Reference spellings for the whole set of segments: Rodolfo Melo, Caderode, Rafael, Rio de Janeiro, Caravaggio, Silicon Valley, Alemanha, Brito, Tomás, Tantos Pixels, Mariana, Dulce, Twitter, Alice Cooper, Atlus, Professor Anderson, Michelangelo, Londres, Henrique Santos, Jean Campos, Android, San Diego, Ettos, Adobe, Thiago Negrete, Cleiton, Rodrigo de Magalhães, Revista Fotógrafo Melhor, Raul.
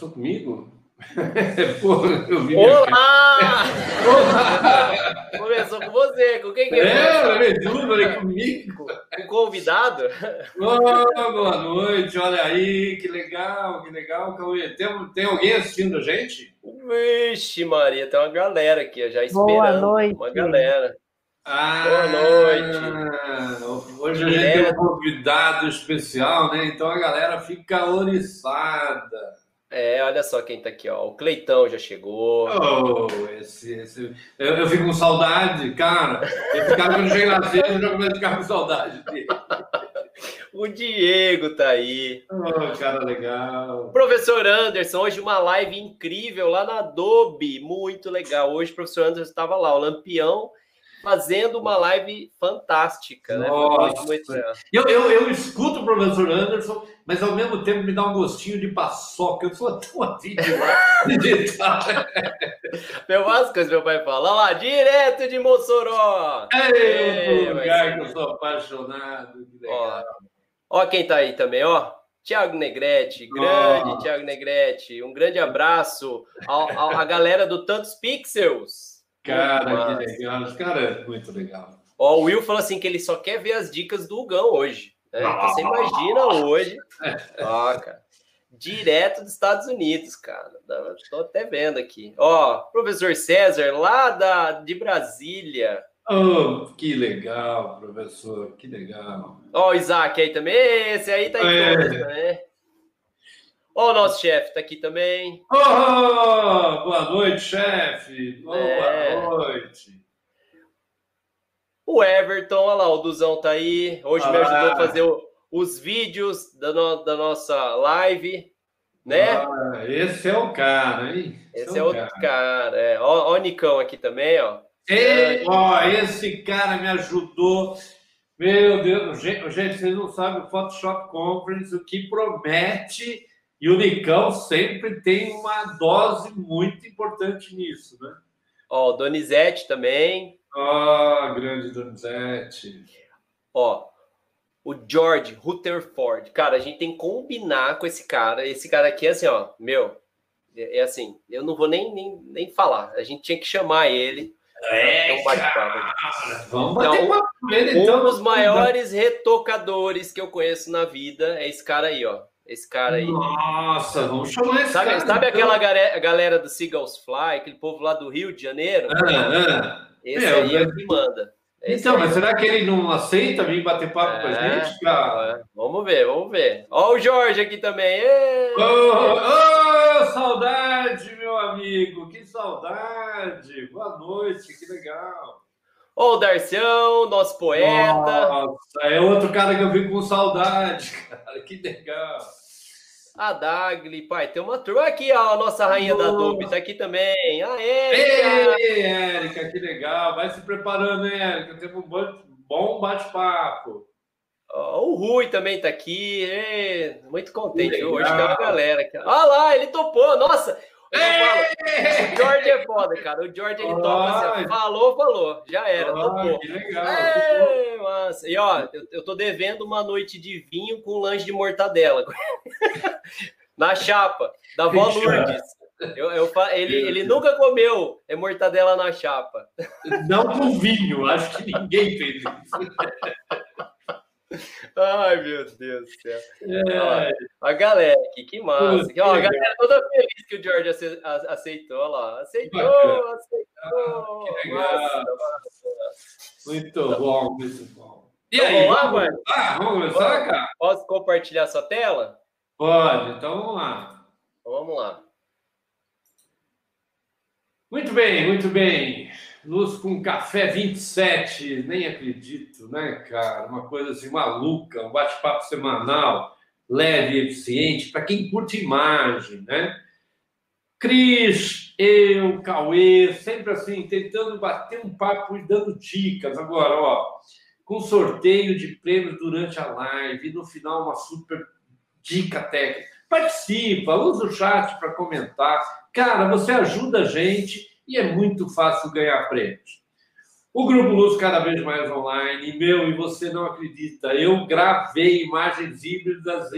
Conversou comigo? Porra, eu vi. Olá! Olá! Começou com você, com quem que é? Falei comigo. Com o convidado? Oh, boa noite, olha aí, que legal, que legal. Tem alguém assistindo a gente? Vixe, Maria, tem uma galera aqui, já esperando. Boa noite. Uma galera. Boa noite. Hoje a gente tem um convidado especial, né? Então a galera fica oriçada. É, olha só quem tá aqui, ó. O Cleitão já chegou. Oh, Eu fico com saudade, cara. Esse cara, quando chega na sexta, eu já começo a ficar com saudade dele. O Diego tá aí. Oh, cara, legal. Professor Anderson, hoje uma live incrível lá na Adobe. Muito legal. Hoje o professor Anderson estava lá, o Lampião, fazendo uma live fantástica, né? Muito eu escuto o professor Anderson, mas ao mesmo tempo me dá um gostinho de paçoca. Eu sou tão meu pai fala lá, direto de Mossoró. É um lugar que eu sou apaixonado. Que legal. Ó quem tá aí também, ó. Thiago Negrete, grande Thiago Negrete. Um grande abraço à galera do Tantos Pixels. Cara, que legal. Cara, muito legal. Ó, o Will falou assim que ele só quer ver as dicas do Hugão hoje. Né? Você imagina hoje. Ó, cara. Direto dos Estados Unidos, cara. Estou até vendo aqui. Ó, professor César, lá de Brasília. Oh, que legal, professor. Que legal. Ó, o Isaac aí também. Esse aí tá em todas também. Ó, o nosso chefe tá aqui também. Boa noite, chefe. Boa noite. O Everton, olha lá, o Duzão tá aí. Hoje me ajudou a fazer os vídeos da nossa live, né? Esse é o cara, hein? Esse é outro cara. Ó, o Nicão aqui também, ó. Ei, ó, esse cara me ajudou. Meu Deus, gente, vocês não sabem o Photoshop Conference, o que promete... E o Nicão sempre tem uma dose muito importante nisso, né? Ó, Donizete também. Ó, grande Donizete. Ó, o George Rutherford. Cara, a gente tem que combinar com esse cara. Esse cara aqui é assim, ó, assim, eu não vou nem falar. A gente tinha que chamar ele. Vamos bater papo com ele, então. Um dos maiores retocadores que eu conheço na vida é esse cara aí, ó. Esse cara aí. Nossa, vamos chamar esse cara. Sabe aquela galera do Seagulls Fly, aquele povo lá do Rio de Janeiro? Esse aí é o que manda. Então, mas será que ele não aceita vir bater papo com a gente, cara? Vamos ver, vamos ver. Ó o Jorge aqui também. Saudade, meu amigo. Que saudade. Boa noite, que legal. Ó o Darcião, nosso poeta. Nossa, é outro cara que eu fico com saudade, cara. Que legal. A Dagli, pai, tem uma turma aqui, ó, a nossa rainha da Adobe tá aqui também. A Erika. Ei, Erika, que legal. Vai se preparando, hein, Erika? Teve um bom bate-papo. O Rui também tá aqui. Ei, muito contente hoje com a galera. Olha lá, ele topou. Nossa, o Jorge é foda, cara. O Jorge, ele toca assim, falou, já era, topou. Que legal. Massa. E ó, eu tô devendo uma noite de vinho com lanche de mortadela. Na chapa, da vó Lourdes. Ele nunca comeu mortadela na chapa. Não com vinho, acho que ninguém fez isso. Ai, meu Deus do céu. A galera aqui, que massa. Ó, a galera toda feliz que o Jorge aceitou. Olha lá. Aceitou. Que legal. Nossa. Muito bom. E aí, vamos começar, cara? Posso compartilhar sua tela? Pode, então vamos lá. Muito bem. Luz com café 27, nem acredito, né, cara? Uma coisa assim maluca, um bate-papo semanal, leve e eficiente, para quem curte imagem, né? Cris, eu, Cauê, sempre assim, tentando bater um papo e dando dicas. Agora, ó, com sorteio de prêmios durante a live e no final uma super dica técnica. Participa, usa o chat para comentar. Cara, você ajuda a gente. E é muito fácil ganhar prêmios. O Grupo Luz cada vez mais online, meu, e você não acredita, eu gravei imagens híbridas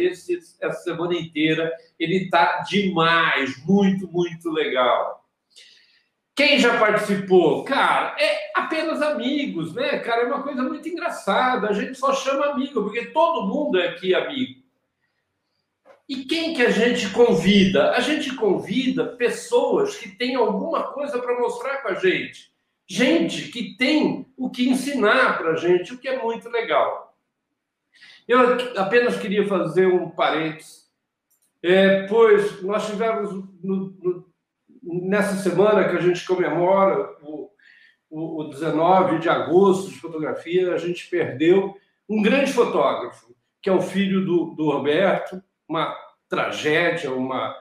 essa semana inteira, ele tá demais, muito, muito legal. Quem já participou? Cara, é apenas amigos, né? Cara, é uma coisa muito engraçada, a gente só chama amigo, porque todo mundo é aqui amigo. E quem que a gente convida? A gente convida pessoas que têm alguma coisa para mostrar com a gente. Gente que tem o que ensinar para a gente, o que é muito legal. Eu apenas queria fazer um parênteses, pois nós tivemos, nessa semana que a gente comemora o 19 de agosto de fotografia, a gente perdeu um grande fotógrafo, que é o filho do Roberto, uma tragédia, uma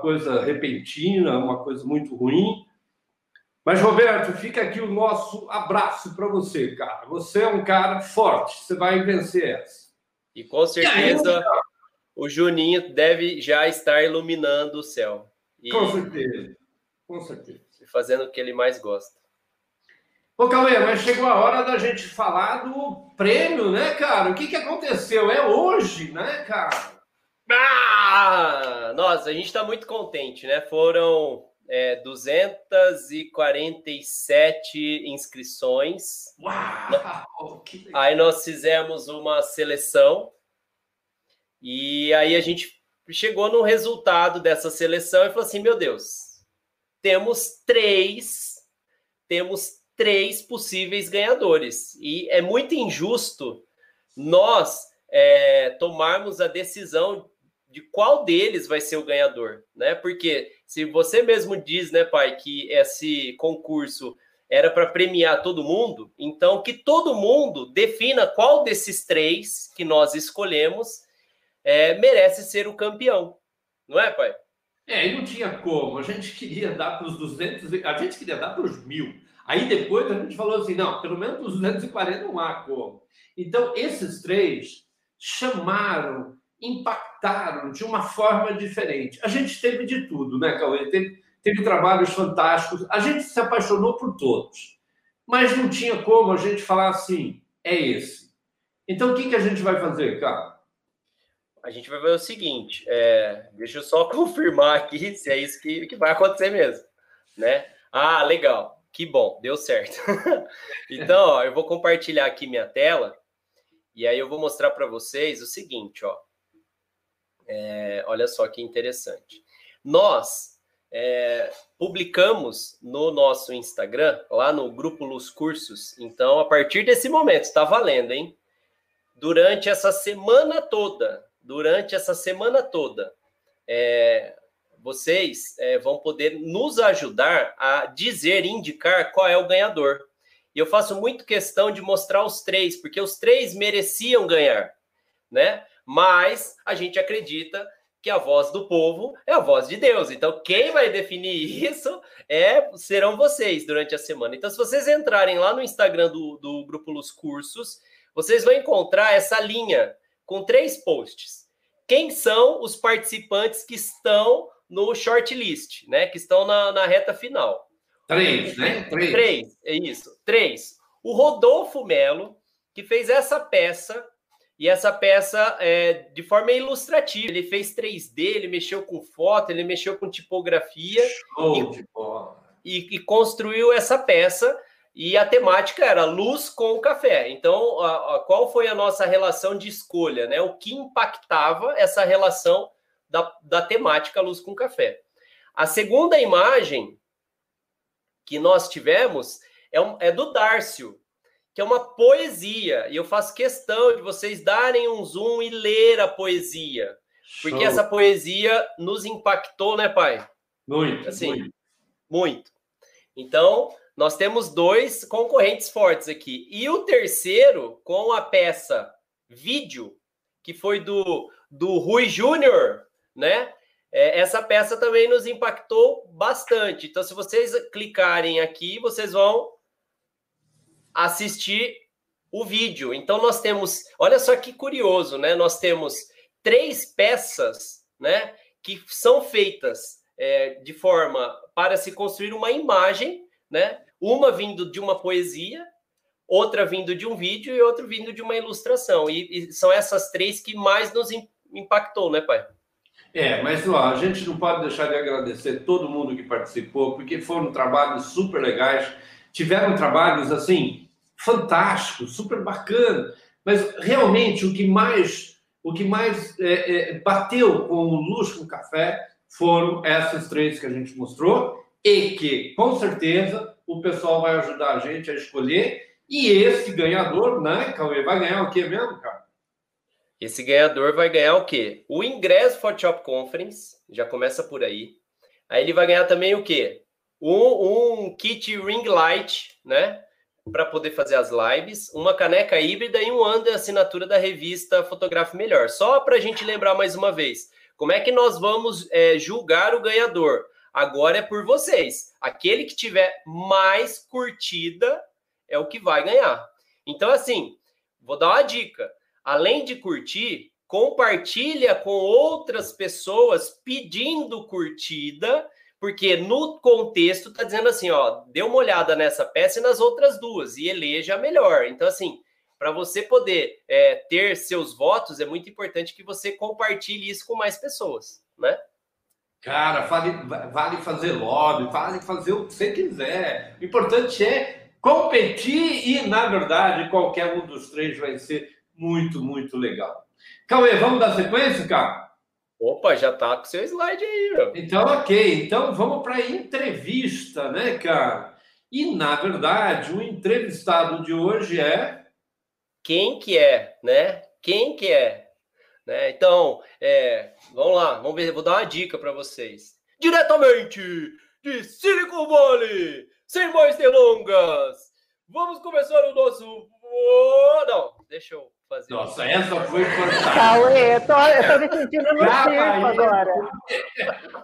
coisa repentina, uma coisa muito ruim. Mas, Roberto, fica aqui o nosso abraço para você, cara. Você é um cara forte, você vai vencer essa. E com certeza o Juninho deve já estar iluminando o céu. E, com certeza. Fazendo o que ele mais gosta. Ô, Cauê, mas chegou a hora da gente falar do prêmio, né, cara? O que aconteceu? É hoje, né, cara? Ah! Nossa, a gente está muito contente, né? Foram... 247 inscrições. Uau, que legal. Aí nós fizemos uma seleção e aí a gente chegou no resultado dessa seleção e falou assim, meu Deus, temos três possíveis ganhadores e é muito injusto nós tomarmos a decisão de qual deles vai ser o ganhador, né? Porque se você mesmo diz, né, pai, que esse concurso era para premiar todo mundo, então que todo mundo defina qual desses três que nós escolhemos merece ser o campeão, não é, pai? E não tinha como, a gente queria dar para os 200, a gente queria dar para os 1000, aí depois a gente falou assim, não, pelo menos os 240 não há como. Então esses três chamaram, impactaram de uma forma diferente. A gente teve de tudo, né, Cauê? Teve trabalhos fantásticos, a gente se apaixonou por todos, mas não tinha como a gente falar assim, é esse. Então, o que a gente vai fazer, cara? A gente vai fazer o seguinte, deixa eu só confirmar aqui se é isso que vai acontecer mesmo, né? Ah, legal, que bom, deu certo. Então, ó, eu vou compartilhar aqui minha tela e aí eu vou mostrar para vocês o seguinte, ó. Olha só que interessante. Nós publicamos no nosso Instagram, lá no Grupo Luz Cursos. Então, a partir desse momento, está valendo, hein? Durante essa semana toda, vocês vão poder nos ajudar a dizer, indicar qual é o ganhador. E eu faço muito questão de mostrar os três, porque os três mereciam ganhar, né? Mas a gente acredita que a voz do povo é a voz de Deus. Então, quem vai definir isso serão vocês durante a semana. Então, se vocês entrarem lá no Instagram do Grupo Luz Cursos, vocês vão encontrar essa linha com 3 posts. Quem são os participantes que estão no shortlist, né? Que estão na reta final. 3, né? 3, é isso. 3. O Rodolfo Melo, que fez essa peça... E essa peça é de forma ilustrativa. Ele fez 3D, ele mexeu com foto, ele mexeu com tipografia. Show de bola. E construiu essa peça. E a temática era luz com café. Então, qual foi a nossa relação de escolha, né? O que impactava essa relação da temática luz com café. A segunda imagem que nós tivemos é do Darcião, que é uma poesia, e eu faço questão de vocês darem um zoom e ler a poesia, porque essa poesia nos impactou, né, pai? Muito, assim, muito. Então, nós temos 2 concorrentes fortes aqui, e o terceiro com a peça vídeo, que foi do Rui Júnior, né? Essa peça também nos impactou bastante, então se vocês clicarem aqui, vocês vão assistir o vídeo. Então, nós temos... Olha só que curioso, né? Nós temos 3 peças, né? Que são feitas de forma para se construir uma imagem né? Uma vindo de uma poesia, outra vindo de um vídeo e outra vindo de uma ilustração. E são essas três que mais nos impactou, né, pai? É, mas ó, a gente não pode deixar de agradecer todo mundo que participou, porque foram trabalhos super legais, tiveram trabalhos, assim, fantásticos, super bacana, mas realmente o que mais bateu com o Luz com o Café foram essas três que a gente mostrou e que, com certeza, o pessoal vai ajudar a gente a escolher. E esse ganhador, né, Cauê, vai ganhar o quê mesmo, cara? Esse ganhador vai ganhar o quê? O ingresso Photoshop Conference, já começa por aí. Aí ele vai ganhar também o quê? Um kit ring light, né? Para poder fazer as lives, uma caneca híbrida e um ano de assinatura da revista Fotógrafo Melhor. Só para a gente lembrar mais uma vez, como é que nós vamos julgar o ganhador? Agora é por vocês. Aquele que tiver mais curtida é o que vai ganhar. Então, assim, vou dar uma dica. Além de curtir, compartilha com outras pessoas pedindo curtida, porque no contexto está dizendo assim, ó, dê uma olhada nessa peça e nas outras duas, e eleja a melhor. Então, assim, para você poder ter seus votos, é muito importante que você compartilhe isso com mais pessoas, né? Cara, vale fazer lobby, vale fazer o que você quiser. O importante é competir e, na verdade, qualquer um dos três vai ser muito, muito legal. Cauê, vamos dar sequência, cara? Opa, já tá com o seu slide aí, meu. Então, ok. Então, vamos para a entrevista, né, cara? E, na verdade, o entrevistado de hoje é... Quem que é, né? Quem que é? Né? Então, vamos lá. Vamos ver, vou dar uma dica para vocês. Diretamente de Silicon Valley, sem mais delongas, vamos começar o nosso... Não, deixa eu... fazer. Nossa, essa foi fantástica. Cauê, eu tô me sentindo no circo agora.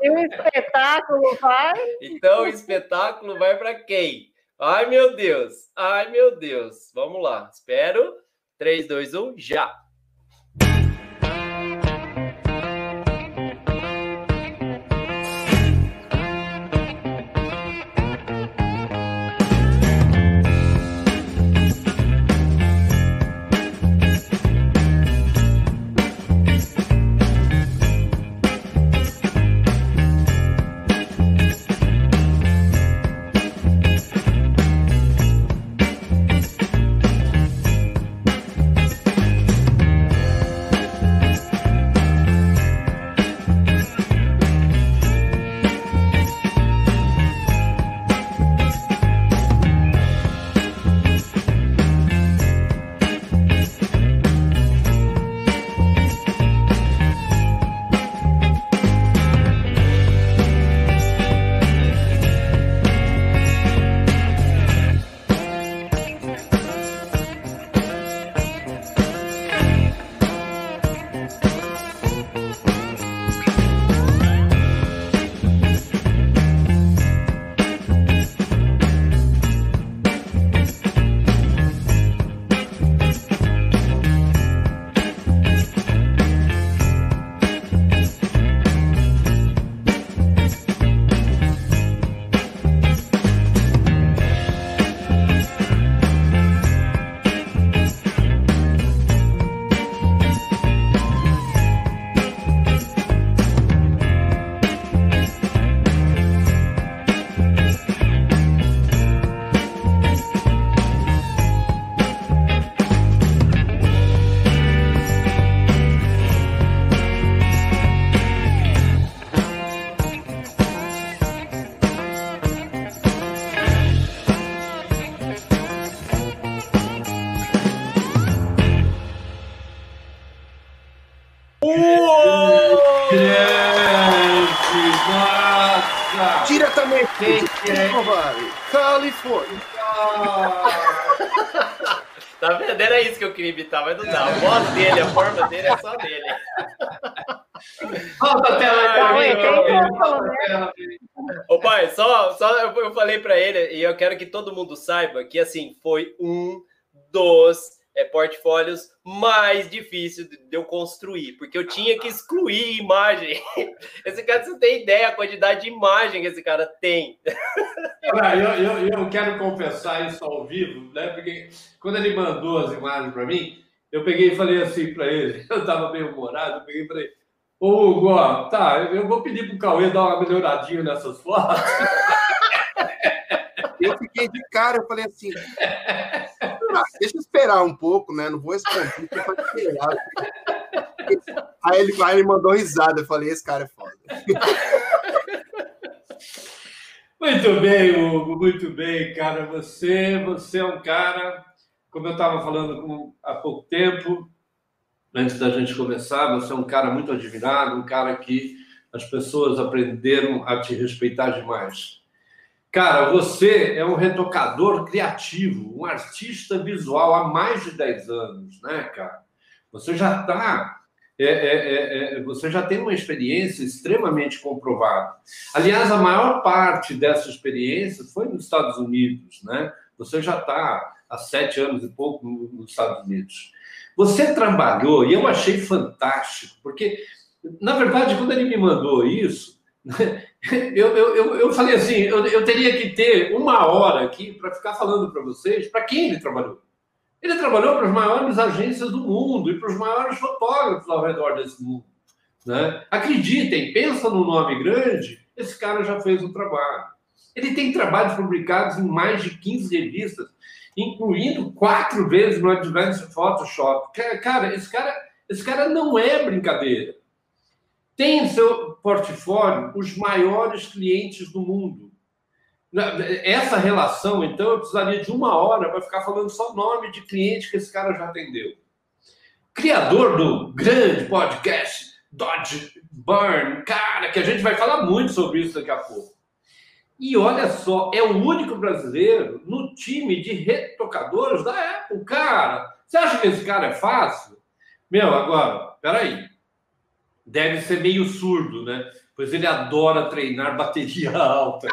E o espetáculo vai? Então, o espetáculo vai para quem? Ai, meu Deus. Ai, meu Deus. Vamos lá. Espero. 3, 2, 1, já. Califórnia. Tá vendo? Era isso que eu queria imitar, mas não dá. A voz dele, a forma dele é só dele. Volta a tela. Ô pai, só eu falei pra ele, e eu quero que todo mundo saiba que assim, foi um dos portfólios mais difícil de eu construir, porque eu tinha que excluir imagem. Esse cara, você não tem ideia a quantidade de imagem que esse cara tem. Eu quero confessar isso ao vivo, né? Porque quando ele mandou as imagens para mim, eu peguei e falei assim para ele, eu estava meio humorado, eu peguei e falei, ô Hugo, ó, tá, eu vou pedir para o Cauê dar uma melhoradinha nessas fotos. Eu fiquei de cara, eu falei assim, deixa eu esperar um pouco, né? Não vou responder, porque eu falei, aí ele mandou risada, eu falei, esse cara é foda. Muito bem, Hugo, muito bem, cara. Você é um cara, como eu estava falando há pouco tempo, antes da gente conversar, você é um cara muito admirado, um cara que as pessoas aprenderam a te respeitar demais. Cara, você é um retocador criativo, um artista visual há mais de 10 anos, né, cara? Você já tá, você já tem uma experiência extremamente comprovada. Aliás, a maior parte dessa experiência foi nos Estados Unidos, né? Você já está há 7 anos e pouco nos Estados Unidos. Você trabalhou, e eu achei fantástico, porque, na verdade, quando ele me mandou isso, eu falei assim, eu teria que ter 1 hora aqui para ficar falando para vocês para quem ele trabalhou. Ele trabalhou para as maiores agências do mundo e para os maiores fotógrafos ao redor desse mundo, né? Acreditem, pensa num nome grande, esse cara já fez o trabalho. Ele tem trabalhos publicados em mais de 15 revistas, incluindo 4 vezes no Advanced Photoshop. Cara, esse cara não é brincadeira. Tem em seu portfólio os maiores clientes do mundo. Essa relação, então, eu precisaria de 1 hora para ficar falando só o nome de cliente que esse cara já atendeu. Criador do grande podcast Dodge and Burn, cara, que a gente vai falar muito sobre isso daqui a pouco. E olha só, é o único brasileiro no time de retocadores da Apple, cara. Você acha que esse cara é fácil? Meu, agora, peraí. Deve ser meio surdo, né? Pois ele adora treinar bateria alta.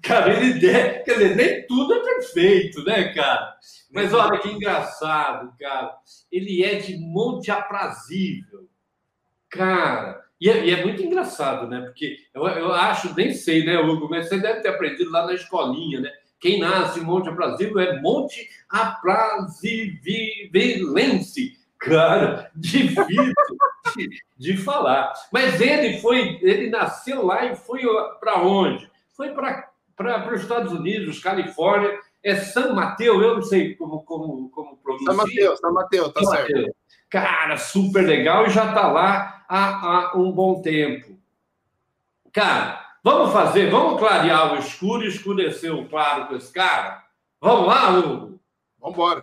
Cara, ele deve... Quer dizer, nem tudo é perfeito, né, cara? Mas olha que engraçado, cara. Ele é de Monte Aprazível. Cara, e é muito engraçado, né? Porque eu acho, nem sei, né, Hugo? Mas você deve ter aprendido lá na escolinha, né? Quem nasce em Monte Aprazível é Monte Aprazivilense. Cara, difícil de falar. Mas ele nasceu lá e foi para onde? Foi para os Estados Unidos, Califórnia, é São Mateus, eu não sei como pronuncia. São Mateus, tá certo. Cara, super legal e já está lá há um bom tempo. Cara, vamos clarear o escuro e escurecer o claro com esse cara? Vamos lá, Hugo? Vamos embora.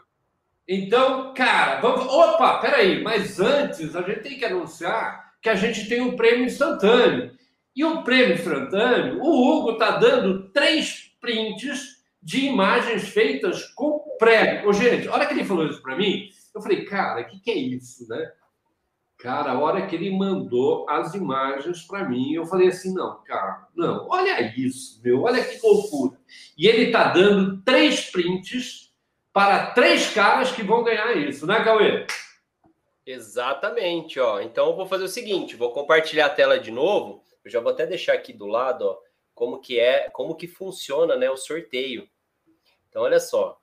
Então, cara, vamos... Opa, peraí, mas antes a gente tem que anunciar que a gente tem um prêmio instantâneo. E o prêmio instantâneo, o Hugo está dando 3 prints de imagens feitas com prego. Ô, gente, a hora que ele falou isso para mim, eu falei, cara, que é isso, né? Cara, a hora que ele mandou as imagens para mim, eu falei assim, não, cara, não, olha isso, meu, olha que loucura. E ele está dando 3 prints... para 3 caras que vão ganhar isso, né, Cauê? Exatamente, ó. Então eu vou fazer o seguinte, vou compartilhar a tela de novo. Eu já vou até deixar aqui do lado, ó, como que funciona, né, o sorteio. Então olha só.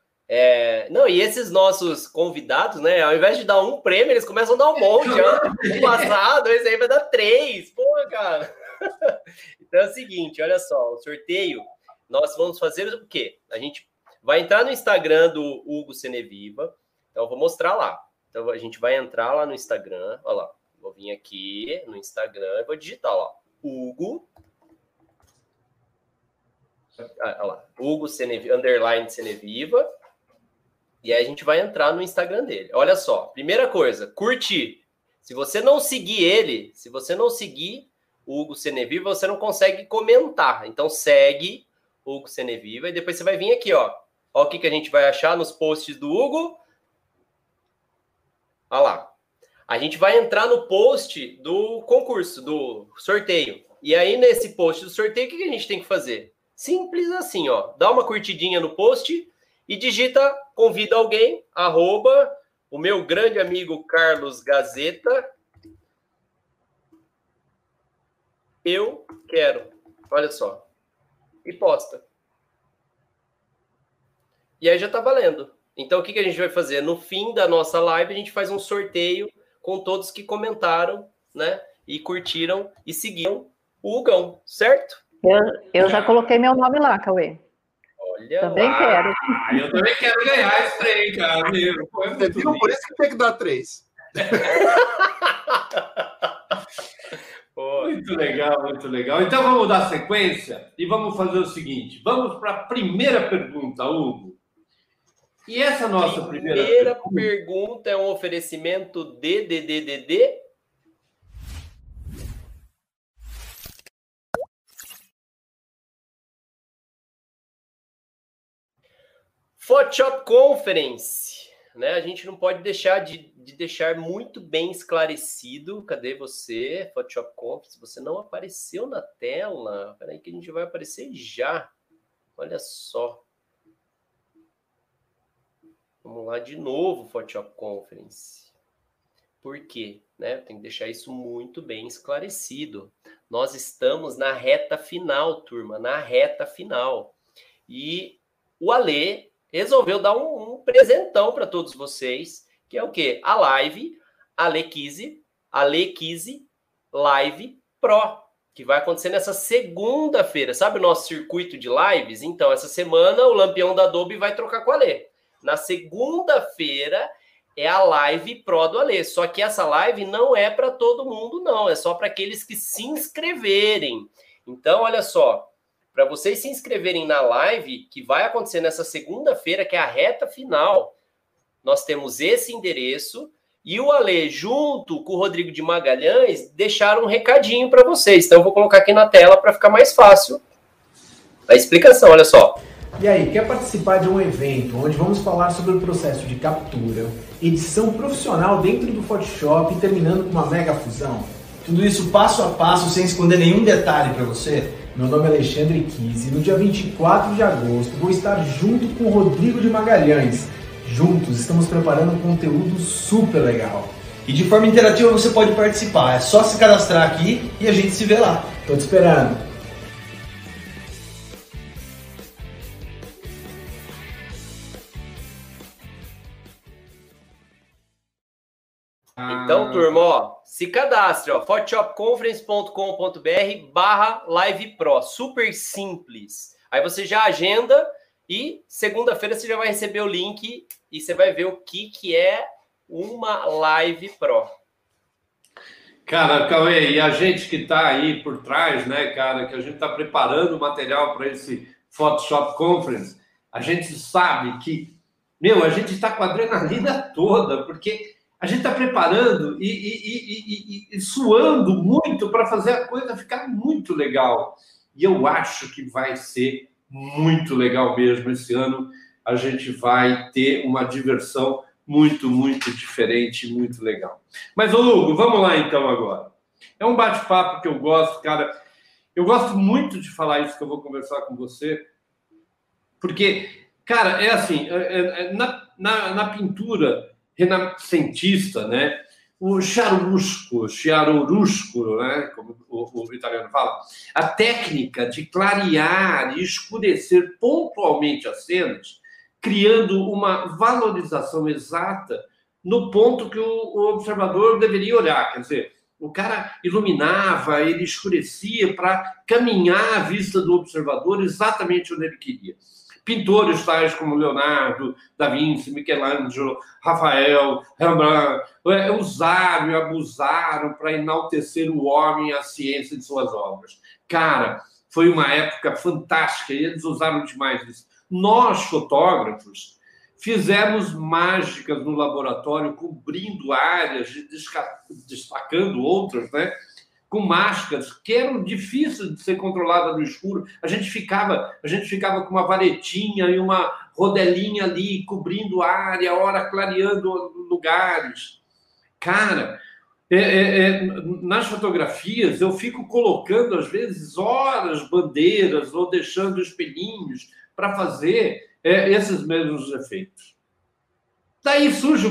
Não, e esses nossos convidados, né, ao invés de dar um prêmio, eles começam a dar um monte, ó. Passado, esse aí vai dar 3. Pô, cara. Então é o seguinte, olha só, o sorteio, nós vamos fazer o quê? A gente vai entrar no Instagram do Hugo Ceneviva. Então, eu vou mostrar lá. Então, a gente vai entrar lá no Instagram. Olha lá. Vou vir aqui no Instagram e vou digitar lá. Hugo. Olha lá. Hugo Ceneviva, _ Ceneviva. E aí, a gente vai entrar no Instagram dele. Olha só. Primeira coisa, curtir. Se você não seguir ele, se você não seguir o Hugo Ceneviva, você não consegue comentar. Então, segue o Hugo Ceneviva. E depois você vai vir aqui, ó. Olha o que a gente vai achar nos posts do Hugo. Olha lá. A gente vai entrar no post do concurso, do sorteio. E aí, nesse post do sorteio, o que a gente tem que fazer? Simples assim, ó. Dá uma curtidinha no post e digita convida alguém, arroba o meu grande amigo Carlos Gazeta. Eu quero. Olha só. E posta. E aí já tá valendo. Então, o que a gente vai fazer? No fim da nossa live, a gente faz um sorteio com todos que comentaram, né? E curtiram e seguiram o Hugão, certo? Eu já coloquei meu nome lá, Cauê. Olha também lá. Quero. Eu também quero ganhar esse trem, cara. Por isso que tem que dar 3. Muito legal, muito legal. Então vamos dar sequência e vamos fazer o seguinte. Vamos para a primeira pergunta, Hugo. E essa nossa primeira pergunta é um oferecimento de Photoshop Conference, né? A gente não pode deixar de deixar muito bem esclarecido. Cadê você, Photoshop Conference? Você não apareceu na tela. Espera aí que a gente vai aparecer já. Olha só. Vamos lá de novo, Photoshop Conference. Por quê? Né? Tem que deixar isso muito bem esclarecido. Nós estamos na reta final, turma, na reta final. E o Ale resolveu dar um presentão para todos vocês, que é o quê? A live Ale Kizzi Live Pro, que vai acontecer nessa segunda-feira. Sabe o nosso circuito de lives? Então, essa semana o Lampião da Adobe vai trocar com a Ale. Na segunda-feira é a live Pro do Ale. Só que essa live não é para todo mundo, não. É só para aqueles que se inscreverem. Então, olha só. Para vocês se inscreverem na live, que vai acontecer nessa segunda-feira, que é a reta final, nós temos esse endereço. E o Ale, junto com o Rodrigo de Magalhães, deixaram um recadinho para vocês. Então, eu vou colocar aqui na tela para ficar mais fácil a explicação, olha só. E aí, quer participar de um evento onde vamos falar sobre o processo de captura, edição profissional dentro do Photoshop e terminando com uma mega fusão? Tudo isso passo a passo, sem esconder nenhum detalhe para você? Meu nome é Alexandre Kizzi e no dia 24 de agosto vou estar junto com o Rodrigo de Magalhães. Juntos estamos preparando um conteúdo super legal. E de forma interativa você pode participar, é só se cadastrar aqui e a gente se vê lá. Tô te esperando. Então, turma, ó, se cadastre, ó, photoshopconference.com.br/livepro, super simples. Aí você já agenda e segunda-feira você já vai receber o link e você vai ver o que é uma live pro. Cara, Cauê, e a gente que tá aí por trás, né, cara, que a gente tá preparando o material para esse Photoshop Conference, a gente sabe que, meu, a gente tá com a adrenalina toda, porque a gente está preparando e suando muito para fazer a coisa ficar muito legal. E eu acho que vai ser muito legal mesmo. Esse ano a gente vai ter uma diversão muito, muito diferente, muito legal. Mas, ô Hugo, vamos lá então agora. É um bate-papo que eu gosto, cara. Eu gosto muito de falar isso que eu vou conversar com você. Porque, cara, é assim, na pintura renascentista, né? O chiaroscuro, né? Como o italiano fala, a técnica de clarear e escurecer pontualmente as cenas, criando uma valorização exata no ponto que o observador deveria olhar. Quer dizer, o cara iluminava, ele escurecia para caminhar à vista do observador exatamente onde ele queria. Pintores tais como Leonardo da Vinci, Michelangelo, Rafael, Rembrandt, usaram e abusaram para enaltecer o homem e a ciência de suas obras. Cara, foi uma época fantástica e eles usaram demais isso. Nós, fotógrafos, fizemos mágicas no laboratório, cobrindo áreas, destacando outras, né? Com máscaras que eram difíceis de ser controladas no escuro. A gente ficava com uma varetinha e uma rodelinha ali, cobrindo a área, ora clareando lugares. Cara, nas fotografias eu fico colocando, às vezes, horas bandeiras ou deixando espelhinhos para fazer esses mesmos efeitos. Daí surge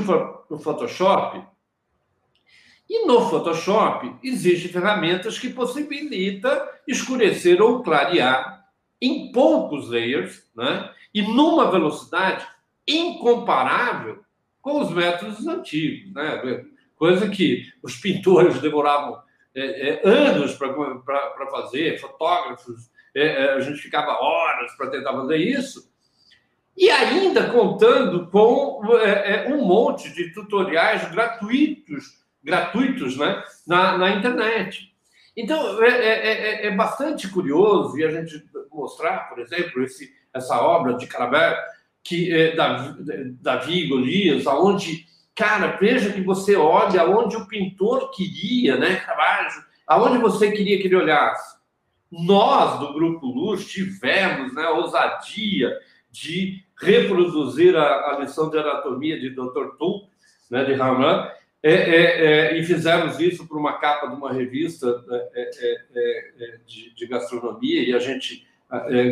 o Photoshop. E no Photoshop existem ferramentas que possibilitam escurecer ou clarear em poucos layers, né? E numa velocidade incomparável com os métodos antigos, né? Coisa que os pintores demoravam anos para fazer, fotógrafos, a gente ficava horas para tentar fazer isso. E ainda contando com um monte de tutoriais gratuitos, né, na internet. Então, é bastante curioso, e a gente mostrar, por exemplo, essa obra de Caravaggio, que é Davi e Golias, aonde, cara, veja que você olha aonde o pintor queria, né, Caravaggio, aonde você queria que ele olhasse. Nós, do Grupo Luz, tivemos, né, a ousadia de reproduzir a lição de anatomia de Dr. Tull, né, de Raman, e fizemos isso por uma capa de uma revista de gastronomia, e a gente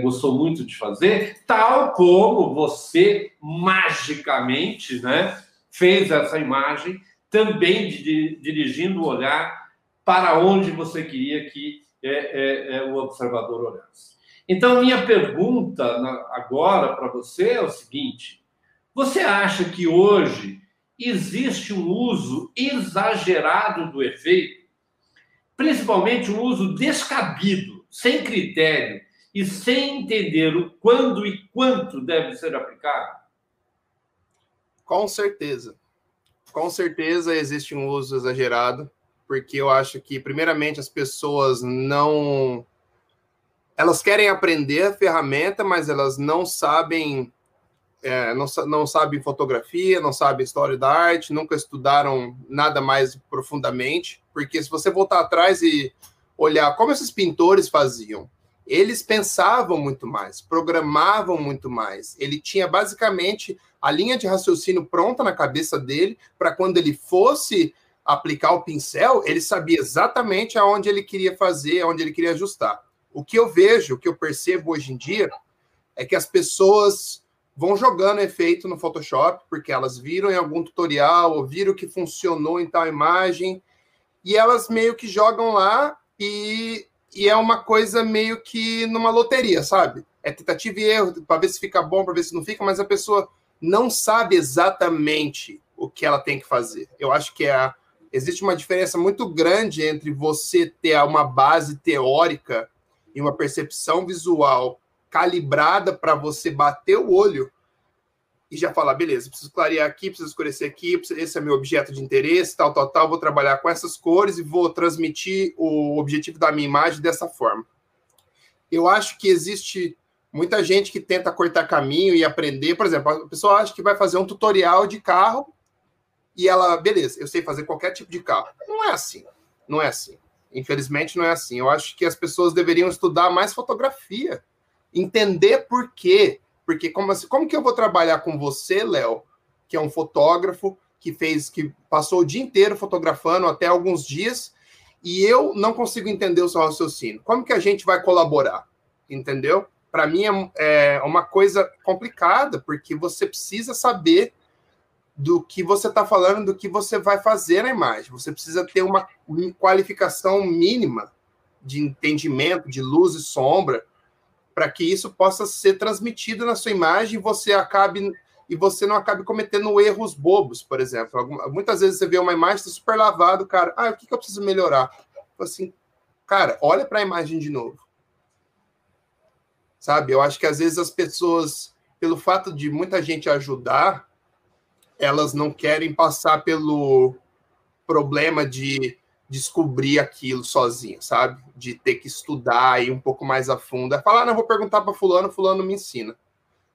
gostou muito de fazer, tal como você magicamente, né, fez essa imagem, também dirigindo o olhar para onde você queria que o observador olhasse. Então, minha pergunta agora para você é o seguinte: você acha que hoje existe um uso exagerado do efeito, principalmente um uso descabido, sem critério e sem entender o quando e quanto deve ser aplicado? Com certeza existe um uso exagerado, porque eu acho que, primeiramente, as pessoas não... Elas querem aprender a ferramenta, mas elas não sabem, não sabem fotografia, não sabem história da arte, nunca estudaram nada mais profundamente, porque se você voltar atrás e olhar como esses pintores faziam, eles pensavam muito mais, programavam muito mais. Ele tinha basicamente a linha de raciocínio pronta na cabeça dele para quando ele fosse aplicar o pincel, ele sabia exatamente aonde ele queria fazer, aonde ele queria ajustar. O que eu vejo, o que eu percebo hoje em dia, é que as pessoas vão jogando efeito no Photoshop, porque elas viram em algum tutorial, ou viram que funcionou em tal imagem, e elas meio que jogam lá, e é uma coisa meio que numa loteria, sabe? É tentativa e erro, para ver se fica bom, para ver se não fica, mas a pessoa não sabe exatamente o que ela tem que fazer. Eu acho que existe uma diferença muito grande entre você ter uma base teórica e uma percepção visual calibrada para você bater o olho e já falar, beleza, preciso clarear aqui, preciso escurecer aqui, esse é meu objeto de interesse, tal, vou trabalhar com essas cores e vou transmitir o objetivo da minha imagem dessa forma. Eu acho que existe muita gente que tenta cortar caminho e aprender. Por exemplo, a pessoa acha que vai fazer um tutorial de carro e ela, beleza, eu sei fazer qualquer tipo de carro. Não é assim. Infelizmente, não é assim. Eu acho que as pessoas deveriam estudar mais fotografia. Entender por quê. Porque como que eu vou trabalhar com você, Léo, que é um fotógrafo, que passou o dia inteiro fotografando, até alguns dias, e eu não consigo entender o seu raciocínio. Como que a gente vai colaborar? Entendeu? Para mim, é uma coisa complicada, porque você precisa saber do que você está falando, do que você vai fazer na imagem. Você precisa ter uma qualificação mínima de entendimento, de luz e sombra, para que isso possa ser transmitido na sua imagem e você não acabe cometendo erros bobos, por exemplo. Muitas vezes você vê uma imagem tá super lavada, cara, o que eu preciso melhorar? Assim, cara, olha para a imagem de novo. Sabe, eu acho que às vezes as pessoas, pelo fato de muita gente ajudar, elas não querem passar pelo problema de descobrir aquilo sozinha, sabe? De ter que estudar e ir um pouco mais a fundo. Falar, não, vou perguntar para fulano me ensina.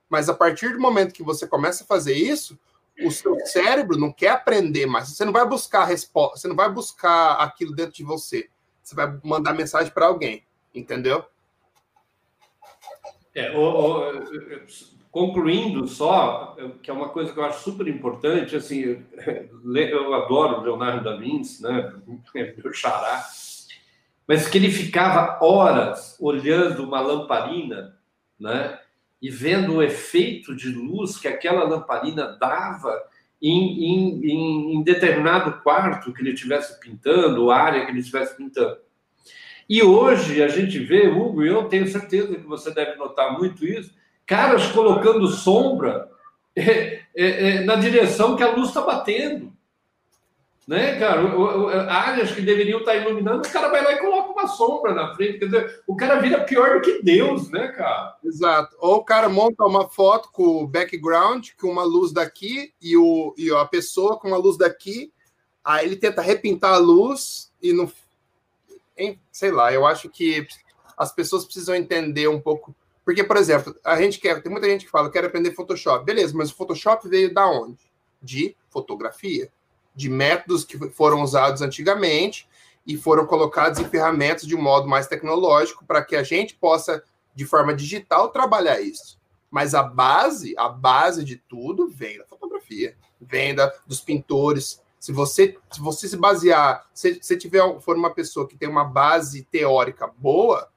Mas a partir do momento que você começa a fazer isso, o seu cérebro não quer aprender mais. Você não vai buscar resposta, você não vai buscar aquilo dentro de você. Você vai mandar mensagem para alguém, entendeu? Concluindo só, que é uma coisa que eu acho super importante, assim, eu adoro o Leonardo da Vinci, né, meu xará, mas que ele ficava horas olhando uma lamparina, né, e vendo o efeito de luz que aquela lamparina dava em determinado quarto que ele estivesse pintando, ou área que ele estivesse pintando. E hoje a gente vê, Hugo, e eu tenho certeza que você deve notar muito isso, caras colocando sombra na direção que a luz está batendo. Né, cara? Áreas que deveriam estar iluminando, o cara vai lá e coloca uma sombra na frente. Quer dizer, o cara vira pior do que Deus, né, cara? Exato. Ou o cara monta uma foto com o background, com uma luz daqui, e a pessoa com uma luz daqui, aí ele tenta repintar a luz e não... Sei lá, eu acho que as pessoas precisam entender um pouco... Porque, por exemplo, tem muita gente que fala, eu quero aprender Photoshop. Beleza, mas o Photoshop veio da onde? De fotografia. De métodos que foram usados antigamente e foram colocados em ferramentas de um modo mais tecnológico para que a gente possa, de forma digital, trabalhar isso. Mas a base de tudo vem da fotografia, vem dos pintores. Se você se basear, se for uma pessoa que tem uma base teórica boa,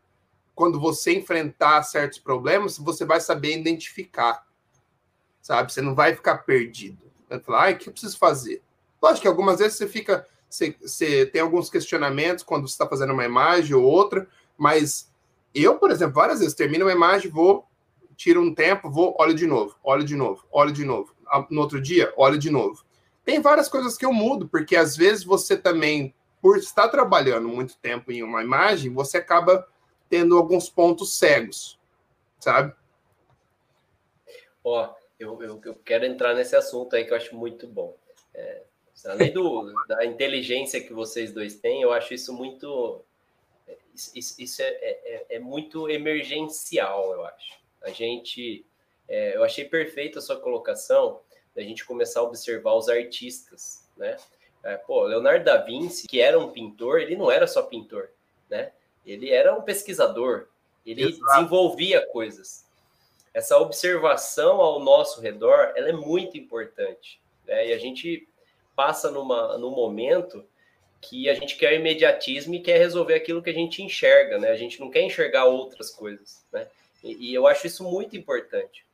quando você enfrentar certos problemas, você vai saber identificar, sabe? Você não vai ficar perdido. Vai falar, o que eu preciso fazer? Lógico que algumas vezes você tem alguns questionamentos quando você está fazendo uma imagem ou outra, mas eu, por exemplo, várias vezes termino uma imagem, tiro um tempo, olho de novo. No outro dia, olho de novo. Tem várias coisas que eu mudo, porque às vezes você também, por estar trabalhando muito tempo em uma imagem, você acaba tendo alguns pontos cegos, sabe? Ó, eu quero entrar nesse assunto aí que eu acho muito bom. Além da inteligência que vocês dois têm, eu acho isso muito... Isso é muito emergencial, eu acho. Eu achei perfeita a sua colocação da gente começar a observar os artistas, né? Leonardo da Vinci, que era um pintor, ele não era só pintor, né? Ele era um pesquisador, ele desenvolvia coisas. Essa observação ao nosso redor, ela é muito importante, né? E a gente... passa num momento que a gente quer imediatismo e quer resolver aquilo que a gente enxerga, né? A gente não quer enxergar outras coisas, né? E eu acho isso muito importante.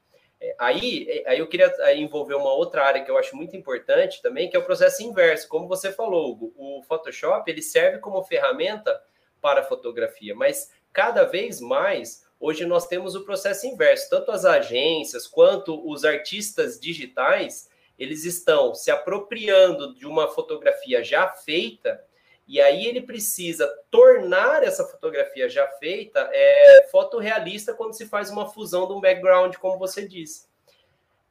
Aí eu queria envolver uma outra área que eu acho muito importante também, que é o processo inverso. Como você falou, Hugo, o Photoshop ele serve como ferramenta para a fotografia, mas cada vez mais, hoje nós temos o processo inverso. Tanto as agências quanto os artistas digitais, eles estão se apropriando de uma fotografia já feita, e aí ele precisa tornar essa fotografia já feita fotorrealista quando se faz uma fusão de um background, como você disse.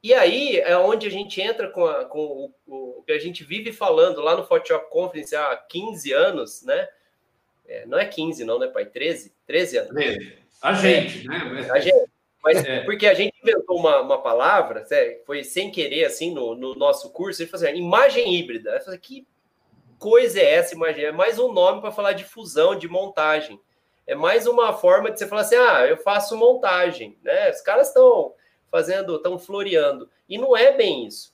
E aí é onde a gente entra com o que a gente vive falando lá no Photoshop Conference há 15 anos, né? Não é 15 não, né, pai? 13 anos. 13. A gente, né? Mas... A gente. Mas porque a gente inventou uma palavra, foi sem querer, assim, no nosso curso, ele falou assim, imagem híbrida. Eu falei, que coisa é essa imagem? É mais um nome para falar de fusão, de montagem. É mais uma forma de você falar assim, eu faço montagem, né? Os caras estão floreando. E não é bem isso.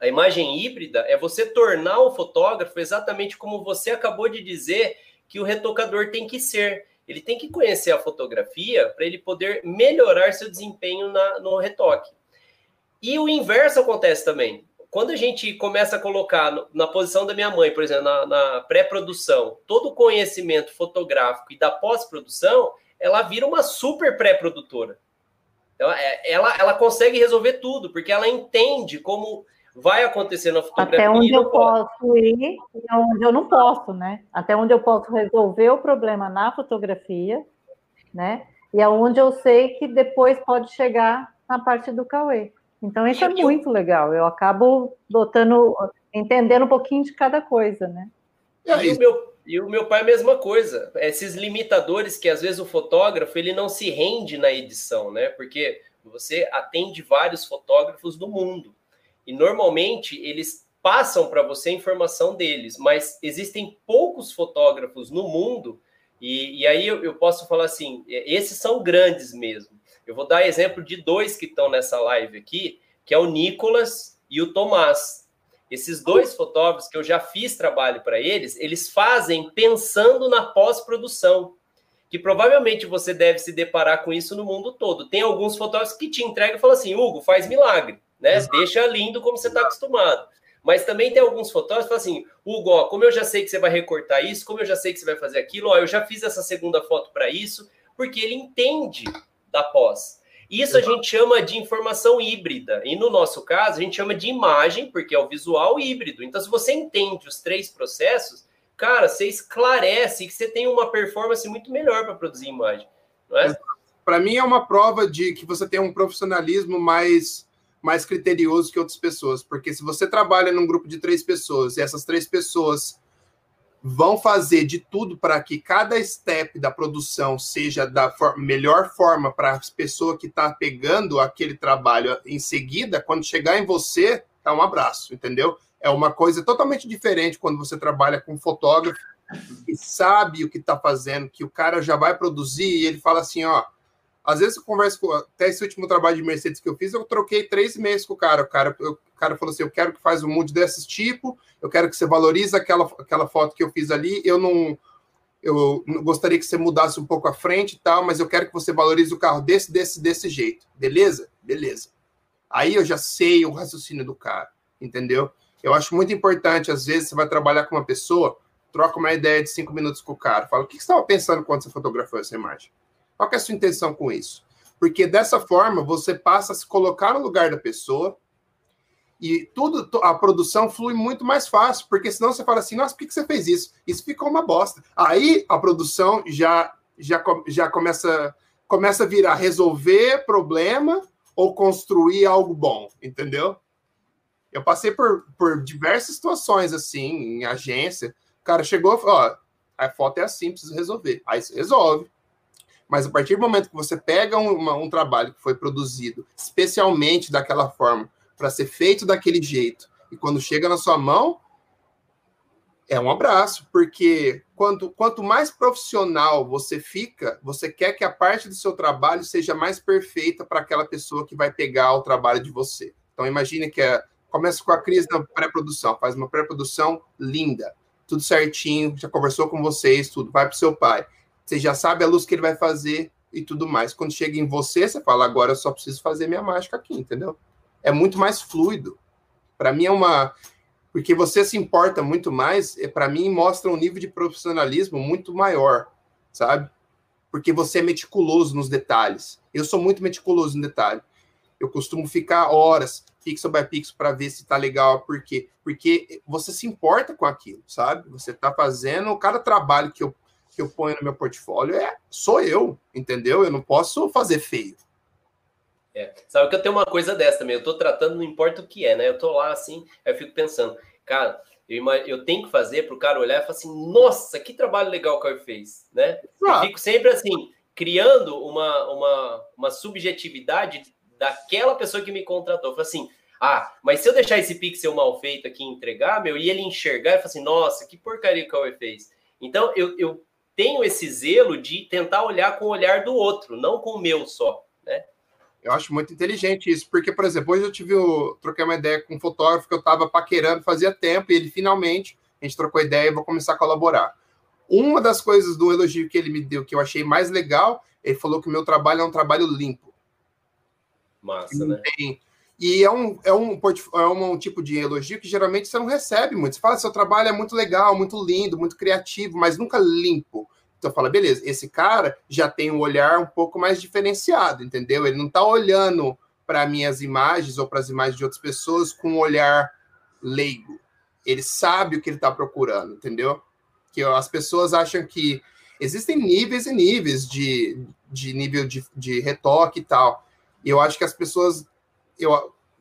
A imagem híbrida é você tornar o fotógrafo exatamente como você acabou de dizer que o retocador tem que ser. Ele tem que conhecer a fotografia para ele poder melhorar seu desempenho no retoque. E o inverso acontece também. Quando a gente começa a colocar na posição da minha mãe, por exemplo, na pré-produção, todo o conhecimento fotográfico e da pós-produção, ela vira uma super pré-produtora. Ela consegue resolver tudo, porque ela entende como vai acontecer na fotografia. Até onde eu posso ir e onde eu não posso, né? Até onde eu posso resolver o problema na fotografia, né? E aonde eu sei que depois pode chegar na parte do Cauê. Então, isso é muito legal. Eu acabo entendendo um pouquinho de cada coisa, né? E o meu pai é a mesma coisa. Esses limitadores que, às vezes, o fotógrafo ele não se rende na edição, né? Porque você atende vários fotógrafos do mundo. E, normalmente, eles passam para você a informação deles, mas existem poucos fotógrafos no mundo, e aí eu posso falar assim, esses são grandes mesmo. Eu vou dar exemplo de dois que estão nessa live aqui, que é o Nicolas e o Tomás. Esses dois fotógrafos que eu já fiz trabalho para eles, eles fazem pensando na pós-produção, que provavelmente você deve se deparar com isso no mundo todo. Tem alguns fotógrafos que te entregam e falam assim, Hugo, faz milagre. né? Deixa lindo como você está acostumado. Mas também tem alguns fotógrafos que falam assim, Hugo, ó, como eu já sei que você vai recortar isso, como eu já sei que você vai fazer aquilo, ó, eu já fiz essa segunda foto para isso, porque ele entende da pós. Isso a gente chama de informação híbrida. E no nosso caso, a gente chama de imagem, porque é o visual híbrido. Então, se você entende os três processos, cara, você esclarece que você tem uma performance muito melhor para produzir imagem, não é? Para mim é uma prova de que você tem um profissionalismo mais criterioso que outras pessoas, porque se você trabalha num grupo de 3 pessoas e essas 3 pessoas vão fazer de tudo para que cada step da produção seja da melhor forma para a pessoa que está pegando aquele trabalho em seguida, quando chegar em você, dá um abraço, entendeu? É uma coisa totalmente diferente quando você trabalha com um fotógrafo que sabe o que está fazendo, que o cara já vai produzir e ele fala assim, ó, às vezes eu converso com... Até esse último trabalho de Mercedes que eu fiz, eu troquei 3 meses com o cara. O cara falou assim, eu quero que faz um mood desse tipo, eu quero que você valorize aquela foto que eu fiz ali, eu gostaria que você mudasse um pouco a frente e tal, mas eu quero que você valorize o carro desse jeito. Beleza? Beleza. Aí eu já sei o raciocínio do cara, entendeu? Eu acho muito importante, às vezes, você vai trabalhar com uma pessoa, troca uma ideia de 5 minutos com o cara, fala, o que você estava pensando quando você fotografou essa imagem? Qual que é a sua intenção com isso? Porque dessa forma, você passa a se colocar no lugar da pessoa e a produção flui muito mais fácil, porque senão você fala assim, nossa, por que você fez isso? Isso ficou uma bosta. Aí a produção já começa a virar resolver problema ou construir algo bom, entendeu? Eu passei por diversas situações, assim, em agência. O cara chegou e falou, ó, a foto é assim, precisa resolver. Aí você resolve. Mas a partir do momento que você pega um trabalho que foi produzido especialmente daquela forma, para ser feito daquele jeito, e quando chega na sua mão, é um abraço, porque quanto mais profissional você fica, você quer que a parte do seu trabalho seja mais perfeita para aquela pessoa que vai pegar o trabalho de você. Então, imagine que começa com a crise na pré-produção, faz uma pré-produção linda, tudo certinho, já conversou com vocês, tudo, vai para o seu pai. Você já sabe a luz que ele vai fazer e tudo mais. Quando chega em você, você fala, agora eu só preciso fazer minha mágica aqui, entendeu? É muito mais fluido. Para mim é uma... Porque você se importa muito mais, para mim mostra um nível de profissionalismo muito maior, sabe? Porque você é meticuloso nos detalhes. Eu sou muito meticuloso no detalhe. Eu costumo ficar horas, pixel by pixel, para ver se tá legal, por quê? Porque você se importa com aquilo, sabe? Você tá fazendo... Cada trabalho que eu ponho no meu portfólio sou eu, entendeu? Eu não posso fazer feio. Sabe que eu tenho uma coisa dessa também, eu tô tratando, não importa o que é, né? Eu tô lá assim, aí eu fico pensando, cara, eu tenho que fazer pro cara olhar e falar assim, nossa, que trabalho legal que ele fez, né? Eu fico sempre assim, criando uma subjetividade daquela pessoa que me contratou. Eu falo assim, mas se eu deixar esse pixel mal feito aqui e entregar, e ele enxergar, eu falo assim, nossa, que porcaria que ele fez. Então, eu tenho esse zelo de tentar olhar com o olhar do outro, não com o meu só, né? Eu acho muito inteligente isso, porque, por exemplo, hoje eu troquei uma ideia com um fotógrafo que eu estava paquerando fazia tempo, e ele finalmente, a gente trocou ideia e vou começar a colaborar. Uma das coisas do elogio que ele me deu, que eu achei mais legal, ele falou que o meu trabalho é um trabalho limpo. Massa, né? E é um tipo de elogio que geralmente você não recebe muito. Você fala, seu trabalho é muito legal, muito lindo, muito criativo, mas nunca limpo. Então fala, beleza, esse cara já tem um olhar um pouco mais diferenciado, entendeu? Ele não está olhando para minhas imagens ou para as imagens de outras pessoas com um olhar leigo. Ele sabe o que ele está procurando, entendeu? Que as pessoas acham que existem níveis e níveis de nível de retoque e tal. E eu acho que as pessoas...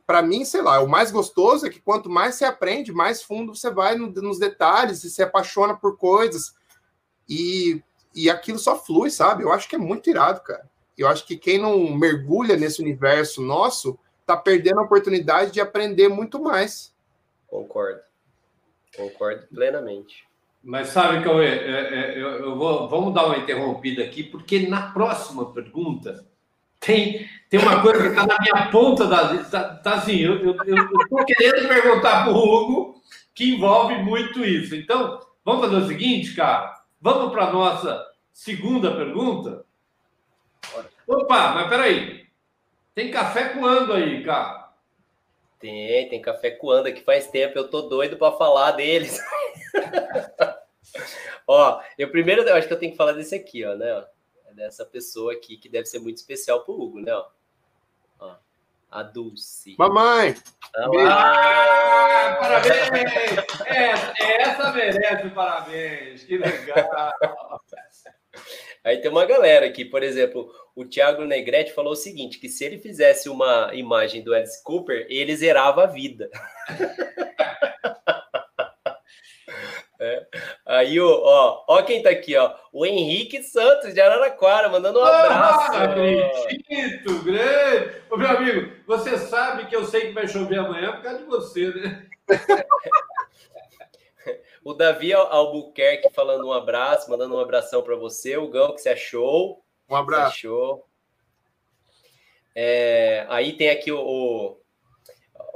Para mim, sei lá, o mais gostoso é que quanto mais você aprende, mais fundo você vai nos detalhes e se apaixona por coisas e aquilo só flui, sabe? Eu acho que é muito irado, cara. Eu acho que quem não mergulha nesse universo nosso tá perdendo a oportunidade de aprender muito mais. Concordo plenamente. Mas sabe, Cauê, vamos dar uma interrompida aqui, porque na próxima pergunta... Tem uma coisa que está na minha ponta tá assim, eu estou querendo perguntar para o Hugo, que envolve muito isso. Então, vamos fazer o seguinte, cara. Vamos para a nossa segunda pergunta? Opa, mas peraí. Tem café coando aí, cara. Tem Café Coanda, que faz tempo, eu tô doido para falar deles. Ó, eu acho que eu tenho que falar desse aqui, ó, né? Dessa pessoa aqui, que deve ser muito especial pro Hugo, né? Ó, a Dulce. Mamãe! Ah, parabéns! Essa merece o parabéns! Que legal! Aí tem uma galera aqui, por exemplo, o Thiago Negrete falou o seguinte, que se ele fizesse uma imagem do Alice Cooper, ele zerava a vida. É. Aí, ó quem tá aqui, ó. O Henrique Santos, de Araraquara, mandando um abraço. Ah, acredito, grande. Ô, meu amigo, você sabe que eu sei que vai chover amanhã por causa de você, né? O Davi Albuquerque falando um abraço, mandando um abração para você. O Gão, que você achou. Um abraço. Achou. É, aí tem aqui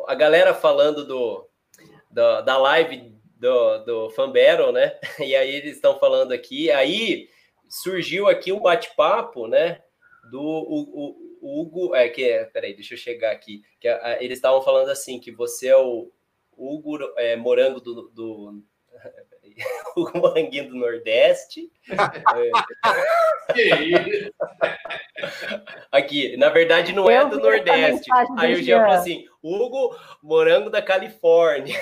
a galera falando da live do Fan Battle, né? E aí eles estão falando aqui. Aí surgiu aqui um bate-papo, né? Do o Hugo. Peraí, deixa eu chegar aqui. Que eles estavam falando assim: que você é o Hugo Morango do Hugo Moranguinho do Nordeste. Aqui, na verdade, não é do Nordeste. Aí o Jean falou assim: Hugo Morango da Califórnia.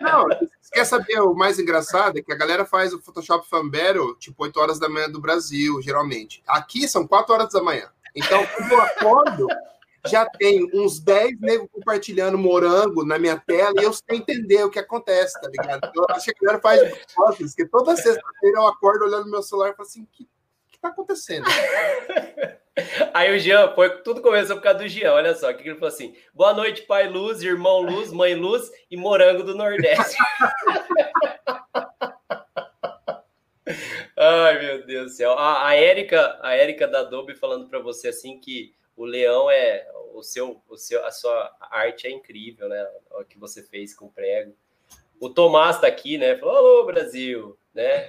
Não, quer saber o mais engraçado? É que a galera faz o Photoshop Fan Battle tipo 8 horas da manhã do Brasil, geralmente. Aqui são 4 horas da manhã. Então, quando eu acordo, já tem uns 10 negros compartilhando morango na minha tela e eu sem entender o que acontece, tá ligado? Eu acho que a galera faz de propósito, porque toda sexta-feira eu acordo olhando no meu celular e falo assim, o que tá acontecendo? Aí o Jean, tudo começou por causa do Jean, olha só, que ele falou assim, boa noite, pai Luz, irmão Luz, mãe Luz e morango do Nordeste. Ai, meu Deus do céu. A Erika da Adobe falando para você assim que o leão é a sua arte é incrível, né? O que você fez com o prego. O Tomás tá aqui, né? Falou, alô, Brasil, né?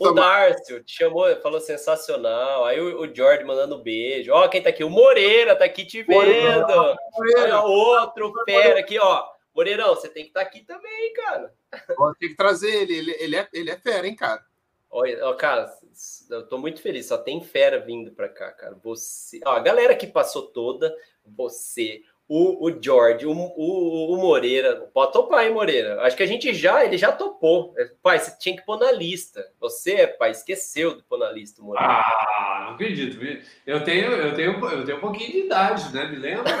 O Darcio te chamou, falou sensacional. Aí o Jorge mandando um beijo. Ó, quem tá aqui? O Moreira tá aqui te vendo. Moreira. Outro fera aqui, ó. Moreirão, você tem que estar aqui também, cara. Tem que trazer ele. Ele é fera, hein, cara? Olha, cara, eu tô muito feliz, só tem fera vindo pra cá, cara. Você, a galera que passou toda, você, o Jorge, o Moreira, pode topar, hein, Moreira? Acho que ele já topou. Pai, você tinha que pôr na lista. Você, pai, esqueceu de pôr na lista, Moreira. Ah, não acredito. Eu tenho um pouquinho de idade, né? Me lembra?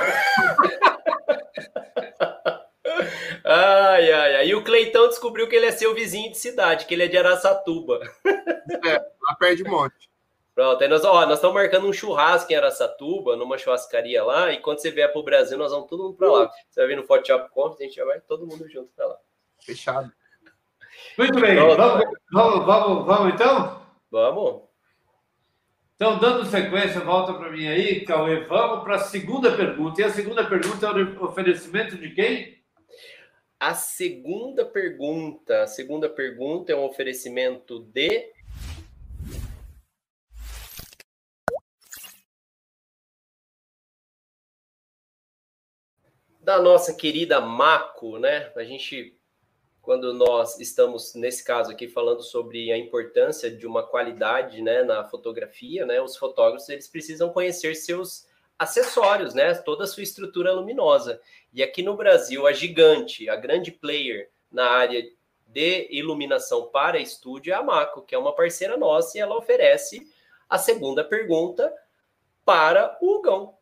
Ai, ai, ai. E o Cleiton descobriu que ele é seu vizinho de cidade, que ele é de Araçatuba. Lá perto de monte. Pronto, aí nós estamos marcando um churrasco em Araçatuba, numa churrascaria lá, e quando você vier pro Brasil, nós vamos todo mundo para lá. Você vai vir no Photoshop Conference, a gente já vai todo mundo junto para lá. Fechado. Muito bem, vamos então? Vamos. Então, dando sequência, volta para mim aí, Cauê, vamos para a segunda pergunta. E a segunda pergunta é o oferecimento de quem? A segunda pergunta é um oferecimento de... da nossa querida Maco, né? A gente, quando nós estamos, nesse caso aqui, falando sobre a importância de uma qualidade, né, na fotografia, né? Os fotógrafos, eles precisam conhecer seus acessórios, né? Toda a sua estrutura luminosa. E aqui no Brasil, a gigante, a grande player na área de iluminação para estúdio é a Maco, que é uma parceira nossa, e ela oferece a segunda pergunta para o Hugão.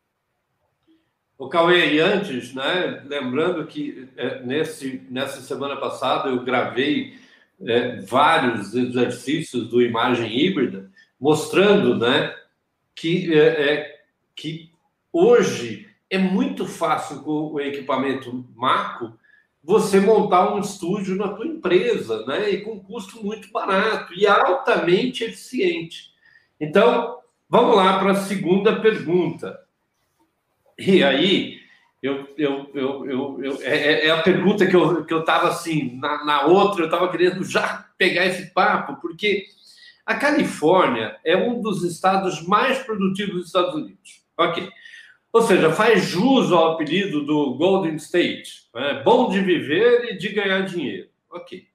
O Cauê, e antes, né, lembrando que nessa semana passada eu gravei vários exercícios do Imagem Híbrida, mostrando, né, que hoje é muito fácil com o equipamento Maco você montar um estúdio na tua empresa, né? E com um custo muito barato e altamente eficiente. Então, vamos lá para a segunda pergunta. E aí, é a pergunta que eu estava assim, na outra, eu estava querendo já pegar esse papo, porque a Califórnia é um dos estados mais produtivos dos Estados Unidos. Ok. Ou seja, faz jus ao apelido do Golden State, né? Bom de viver e de ganhar dinheiro. Ok.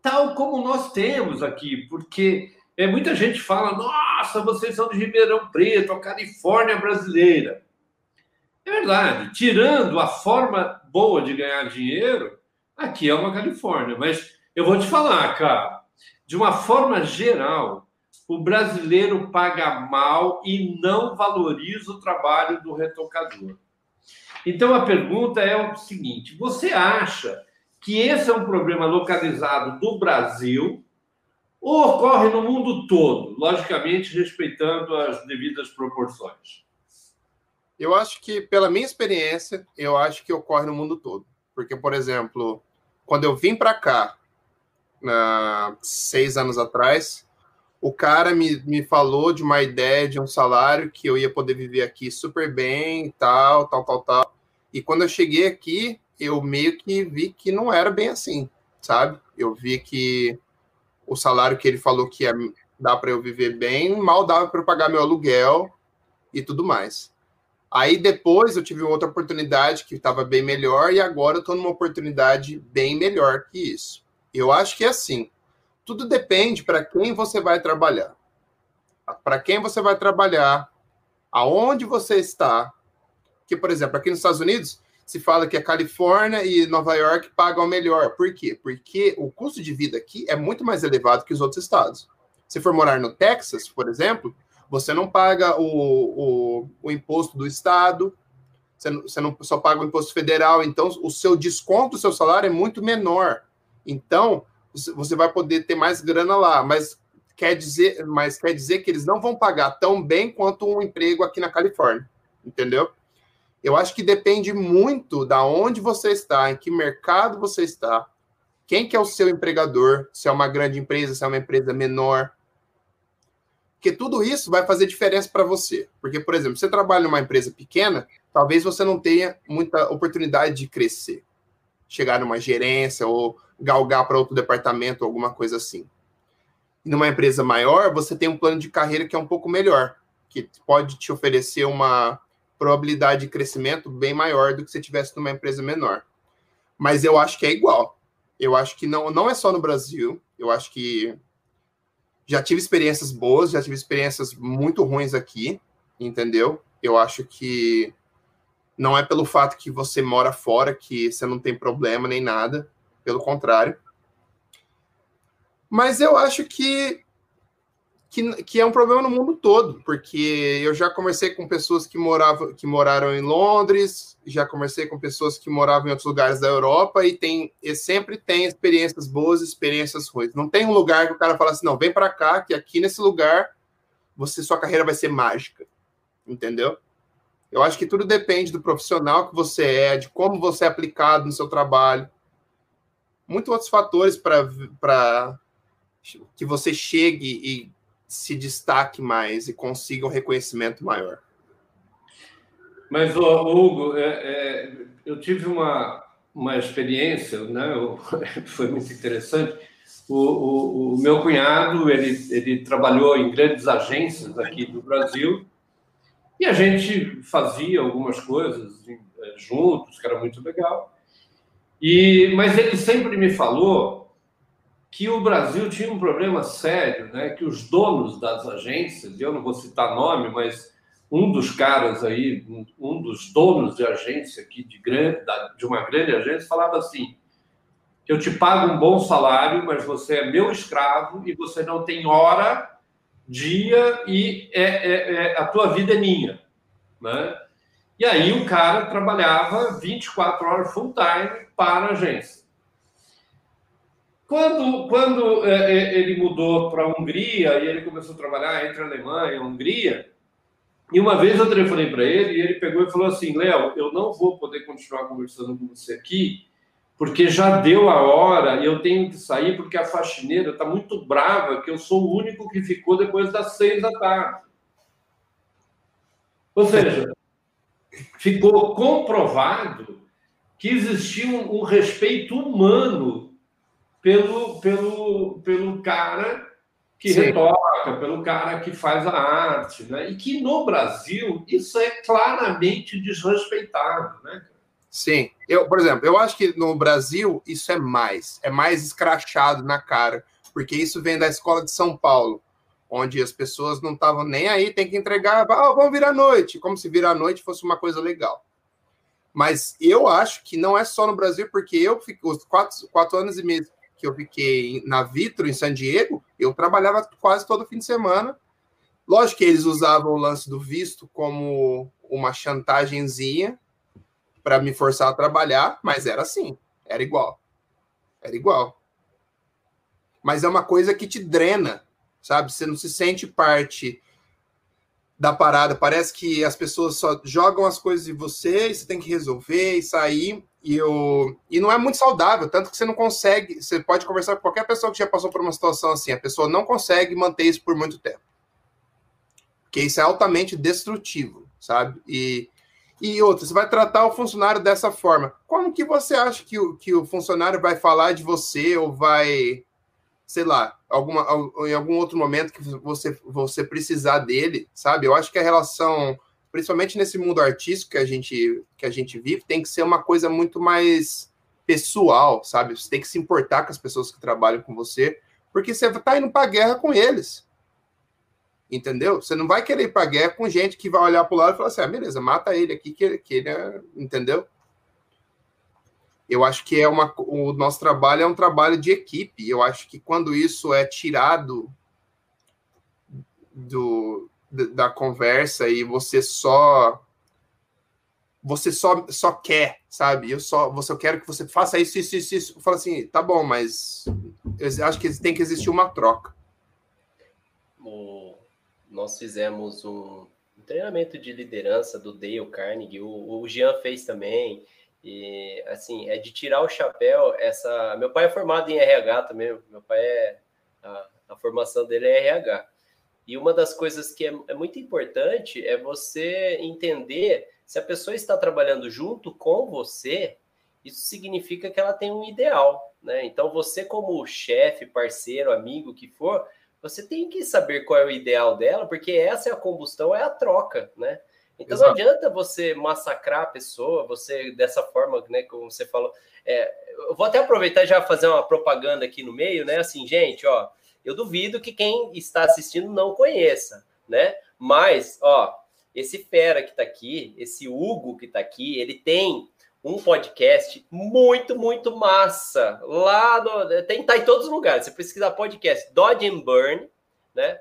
Tal como nós temos aqui, porque muita gente fala, nossa, vocês são de Ribeirão Preto, a Califórnia brasileira. É verdade, tirando a forma boa de ganhar dinheiro, aqui é uma Califórnia. Mas eu vou te falar, cara, de uma forma geral, o brasileiro paga mal e não valoriza o trabalho do retocador. Então, a pergunta é o seguinte, você acha que esse é um problema localizado do Brasil ou ocorre no mundo todo, logicamente respeitando as devidas proporções? Eu acho que, pela minha experiência, eu acho que ocorre no mundo todo. Porque, por exemplo, quando eu vim para cá, 6 anos atrás, o cara me falou de uma ideia de um salário que eu ia poder viver aqui super bem, tal. E quando eu cheguei aqui, eu meio que vi que não era bem assim, sabe? Eu vi que o salário que ele falou que ia dar para eu viver bem, mal dava para eu pagar meu aluguel e tudo mais. Aí depois eu tive outra oportunidade que estava bem melhor e agora eu estou numa oportunidade bem melhor que isso. Eu acho que é assim. Tudo depende para quem você vai trabalhar. Para quem você vai trabalhar, aonde você está. Que, por exemplo, aqui nos Estados Unidos, se fala que a Califórnia e Nova York pagam melhor. Por quê? Porque o custo de vida aqui é muito mais elevado que os outros estados. Se for morar no Texas, por exemplo, você não paga o imposto do estado, você não só paga o imposto federal, então o seu desconto do seu salário é muito menor. Então, você vai poder ter mais grana lá, mas quer dizer que eles não vão pagar tão bem quanto um emprego aqui na Califórnia, entendeu? Eu acho que depende muito da onde você está, em que mercado você está, quem que é o seu empregador, se é uma grande empresa, se é uma empresa menor. Porque tudo isso vai fazer diferença para você. Porque, por exemplo, você trabalha numa empresa pequena, talvez você não tenha muita oportunidade de crescer, chegar numa gerência ou galgar para outro departamento, alguma coisa assim. Numa empresa maior, você tem um plano de carreira que é um pouco melhor, que pode te oferecer uma probabilidade de crescimento bem maior do que se tivesse numa empresa menor. Mas eu acho que é igual. Eu acho que não é só no Brasil. Eu acho que já tive experiências boas, já tive experiências muito ruins aqui, entendeu? Eu acho que não é pelo fato que você mora fora que você não tem problema nem nada, pelo contrário. Mas eu acho que é um problema no mundo todo, porque eu já conversei com pessoas que moraram em Londres, já conversei com pessoas que moravam em outros lugares da Europa e sempre tem experiências boas e experiências ruins. Não tem um lugar que o cara fala assim, não, vem para cá, que aqui nesse lugar sua carreira vai ser mágica, entendeu? Eu acho que tudo depende do profissional que você é, de como você é aplicado no seu trabalho. Muitos outros fatores para que você chegue e se destaque mais e consiga um reconhecimento maior. Mas, Hugo, eu tive uma experiência, né? Foi muito interessante. O meu cunhado, ele trabalhou em grandes agências aqui do Brasil e a gente fazia algumas coisas juntos, que era muito legal. Mas ele sempre me falou que o Brasil tinha um problema sério, né? Que os donos das agências, eu não vou citar nome, mas um dos caras aí, um dos donos de agência aqui, de uma grande agência, falava assim, eu te pago um bom salário, mas você é meu escravo e você não tem hora, dia e a tua vida é minha, né? E aí o cara trabalhava 24 horas full time para a agência. Quando ele mudou para a Hungria e ele começou a trabalhar entre a Alemanha e a Hungria, e uma vez eu telefonei para ele e ele pegou e falou assim, Léo, eu não vou poder continuar conversando com você aqui, porque já deu a hora e eu tenho que sair porque a faxineira está muito brava, que eu sou o único que ficou depois das 18h. Ou seja, ficou comprovado que existia um respeito humano pelo cara que retorna troca pelo cara que faz a arte, né? E que no Brasil isso é claramente desrespeitado, né? Sim. Eu, por exemplo, eu acho que no Brasil isso é mais escrachado na cara, porque isso vem da escola de São Paulo, onde as pessoas não estavam nem aí, tem que entregar, vamos virar à noite, como se virar à noite fosse uma coisa legal. Mas eu acho que não é só no Brasil, porque eu fico os 4 anos e meio que eu fiquei na Vitro, em San Diego, eu trabalhava quase todo fim de semana. Lógico que eles usavam o lance do visto como uma chantagenzinha para me forçar a trabalhar, mas era assim, era igual. Era igual. Mas é uma coisa que te drena, sabe? Você não se sente parte da parada. Parece que as pessoas só jogam as coisas em você e você tem que resolver e sair. E não é muito saudável, tanto que você não consegue... Você pode conversar com qualquer pessoa que já passou por uma situação assim. A pessoa não consegue manter isso por muito tempo. Porque isso é altamente destrutivo, sabe? E outra, você vai tratar o funcionário dessa forma. Como que você acha que o funcionário vai falar de você ou vai... sei lá, em algum outro momento que você precisar dele, sabe? Eu acho que a relação, principalmente nesse mundo artístico que a gente vive, tem que ser uma coisa muito mais pessoal, sabe? Você tem que se importar com as pessoas que trabalham com você, porque você tá indo pra guerra com eles, entendeu? Você não vai querer ir pra guerra com gente que vai olhar pro lado e falar assim, beleza, mata ele aqui, que ele é... entendeu? Eu acho que o nosso trabalho é um trabalho de equipe. Eu acho que quando isso é tirado da conversa e você só quer, sabe? Eu quero que você faça isso. Eu falo assim, tá bom, mas eu acho que tem que existir uma troca. Nós fizemos um treinamento de liderança do Dale Carnegie. O Jean fez também. E, assim, é de tirar o chapéu essa... Meu pai é formado em RH também, meu pai é... A formação dele é RH. E uma das coisas que é muito importante é você entender se a pessoa está trabalhando junto com você, isso significa que ela tem um ideal, né? Então, você como chefe, parceiro, amigo, que for, você tem que saber qual é o ideal dela, porque essa é a combustão, é a troca, né? Então, exato. Não adianta você massacrar a pessoa, você dessa forma, né, como você falou. Eu vou até aproveitar e já fazer uma propaganda aqui no meio, né? Assim, gente, ó, eu duvido que quem está assistindo não conheça, né? Mas, ó, esse fera que tá aqui, esse Hugo que tá aqui, ele tem um podcast muito, muito massa. Tá em todos os lugares, você pesquisar podcast, Dodge and Burn, né?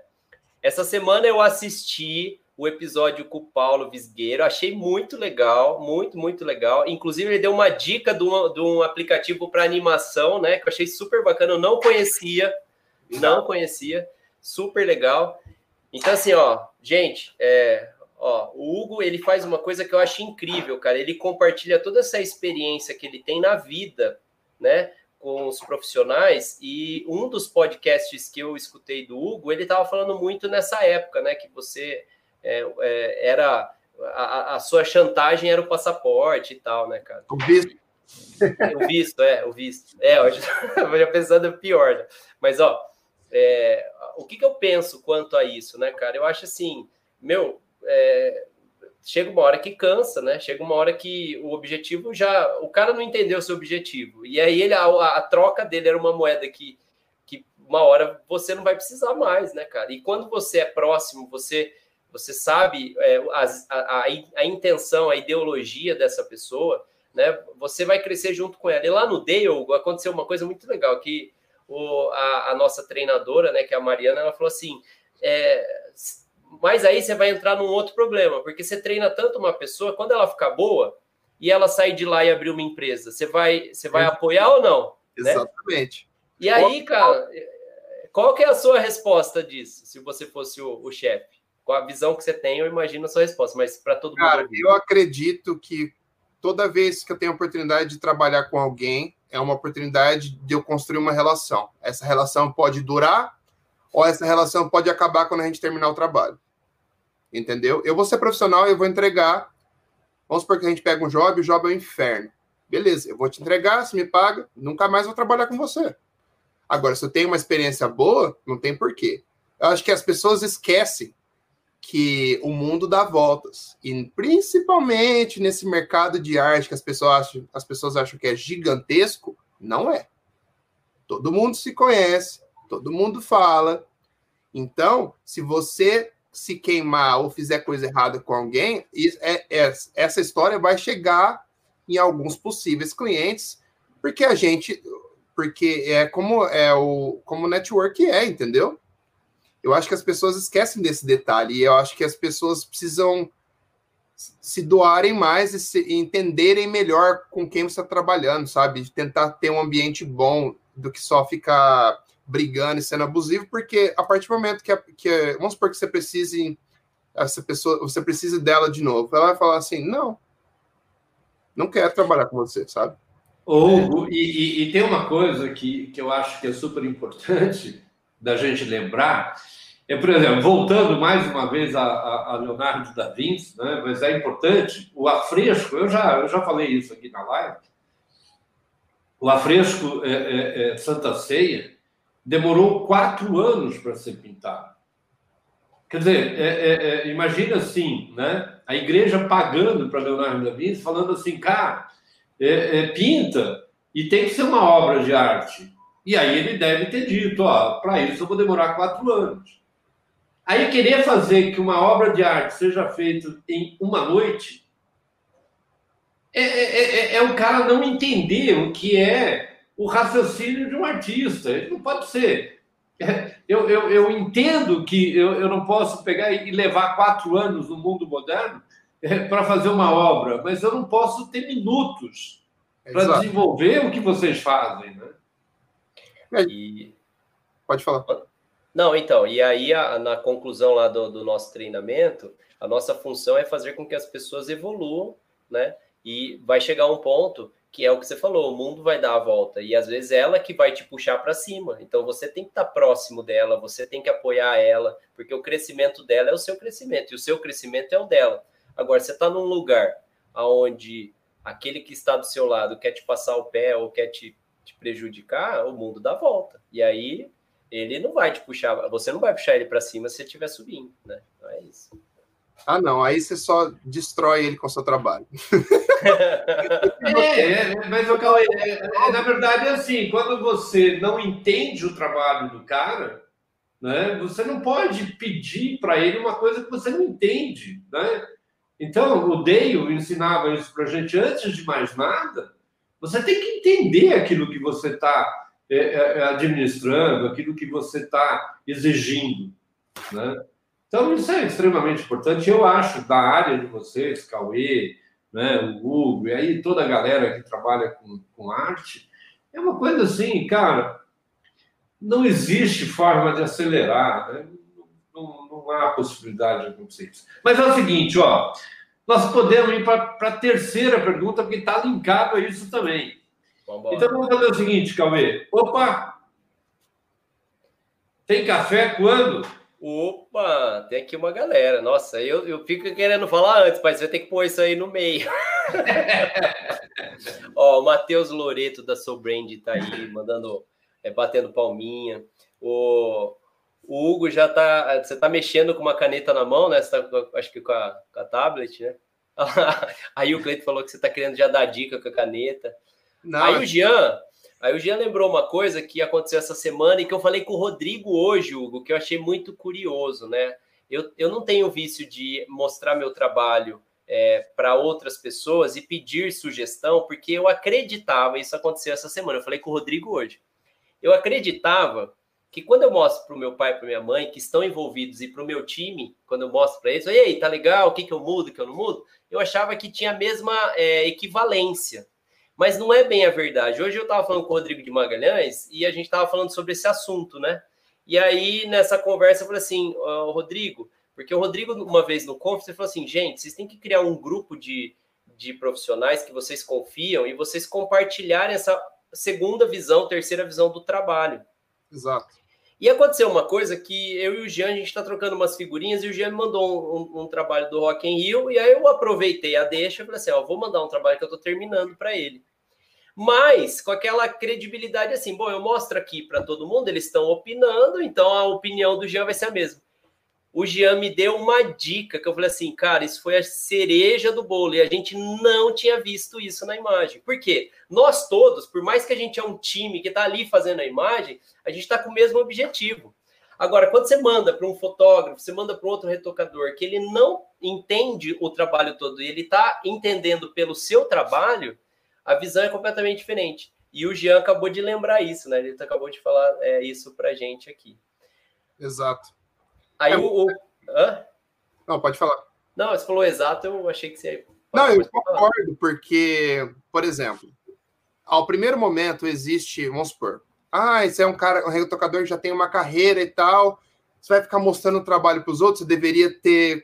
Essa semana eu assisti o episódio com o Paulo Visgueiro, achei muito legal, muito, muito legal. Inclusive, ele deu uma dica de um aplicativo para animação, né? Que eu achei super bacana, eu não conhecia, super legal. Então, assim, ó, gente, o Hugo, ele faz uma coisa que eu acho incrível, cara. Ele compartilha toda essa experiência que ele tem na vida, né? Com os profissionais, e um dos podcasts que eu escutei do Hugo, ele tava falando muito nessa época, né? Que você... era a sua chantagem era o passaporte e tal, né, cara? O visto. Eu já pensando pior, né? Mas, ó, o que eu penso quanto a isso, né, cara? Eu acho assim, chega uma hora que cansa, né? Chega uma hora que o objetivo já... O cara não entendeu o seu objetivo. E aí ele, a troca dele era uma moeda que uma hora você não vai precisar mais, né, cara? E quando você é próximo, você sabe a intenção, a ideologia dessa pessoa, né? Você vai crescer junto com ela. E lá no Dale aconteceu uma coisa muito legal, que a nossa treinadora, né, que é a Mariana, ela falou assim, mas aí você vai entrar num outro problema, porque você treina tanto uma pessoa, quando ela ficar boa, e ela sair de lá e abrir uma empresa, você vai apoiar ou não? Exatamente. Né? E aí, cara, qual que é a sua resposta disso, se você fosse o chefe? Com a visão que você tem, eu imagino a sua resposta, mas para todo mundo... Cara, eu acredito que toda vez que eu tenho a oportunidade de trabalhar com alguém, é uma oportunidade de eu construir uma relação. Essa relação pode durar, ou essa relação pode acabar quando a gente terminar o trabalho. Entendeu? Eu vou ser profissional, eu vou entregar... Vamos supor que a gente pega um job, o job é um inferno. Beleza, eu vou te entregar, você me paga, nunca mais vou trabalhar com você. Agora, se eu tenho uma experiência boa, não tem porquê. Eu acho que as pessoas esquecem que o mundo dá voltas. E principalmente nesse mercado de arte que as pessoas acham que é gigantesco, não é. Todo mundo se conhece, todo mundo fala. Então, se você se queimar ou fizer coisa errada com alguém, essa história vai chegar em alguns possíveis clientes, porque é como o network é, entendeu? Eu acho que as pessoas esquecem desse detalhe, e eu acho que as pessoas precisam se doarem mais e se entenderem melhor com quem você está trabalhando, sabe? Tentar ter um ambiente bom do que só ficar brigando e sendo abusivo, porque a partir do momento que vamos supor que você precise essa pessoa, você precise dela de novo, ela vai falar assim, não quero trabalhar com você, sabe? E tem uma coisa que eu acho que é super importante da gente lembrar, por exemplo, voltando mais uma vez a Leonardo da Vinci, né? Mas é importante, o afresco, eu já falei isso aqui na live, o afresco Santa Ceia demorou 4 anos para ser pintado. Quer dizer, imagina assim, né? A igreja pagando para Leonardo da Vinci, falando assim, cara, pinta e tem que ser uma obra de arte. E aí ele deve ter dito, ó, para isso eu vou demorar 4 anos. Aí querer fazer que uma obra de arte seja feita em uma noite é o cara não entender o que é o raciocínio de um artista. Ele não pode ser. Eu entendo que eu não posso pegar e levar 4 anos no mundo moderno para fazer uma obra, mas eu não posso ter minutos para desenvolver o que vocês fazem, né? E... Pode falar. Não, então, e aí na conclusão lá do nosso treinamento, a nossa função é fazer com que as pessoas evoluam, né? E vai chegar um ponto que é o que você falou, o mundo vai dar a volta, e às vezes ela que vai te puxar para cima, então você tem que estar próximo dela, você tem que apoiar ela, porque o crescimento dela é o seu crescimento, e o seu crescimento é o dela. Agora, você está num lugar onde aquele que está do seu lado quer te passar o pé ou quer te prejudicar, o mundo dá a volta, e aí ele não vai te puxar, você não vai puxar ele para cima se você estiver subindo, né? Então é isso. Ah, não, aí você só destrói ele com o seu trabalho. Mas o Cauê, na verdade é assim, quando você não entende o trabalho do cara, né, você não pode pedir para ele uma coisa que você não entende, né? Então, o Deio ensinava isso para a gente, antes de mais nada, você tem que entender aquilo que você está administrando, aquilo que você está exigindo, né? Então, isso é extremamente importante. Eu acho, da área de vocês, Cauê, né, o Hugo, e aí toda a galera que trabalha com arte, é uma coisa assim, cara, não existe forma de acelerar, né? Não há possibilidade de acontecer isso. Mas é o seguinte, ó, nós podemos ir para a terceira pergunta, porque está linkado a isso também. Vambora. Então, vamos fazer o seguinte, Cauê. Opa! Tem café quando... Opa, tem aqui uma galera. Nossa, eu fico querendo falar antes, mas você tem que pôr isso aí no meio. Ó, o Matheus Loreto da Sobrand tá aí, mandando, batendo palminha. O Hugo já tá... Você tá mexendo com uma caneta na mão, né? Você tá, acho que com a tablet, né? Aí o Cleiton falou que você tá querendo já dar dica com a caneta. Não, Aí o Jean lembrou uma coisa que aconteceu essa semana e que eu falei com o Rodrigo hoje, Hugo, que eu achei muito curioso, né? Eu não tenho vício de mostrar meu trabalho para outras pessoas e pedir sugestão, porque eu acreditava, isso aconteceu essa semana, eu falei com o Rodrigo hoje, eu acreditava que quando eu mostro para o meu pai e para minha mãe, que estão envolvidos, e para o meu time, quando eu mostro para eles, e aí, tá legal, o que, que eu mudo, o que eu não mudo, eu achava que tinha a mesma equivalência. Mas não é bem a verdade. Hoje eu estava falando com o Rodrigo de Magalhães e a gente estava falando sobre esse assunto, né? E aí, nessa conversa, eu falei assim, Rodrigo, porque o Rodrigo, uma vez no conference, ele falou assim, gente, vocês têm que criar um grupo de profissionais que vocês confiam e vocês compartilharem essa segunda visão, terceira visão do trabalho. Exato. E aconteceu uma coisa que eu e o Jean, a gente está trocando umas figurinhas e o Jean me mandou um trabalho do Rock in Rio e aí eu aproveitei a deixa e falei assim, ó, vou mandar um trabalho que eu estou terminando para ele. mas com aquela credibilidade assim, bom, eu mostro aqui para todo mundo, eles estão opinando, então a opinião do Jean vai ser a mesma. O Jean me deu uma dica, que eu falei assim, cara, isso foi a cereja do bolo, e a gente não tinha visto isso na imagem. Por quê? Nós todos, por mais que a gente é um time que está ali fazendo a imagem, a gente está com o mesmo objetivo. Agora, quando você manda para um fotógrafo, você manda para outro retocador, que ele não entende o trabalho todo, e ele está entendendo pelo seu trabalho, a visão é completamente diferente. E o Jean acabou de lembrar isso, né? Ele acabou de falar isso para a gente aqui. Exato. Aí Hã? Não, pode falar. Não, você falou exato, eu achei que você... Não, eu concordo, porque, por exemplo, ao primeiro momento existe, vamos supor, esse é um cara, um retocador que já tem uma carreira e tal, você vai ficar mostrando o trabalho para os outros, você deveria ter,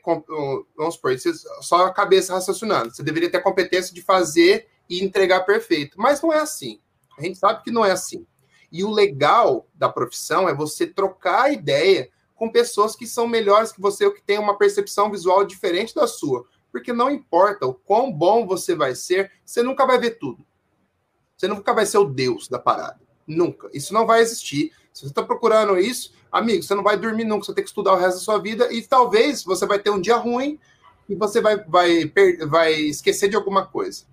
vamos supor, só a cabeça raciocinando, você deveria ter a competência de fazer e entregar perfeito, mas não é assim, a gente sabe que não é assim. E o legal da profissão é você trocar a ideia com pessoas que são melhores que você, ou que têm uma percepção visual diferente da sua, porque não importa o quão bom você vai ser, você nunca vai ver tudo, você nunca vai ser o deus da parada. Nunca. Isso não vai existir. Se você está procurando isso, amigo, você não vai dormir nunca, você tem que estudar o resto da sua vida e talvez você vai ter um dia ruim e você vai esquecer de alguma coisa,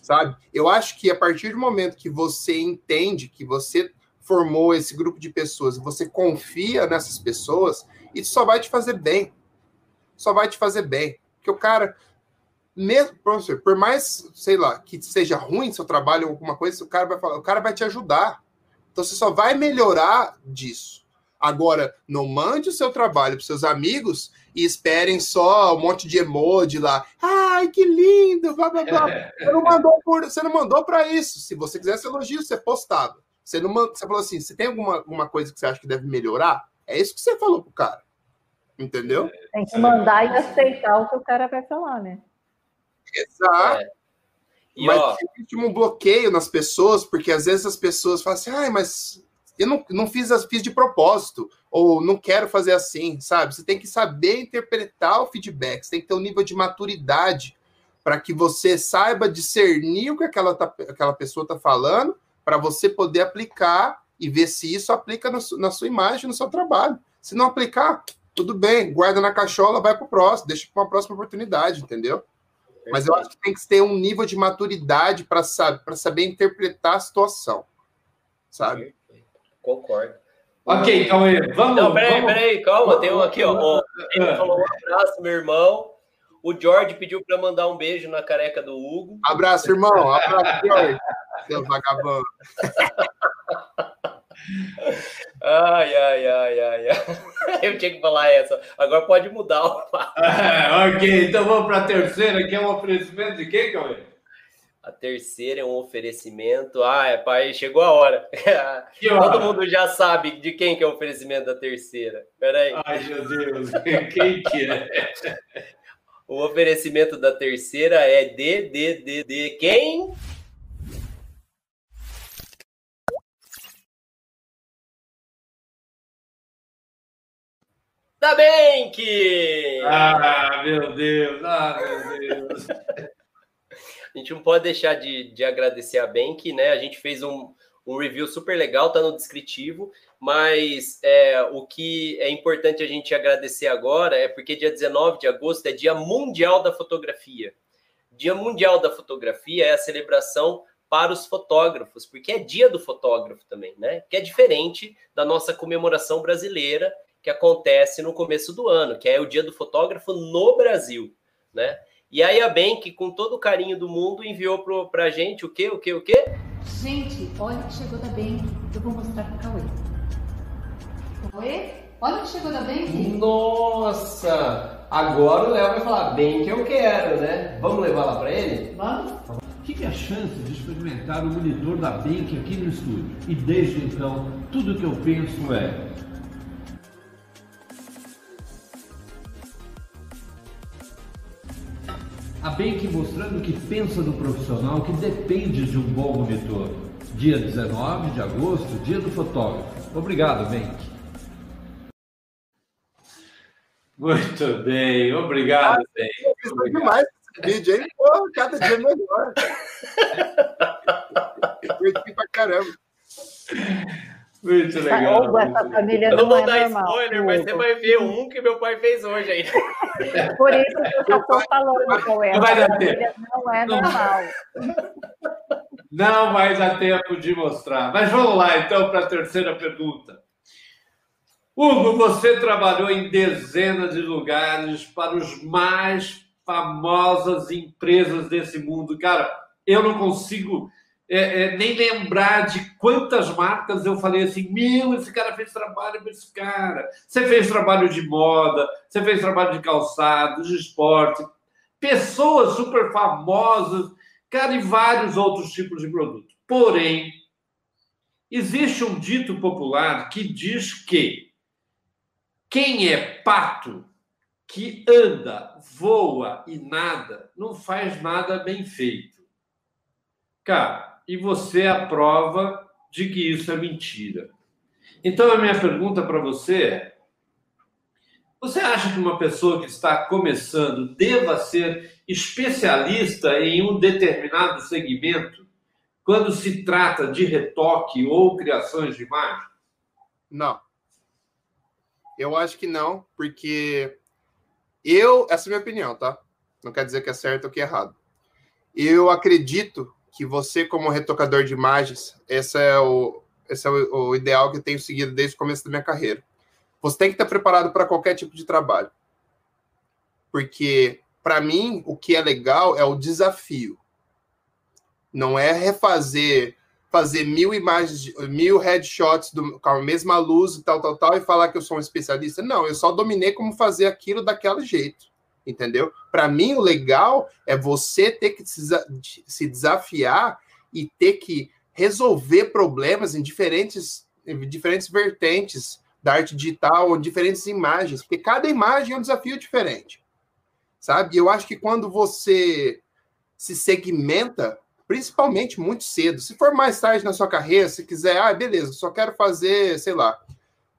sabe? Eu acho que a partir do momento que você entende que você formou esse grupo de pessoas, você confia nessas pessoas, isso só vai te fazer bem. Só vai te fazer bem. Porque o cara... Mesmo, professor, por mais, sei lá, que seja ruim seu trabalho ou alguma coisa, o cara vai te ajudar. Então, você só vai melhorar disso. Agora, não mande o seu trabalho para seus amigos e esperem só um monte de emoji lá. Ai, que lindo, blá, blá, blá. Você não mandou para isso. Se você quisesse elogio, você postava. Você falou assim, você tem alguma coisa que você acha que deve melhorar? É isso que você falou pro cara. Entendeu? Tem que mandar e aceitar o que o cara vai falar, né? Exato. E, mas existe um bloqueio nas pessoas, porque às vezes as pessoas falam assim, mas eu não fiz de propósito, ou não quero fazer assim, sabe? Você tem que saber interpretar o feedback, você tem que ter um nível de maturidade para que você saiba discernir o que aquela pessoa está falando, para você poder aplicar e ver se isso aplica na sua imagem, no seu trabalho. Se não aplicar, tudo bem, guarda na cachola, vai para o próximo, deixa para uma próxima oportunidade, entendeu? Mas eu acho que tem que ter um nível de maturidade para saber interpretar a situação, sabe? Concordo. Ok, então vamos... Não, peraí, calma, tem um aqui, ó. Ele falou um abraço, meu irmão. O Jorge pediu para mandar um beijo na careca do Hugo. Abraço, irmão. Abraço, Jorge. Seu vagabundo. Ai. Eu tinha que falar essa. Agora pode mudar o ok, então vamos para a terceira, que é um oferecimento de quem, Cauê? A terceira é um oferecimento. Pai, chegou a hora. Todo mundo já sabe de quem que é o oferecimento da terceira. Peraí. Ai, meu Deus, quem que é? O oferecimento da terceira é de quem? Da BenQ! Meu Deus! A gente não pode deixar de agradecer a BenQ, né? A gente fez um review super legal, tá no descritivo, mas o que é importante a gente agradecer agora é porque dia 19 de agosto é Dia Mundial da Fotografia. Dia Mundial da Fotografia é a celebração para os fotógrafos, porque é dia do fotógrafo também, né? Que é diferente da nossa comemoração brasileira, que acontece no começo do ano, que é o Dia do Fotógrafo no Brasil, né? E aí a BenQ, com todo o carinho do mundo, enviou para a gente o quê? Gente, olha o que chegou da BenQ. Eu vou mostrar para o Cauê. Cauê, olha o que chegou da BenQ. Nossa! Agora o Léo vai falar, BenQ eu quero, né? Vamos levar lá para ele? Vamos. Tive a chance de experimentar o monitor da BenQ aqui no estúdio. E desde então, tudo que eu penso é... A BenQ mostrando o que pensa do profissional que depende de um bom monitor. Dia 19 de agosto, Dia do Fotógrafo. Obrigado, BenQ. Muito bem, obrigado, BenQ. Obrigado demais vídeo, hein? Pô, cada dia melhor. Diverti pra caramba. Muito legal. Oba, essa família não vou dar spoiler, mas você vai ver um que meu pai fez hoje aí. Por isso que eu estou falando com ela. Não vai dar tempo. Não é normal. Não vai dar tempo de mostrar. Mas vamos lá, então, para a terceira pergunta. Hugo, você trabalhou em dezenas de lugares para os mais famosas empresas desse mundo. Cara, eu não consigo... nem lembrar de quantas marcas eu falei assim, meu, esse cara fez trabalho para esse cara. Você fez trabalho de moda, você fez trabalho de calçados, de esporte, pessoas super famosas, cara, e vários outros tipos de produto. Porém, existe um dito popular que diz que quem é pato que anda, voa e nada, não faz nada bem feito. Cara, e você é a prova de que isso é mentira. Então, a minha pergunta para você é: você acha que uma pessoa que está começando deva ser especialista em um determinado segmento quando se trata de retoque ou criações de imagem? Não. Eu acho que não, porque essa é a minha opinião, tá? Não quer dizer que é certo ou que é errado. Eu acredito que você, como retocador de imagens, esse é o ideal que eu tenho seguido desde o começo da minha carreira. Você tem que estar preparado para qualquer tipo de trabalho. Porque, para mim, o que é legal é o desafio. Não é fazer 1.000 imagens, 1.000 headshots com a mesma luz e tal, e falar que eu sou um especialista. Não, eu só dominei como fazer aquilo daquele jeito. Entendeu? Para mim, o legal é você ter que se desafiar e ter que resolver problemas em diferentes vertentes da arte digital ou diferentes imagens, porque cada imagem é um desafio diferente, sabe? E eu acho que quando você se segmenta, principalmente muito cedo, se for mais tarde na sua carreira, se quiser, beleza, só quero fazer, sei lá,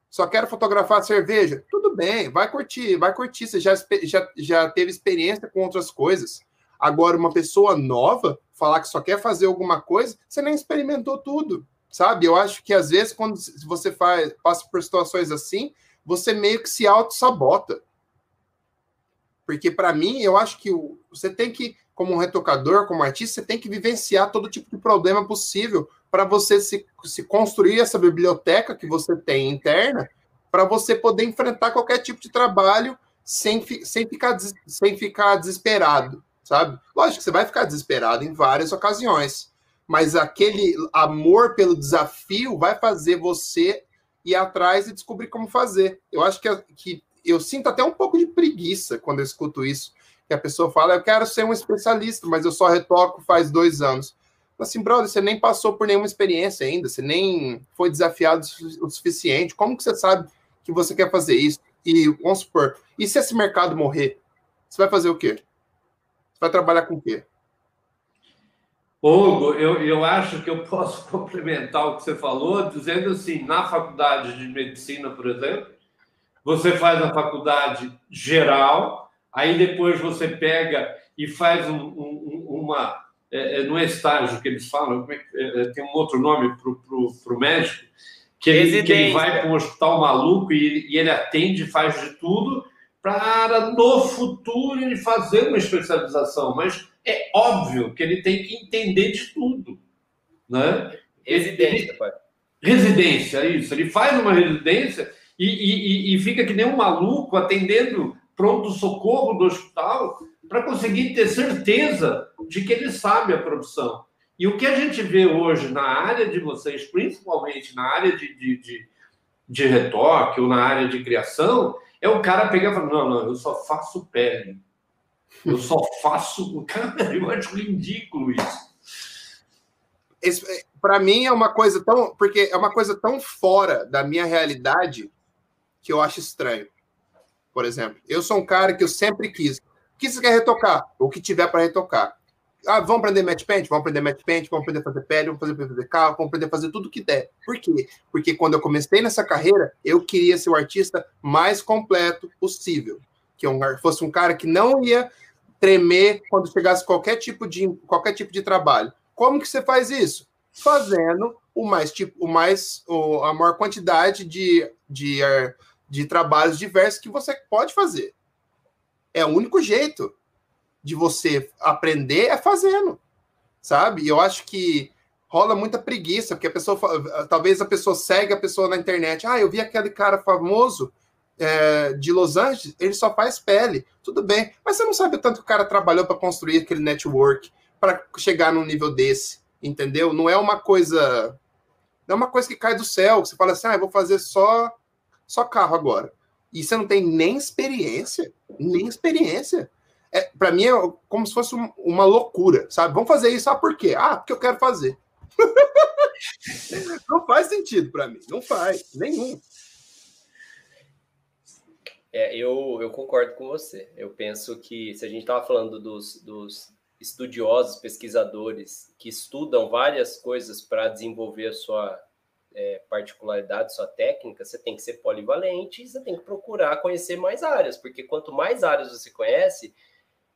só quero fotografar cerveja, tudo bem, vai curtir, você já teve experiência com outras coisas. Agora, uma pessoa nova, falar que só quer fazer alguma coisa, você nem experimentou tudo, sabe? Eu acho que, às vezes, quando você passa por situações assim, você meio que se auto-sabota. Porque, para mim, eu acho que você tem que, como um retocador, como artista, você tem que vivenciar todo tipo de problema possível, para você se construir essa biblioteca que você tem interna, para você poder enfrentar qualquer tipo de trabalho sem ficar desesperado, sabe? Lógico que você vai ficar desesperado em várias ocasiões, mas aquele amor pelo desafio vai fazer você ir atrás e descobrir como fazer. Eu acho que eu sinto até um pouco de preguiça quando eu escuto isso, que a pessoa fala, eu quero ser um especialista, mas eu só retoco faz 2 anos. Assim, brother, você nem passou por nenhuma experiência ainda, você nem foi desafiado o suficiente, como que você sabe que você quer fazer isso? E, vamos supor, e se esse mercado morrer? Você vai fazer o quê? Você vai trabalhar com o quê? Hugo, eu acho que eu posso complementar o que você falou, dizendo assim, na faculdade de medicina, por exemplo, você faz a faculdade geral, aí depois você pega e faz uma... não é estágio que eles falam, tem um outro nome para o médico, que ele vai para um hospital maluco e ele atende, faz de tudo, para no futuro ele fazer uma especialização. Mas é óbvio que ele tem que entender de tudo. Né? Residência, isso. Ele faz uma residência e fica que nem um maluco atendendo pronto-socorro do hospital para conseguir ter certeza de que ele sabe a profissão. E o que a gente vê hoje na área de vocês, principalmente na área de retoque ou na área de criação, é o cara pegar e falar, não, eu só faço pele. Eu só faço... Cara, eu acho ridículo isso. Para mim é uma coisa tão... Porque é uma coisa tão fora da minha realidade que eu acho estranho. Por exemplo, eu sou um cara que eu sempre quis... O que você quer retocar? O que tiver para retocar. Vamos aprender matte paint? Vamos aprender matte paint, vamos aprender a fazer pele, vamos fazer carro, vamos aprender a fazer tudo que der. Por quê? Porque quando eu comecei nessa carreira, eu queria ser o artista mais completo possível. Que eu fosse um cara que não ia tremer quando chegasse qualquer tipo de trabalho. Como que você faz isso? Fazendo a maior quantidade de trabalhos diversos que você pode fazer. É o único jeito de você aprender é fazendo, sabe? E eu acho que rola muita preguiça, porque a pessoa, talvez a pessoa segue a pessoa na internet. Ah, eu vi aquele cara famoso de Los Angeles, ele só faz pele. Tudo bem, mas você não sabe o tanto que o cara trabalhou para construir aquele network, para chegar num nível desse, entendeu? Não é uma coisa que cai do céu, que você fala assim, ah, eu vou fazer só carro agora. E você não tem nem experiência, nem experiência. É, para mim é como se fosse uma loucura, sabe? Vamos fazer isso, ah, por quê? Ah, porque eu quero fazer. Não faz sentido para mim, não faz, nenhum. É, eu concordo com você. Eu penso que, se a gente estava falando dos estudiosos, pesquisadores, que estudam várias coisas para desenvolver a sua particularidade, sua técnica, você tem que ser polivalente e você tem que procurar conhecer mais áreas, porque quanto mais áreas você conhece,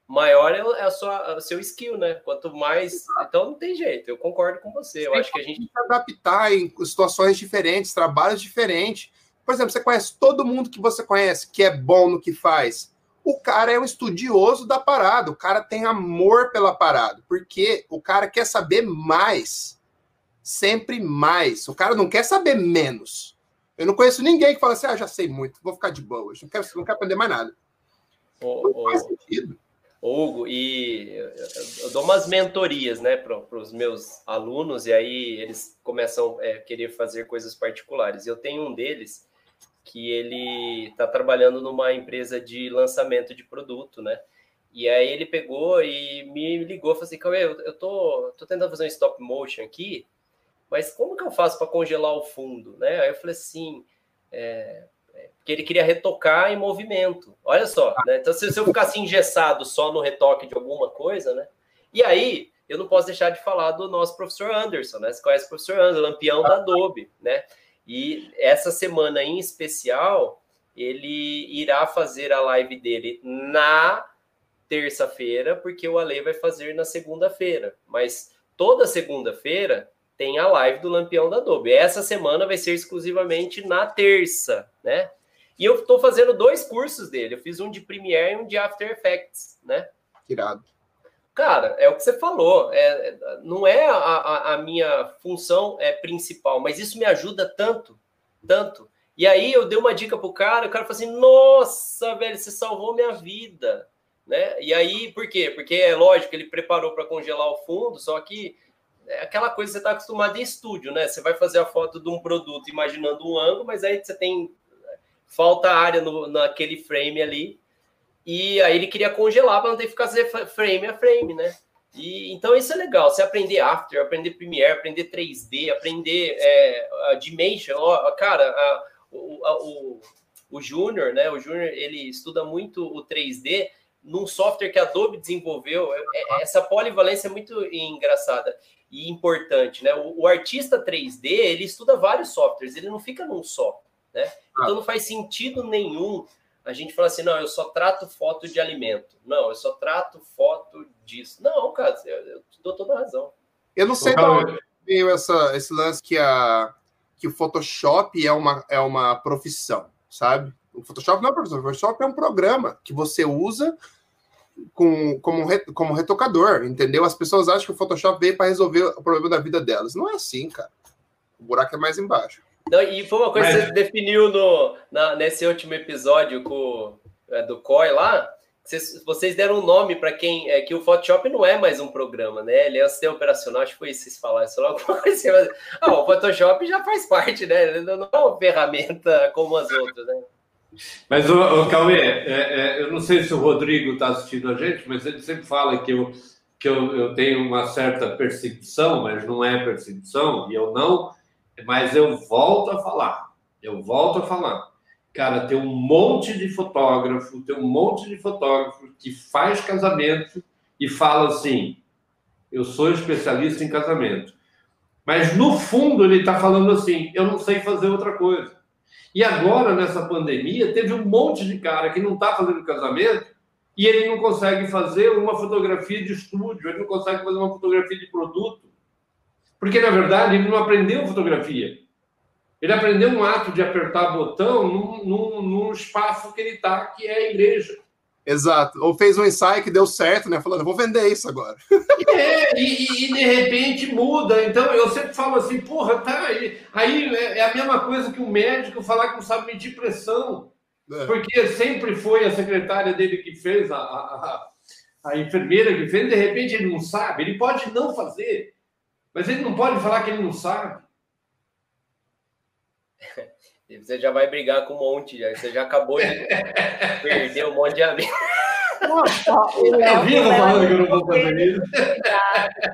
maior é o seu skill, né? Quanto mais... Então, não tem jeito. Eu concordo com você. Eu acho que a gente... se adaptar em situações diferentes, trabalhos diferentes. Por exemplo, você conhece todo mundo que você conhece, que é bom no que faz. O cara é um estudioso da parada. O cara tem amor pela parada, porque o cara quer saber mais. Sempre mais. O cara não quer saber menos. Eu não conheço ninguém que fala assim, ah, já sei muito, vou ficar de boa. Eu não quero aprender mais nada. Não faz sentido. Hugo, e eu dou umas mentorias, né, para os meus alunos, e aí eles começam a querer fazer coisas particulares. Eu tenho um deles que ele está trabalhando numa empresa de lançamento de produto, né? E aí ele pegou e me ligou, falou assim, Cauê, eu tô tentando fazer um stop motion aqui, mas como que eu faço para congelar o fundo, né? Aí eu falei assim, porque ele queria retocar em movimento. Olha só, né? Então, se eu ficasse engessado só no retoque de alguma coisa, né? E aí, eu não posso deixar de falar do nosso professor Anderson, né? Você conhece o professor Anderson, Lampião da Adobe, né? E essa semana em especial, ele irá fazer a live dele na terça-feira, porque o Ale vai fazer na segunda-feira. Mas toda segunda-feira tem a live do Lampião da Adobe. Essa semana vai ser exclusivamente na terça, né? E eu estou fazendo 2 cursos dele. Eu fiz um de Premiere e um de After Effects, né? Tirado. Cara, é o que você falou. Não é a minha função principal, mas isso me ajuda tanto, tanto. E aí eu dei uma dica pro cara, o cara falou assim, nossa, velho, você salvou minha vida, né? E aí, por quê? Porque é lógico, ele preparou para congelar o fundo, só que é aquela coisa que você está acostumado em estúdio, né? Você vai fazer a foto de um produto imaginando um ângulo, mas aí você tem... falta área naquele frame ali. E aí ele queria congelar para não ter que ficar frame a frame, né? E, então isso é legal. Você aprender After, aprender Premiere, aprender 3D, aprender Dimension. Ó, cara, o Júnior, né? O Júnior, ele estuda muito o 3D num software que a Adobe desenvolveu. Essa polivalência é muito engraçada e importante, né? O artista 3D, ele estuda vários softwares, ele não fica num só, né? Então não faz sentido nenhum a gente falar assim, não, eu só trato foto de alimento. Não, eu só trato foto disso. Não, cara, eu te dou toda a razão. Eu não sei de onde veio esse lance que o Photoshop é uma profissão, sabe? O Photoshop não é uma profissão, o Photoshop é um programa que você usa como retocador, entendeu? As pessoas acham que o Photoshop veio para resolver o problema da vida delas. Não é assim, cara. O buraco é mais embaixo. Não, e foi uma coisa que você definiu nesse último episódio do COI lá. Vocês deram um nome para quem... que o Photoshop não é mais um programa, né? Ele é um sistema operacional. Acho que foi isso que vocês falaram. Isso alguma coisa assim, mas... o Photoshop já faz parte, né? Ele não é uma ferramenta como as outras, né? Mas, Cauê, eu não sei se o Rodrigo está assistindo a gente, mas ele sempre fala que eu tenho uma certa percepção, mas não é percepção, e eu não... Mas eu volto a falar. Cara, tem um monte de fotógrafo, que faz casamento e fala assim, eu sou especialista em casamento. Mas no fundo ele está falando assim, eu não sei fazer outra coisa. E agora, nessa pandemia, teve um monte de cara que não está fazendo casamento, e ele não consegue fazer uma fotografia de estúdio, ele não consegue fazer uma fotografia de produto, porque, na verdade, ele não aprendeu fotografia. Ele aprendeu um ato de apertar botão num espaço que ele está, que é a igreja. Exato. Ou fez um ensaio que deu certo, né? Falando, vou vender isso agora. E de repente muda. Então, eu sempre falo assim, porra, tá... Aí é a mesma coisa que o médico falar que não sabe medir pressão. É. Porque sempre foi a secretária dele que fez, a enfermeira que fez, de repente ele não sabe. Ele pode não fazer, mas ele não pode falar que ele não sabe. E você já vai brigar com um monte, já. Você já acabou de perder um monte de amigos. É vivo falando que eu não vou fazer isso.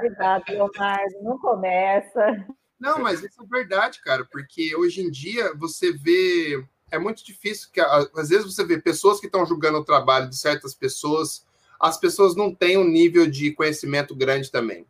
Cuidado, Leonardo, não começa. Não, mas isso é verdade, cara, porque hoje em dia você vê... É muito difícil, que às vezes você vê pessoas que estão julgando o trabalho de certas pessoas, as pessoas não têm um nível de conhecimento grande também.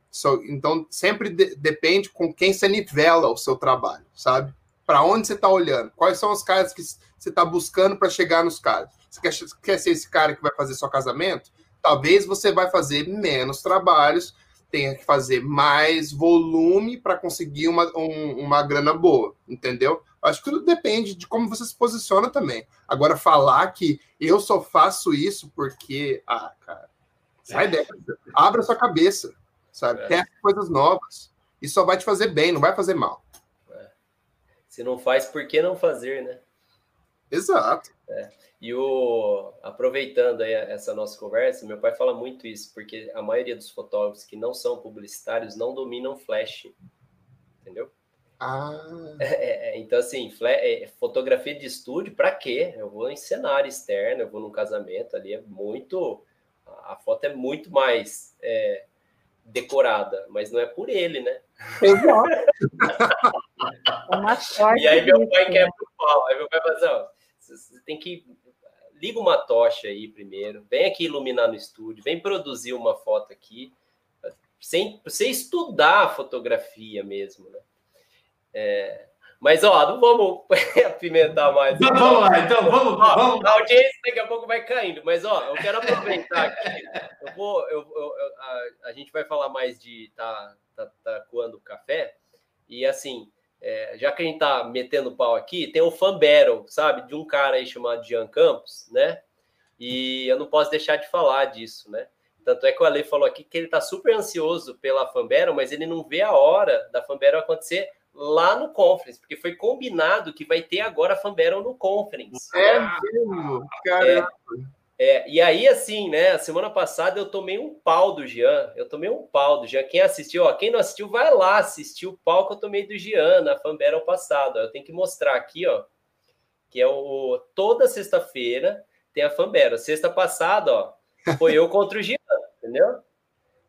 Então, sempre depende com quem você nivela o seu trabalho, sabe? Para onde você está olhando? Quais são os caras que você está buscando para chegar nos caras? Você quer ser esse cara que vai fazer seu casamento? Talvez você vai fazer menos trabalhos, tenha que fazer mais volume para conseguir uma grana boa, entendeu? Acho que tudo depende de como você se posiciona também. Agora, falar que eu só faço isso porque... Ah, cara, sai dessa. Abra sua cabeça, sabe? Teste coisas novas. Isso só vai te fazer bem, não vai fazer mal. Se não faz, por que não fazer, né? Exato. É. E aproveitando aí essa nossa conversa, meu pai fala muito isso, porque a maioria dos fotógrafos que não são publicitários não dominam flash, entendeu? Ah. Então, assim, fotografia de estúdio, para quê? Eu vou em cenário externo, eu vou num casamento ali, é muito... A foto é muito mais... decorada, mas não é por ele, né? Uma sorte. E aí meu pai quer pro pau. Aí meu pai fala assim, ó, você tem que... Liga uma tocha aí primeiro, vem aqui iluminar no estúdio, vem produzir uma foto aqui, sem você estudar a fotografia mesmo, né? Mas, ó, não vamos apimentar mais. Não, vamos lá, então, vamos. A audiência daqui a pouco vai caindo, mas, ó, eu quero aproveitar aqui. A gente vai falar mais de tá coando café. E, assim, já que a gente tá metendo pau aqui, tem o fan battle, sabe? De um cara aí chamado Jean Campos, né? E eu não posso deixar de falar disso, né? Tanto é que o Ale falou aqui que ele tá super ansioso pela fan battle, mas ele não vê a hora da fan battle acontecer lá no Conference, porque foi combinado que vai ter agora a fan battle no Conference. Mesmo? Caramba! E aí, assim, né, a semana passada eu tomei um pau do Jean, quem assistiu, ó, quem não assistiu, vai lá assistir o pau que eu tomei do Jean na fan battle passada. Eu tenho que mostrar aqui, ó, que é toda sexta-feira tem a fan battle. Sexta passada, ó, foi eu contra o Jean, entendeu?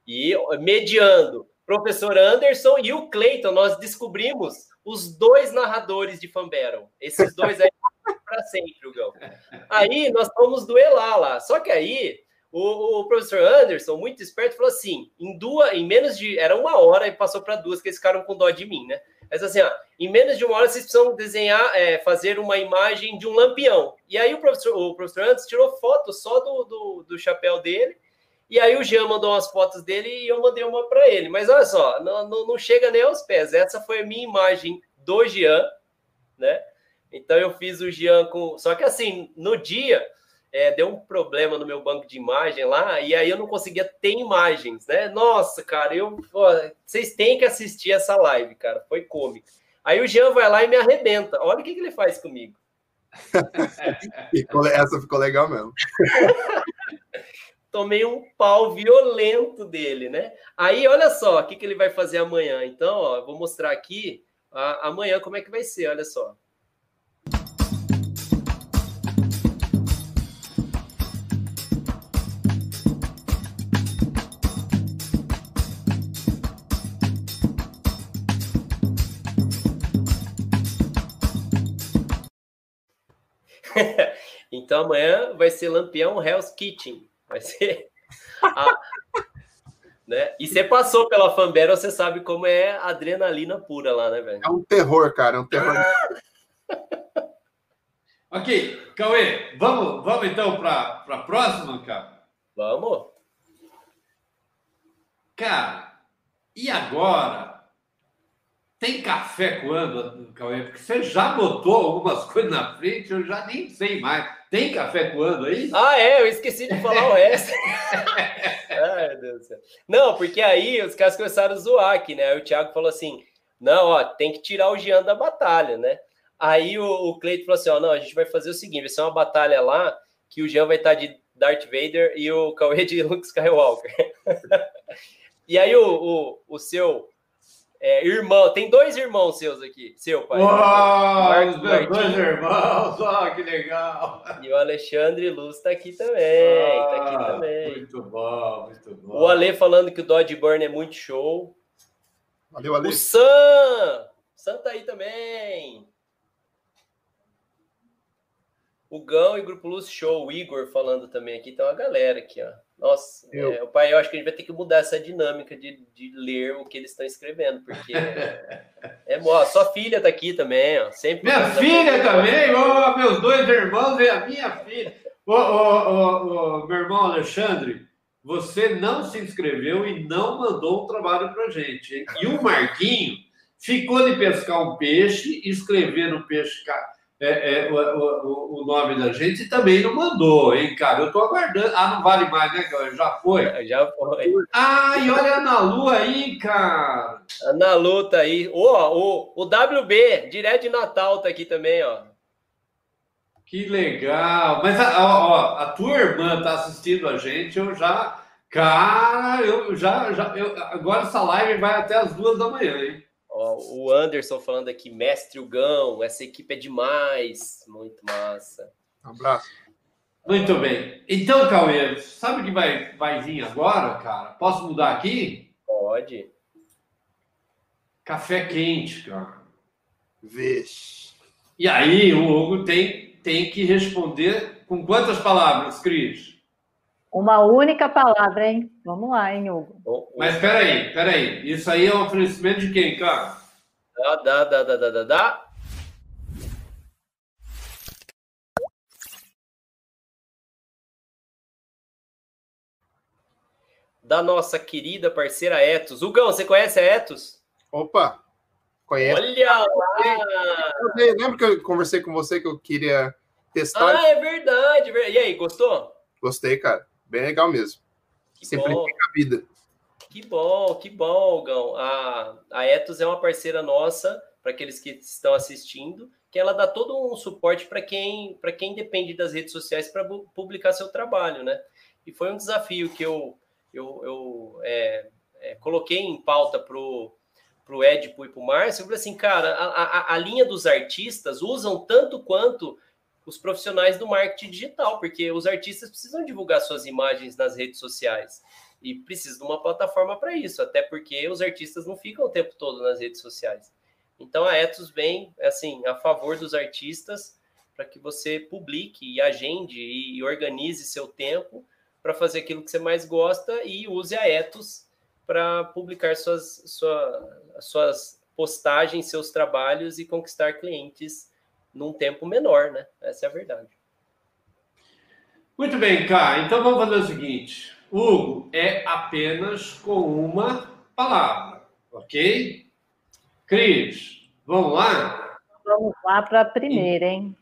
E mediando Professor Anderson e o Cleiton, nós descobrimos os dois narradores de fan battle. Esses dois aí para sempre, Hugão. Aí nós fomos duelar lá. Só que aí o professor Anderson, muito esperto, falou assim: em menos de... Era uma hora e passou para duas, que eles ficaram com dó de mim, né? Mas assim, ó, em menos de uma hora vocês precisam desenhar, fazer uma imagem de um lampião. E aí o professor Anderson tirou foto só do chapéu dele. E aí o Jean mandou umas fotos dele e eu mandei uma para ele. Mas olha só, não chega nem aos pés. Essa foi a minha imagem do Jean, né? Então eu fiz o Jean com... Só que assim, no dia, deu um problema no meu banco de imagem lá, e aí eu não conseguia ter imagens, né? Nossa, cara, vocês têm que assistir essa live, cara. Foi cômico. Aí o Jean vai lá e me arrebenta. Olha o que ele faz comigo. Essa ficou legal mesmo. Tomei um pau violento dele, né? Aí, olha só, o que ele vai fazer amanhã. Então, ó, eu vou mostrar aqui amanhã como é que vai ser, olha só. Então, amanhã vai ser Lampião Hell's Kitchen. Vai ser. Né? E você passou pela fan battle, você sabe como é adrenalina pura lá, né, velho? É um terror, cara, é um terror. Ok, Cauê, vamos então para a próxima, cara? Vamos. Cara, e agora? Tem café coando, Cauê? Porque você já botou algumas coisas na frente, eu já nem sei mais. Tem café coando aí? Ah, é, eu esqueci de falar o resto. Ai, meu Deus do céu. Não, porque aí os caras começaram a zoar aqui, né? Aí o Thiago falou assim, não, ó, tem que tirar o Jean da batalha, né? Aí o Cleiton falou assim, ó, não, a gente vai fazer o seguinte, vai ser uma batalha lá que o Jean vai estar de Darth Vader e o Cauê de Luke Skywalker. E aí o seu irmão, tem dois irmãos seus aqui, seu pai. Uau, os meus dois irmãos, ó, que legal. E o Alexandre Luz está aqui também, Muito bom, muito bom. O Ale falando que o Dodge Burn é muito show. Valeu, Ale. O Sam tá aí também. O Gão e o Grupo Luz Show, o Igor falando também aqui, tem uma galera aqui, ó. Nossa, o pai, eu acho que a gente vai ter que mudar essa dinâmica de ler o que eles estão escrevendo, porque ó, sua filha tá aqui também, ó. Sempre minha filha também, ó, meus dois irmãos e a minha filha. Ô, meu irmão Alexandre, você não se inscreveu e não mandou um trabalho pra gente, hein? E o Marquinho ficou de pescar um peixe, escrever no peixe, cara. O nome da gente também não mandou, hein, cara? Eu tô aguardando. Ah, não vale mais, né, cara? Já foi? Já foi. Ah, e olha a Ana Lu aí, cara. Ana Lu tá aí. O WB, direto de Natal, tá aqui também, ó. Que legal. Mas a tua irmã tá assistindo a gente, eu já... Cara, agora essa live vai até as 2 da manhã, hein? O Anderson falando aqui, mestre Hugão, essa equipe é demais, muito massa. Um abraço. Muito bem. Então, Cauê, sabe o que vai vir agora, cara? Posso mudar aqui? Pode. Café quente, cara. Vixe. E aí, o Hugo tem que responder com quantas palavras, Cris? Uma única palavra, hein? Vamos lá, hein, Hugo? Mas peraí. Isso aí é um oferecimento de quem, cara? Dá. Da nossa querida parceira Ettos. Hugão, você conhece a Ettos? Opa, conheço. Olha lá! Lembra que eu conversei com você que eu queria testar? Ah, é verdade. E aí, gostou? Gostei, cara. Bem legal mesmo. Simplifica a vida. Que bom, Gão. A Ettos é uma parceira nossa, para aqueles que estão assistindo, que ela dá todo um suporte para quem depende das redes sociais para publicar seu trabalho, né? E foi um desafio que eu coloquei em pauta pro Edipo e pro Márcio. Eu falei assim, cara, a linha dos artistas usam tanto quanto os profissionais do marketing digital, porque os artistas precisam divulgar suas imagens nas redes sociais e precisam de uma plataforma para isso, até porque os artistas não ficam o tempo todo nas redes sociais. Então, a Ettos vem, assim, a favor dos artistas para que você publique e agende e organize seu tempo para fazer aquilo que você mais gosta e use a Ettos para publicar suas postagens, seus trabalhos e conquistar clientes num tempo menor, né? Essa é a verdade. Muito bem, Cá. Então vamos fazer o seguinte. Hugo, é apenas com uma palavra, ok? Cris, vamos lá? Vamos lá para a primeira, hein?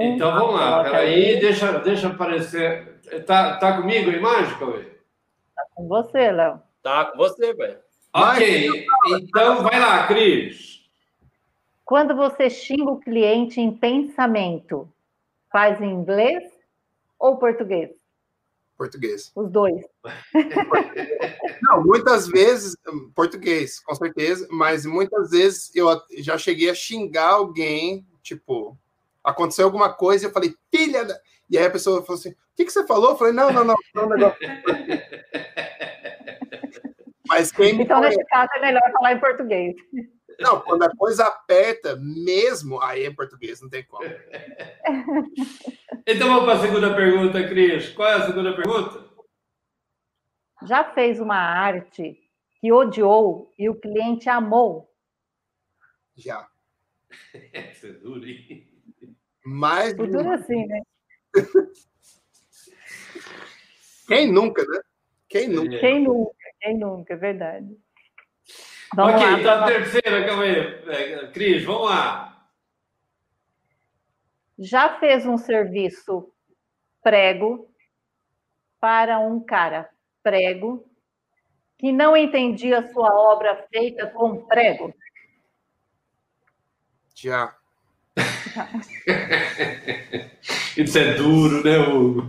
Então vamos lá. Peraí, deixa aparecer. Tá comigo a imagem, Cauê? Tá com você, Léo. Tá com você, velho. Ok, então vai lá, Cris. Quando você xinga o cliente em pensamento, faz em inglês ou português? Português. Os dois. Não, muitas vezes, português, com certeza, mas muitas vezes eu já cheguei a xingar alguém, tipo, aconteceu alguma coisa e eu falei, filha da... E aí a pessoa falou assim, o que você falou? Eu falei, não, negócio. Mas quem... Então, nesse caso, é melhor falar em português. Não, quando a coisa aperta mesmo, aí é português, não tem como. Então vamos para a segunda pergunta, Cris. Qual é a segunda pergunta? Já fez uma arte que odiou e o cliente amou? Já. Isso é duro, hein? Mais duro assim, né? Quem nunca, né? Quem nunca? Quem nunca, é verdade. Vamos ok, lá, então a terceira, calma aí, Cris, vamos lá. Já fez um serviço prego para um cara prego que não entendia sua obra feita com prego? Já. Isso é duro, né, Hugo?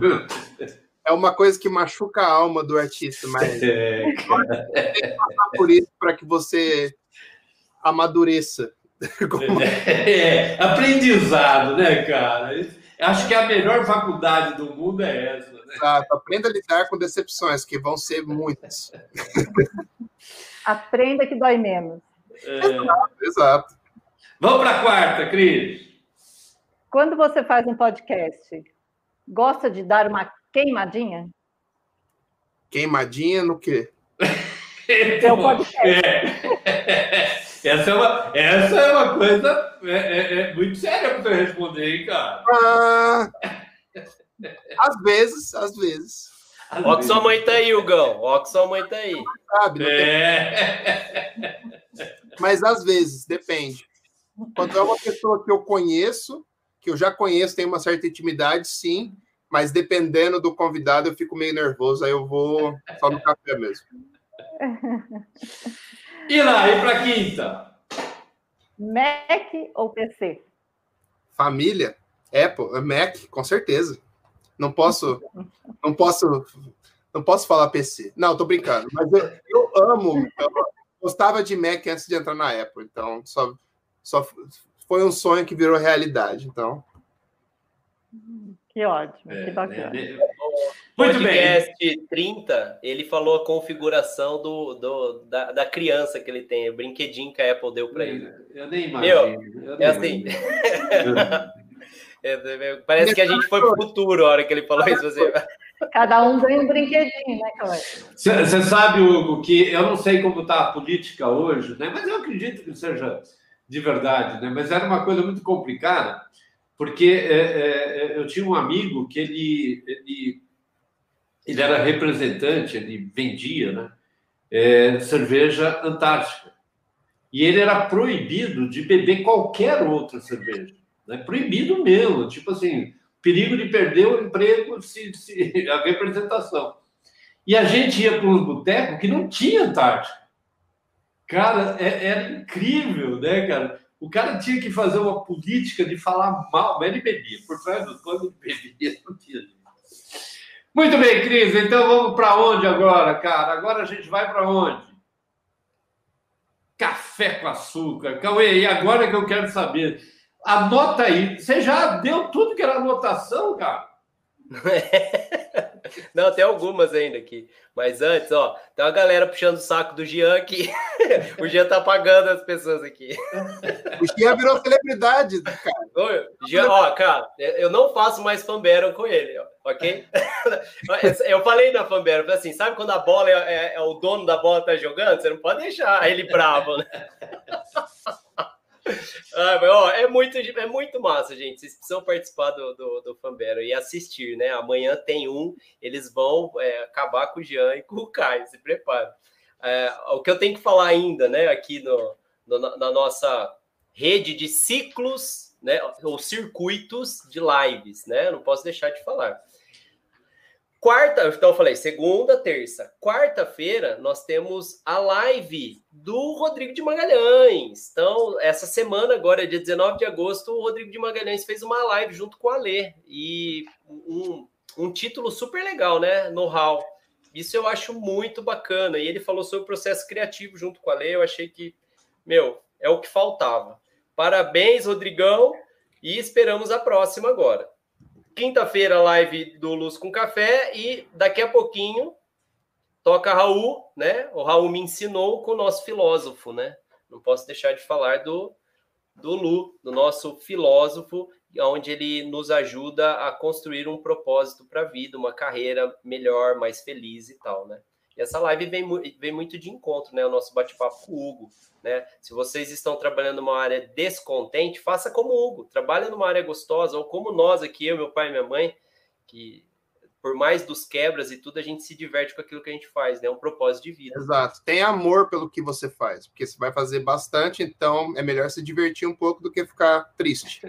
É uma coisa que machuca a alma do artista, mas tem que passar por isso para que você amadureça. Aprendizado, né, cara? Acho que a melhor faculdade do mundo é essa. Né? Exato. Aprenda a lidar com decepções, que vão ser muitas. Aprenda que dói menos. Exato, exato. Vamos para a quarta, Cris. Quando você faz um podcast, gosta de dar uma queimadinha? Queimadinha no quê? É um podcast. Essa é uma coisa muito séria para você responder, hein, cara? Ah, às vezes. Ó que sua mãe tá aí, Hugão. Ó que sua mãe tá aí. Sabe, Mas às vezes, depende. Quando é uma pessoa que eu conheço, que eu já conheço, tem uma certa intimidade, sim, mas dependendo do convidado, eu fico meio nervoso, aí eu vou só no café mesmo. E lá, e para quinta? Mac ou PC? Família? Apple, Mac, com certeza. Não posso falar PC. Não, tô brincando, mas eu amo, eu gostava de Mac antes de entrar na Apple, então só foi um sonho que virou realidade, então. Que ótimo, que bacana. Muito podcast bem. Podcast 30, ele falou a configuração da criança que ele tem, o brinquedinho que a Apple deu para ele. Eu nem imagino. É assim. Parece que a gente foi pro futuro a hora que ele falou isso. Assim. Cada um ganha um brinquedinho, né, Cláudio? Você sabe, Hugo, que eu não sei como está a política hoje, né? Mas eu acredito que seja de verdade, né? Mas era uma coisa muito complicada, porque eu tinha um amigo que ele era representante, ele vendia, né, cerveja antártica, e ele era proibido de beber qualquer outra cerveja, né? Proibido mesmo, tipo assim, perigo de perder o emprego, a representação. E a gente ia para um boteco que não tinha antártica. Cara, era incrível, né, cara? O cara tinha que fazer uma política de falar mal, mas ele bebia. Por trás do pano, ele bebia. Muito bem, Cris. Então, vamos para onde agora, cara? Agora a gente vai para onde? Café com açúcar. Cauê, e agora que eu quero saber. Anota aí. Você já deu tudo que era anotação, cara? Não, tem algumas ainda aqui. Mas antes, ó, tem uma galera puxando o saco do Jean aqui. O Jean tá pagando as pessoas aqui. O Jean virou celebridade, cara. Ô, Jean, ó, cara, eu não faço mais fanbattle com ele, ó, ok? Eu falei na fanbattle, eu falei assim, sabe quando a bola é o dono da bola tá jogando? Você não pode deixar ele bravo, né? Ah, mas, ó, é muito massa, gente. Vocês precisam participar do Fanbero e assistir, né? Amanhã tem um, eles vão acabar com o Jean e com o Caio, se prepara. O que eu tenho que falar ainda, né? Aqui na nossa rede de ciclos, né? Ou circuitos de lives, né? Não posso deixar de falar. Então eu falei, segunda, terça. Quarta-feira, nós temos a live do Rodrigo de Magalhães. Então, essa semana agora, dia 19 de agosto, o Rodrigo de Magalhães fez uma live junto com a Ale. E um título super legal, né? Know-how. Isso eu acho muito bacana. E ele falou sobre o processo criativo junto com a Ale. Eu achei que, é o que faltava. Parabéns, Rodrigão. E esperamos a próxima agora. Quinta-feira, live do Luz com Café, e daqui a pouquinho toca Raul, né? O Raul me ensinou com o nosso filósofo, né? Não posso deixar de falar do Lu, do nosso filósofo, onde ele nos ajuda a construir um propósito para a vida, uma carreira melhor, mais feliz e tal, né? E essa live vem muito de encontro, né? O nosso bate-papo com o Hugo, né? Se vocês estão trabalhando numa área descontente, faça como o Hugo. Trabalha numa área gostosa, ou como nós aqui, eu, meu pai e minha mãe, que por mais dos quebras e tudo, a gente se diverte com aquilo que a gente faz, né? É um propósito de vida. Exato. Tem amor pelo que você faz, porque você vai fazer bastante, então é melhor se divertir um pouco do que ficar triste.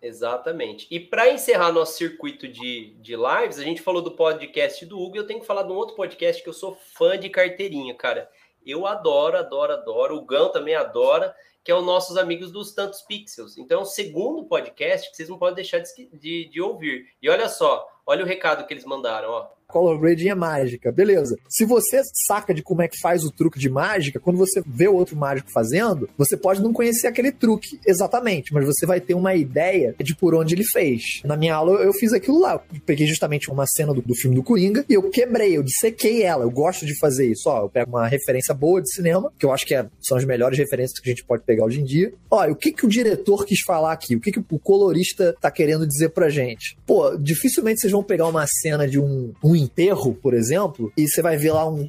Exatamente. E para encerrar nosso circuito de lives, a gente falou do podcast do Hugo, e eu tenho que falar de um outro podcast que eu sou fã de carteirinha, cara. Eu adoro, adoro, adoro. O Gão também adora, que é o Nossos Amigos dos Tantos Pixels. Então, é o segundo podcast que vocês não podem deixar de ouvir. E olha só, olha o recado que eles mandaram, ó. Color grading é mágica, beleza. Se você saca de como é que faz o truque de mágica, quando você vê o outro mágico fazendo, você pode não conhecer aquele truque exatamente, mas você vai ter uma ideia de por onde ele fez. Na minha aula eu fiz aquilo lá, eu peguei justamente uma cena do filme do Coringa e eu quebrei, eu dissequei ela, eu gosto de fazer isso, ó, eu pego uma referência boa de cinema, que eu acho que são as melhores referências que a gente pode pegar hoje em dia. Olha, o que que o diretor quis falar aqui? O que que o colorista tá querendo dizer pra gente? Pô, dificilmente vocês vão pegar uma cena de um enterro, por exemplo, e você vai ver lá um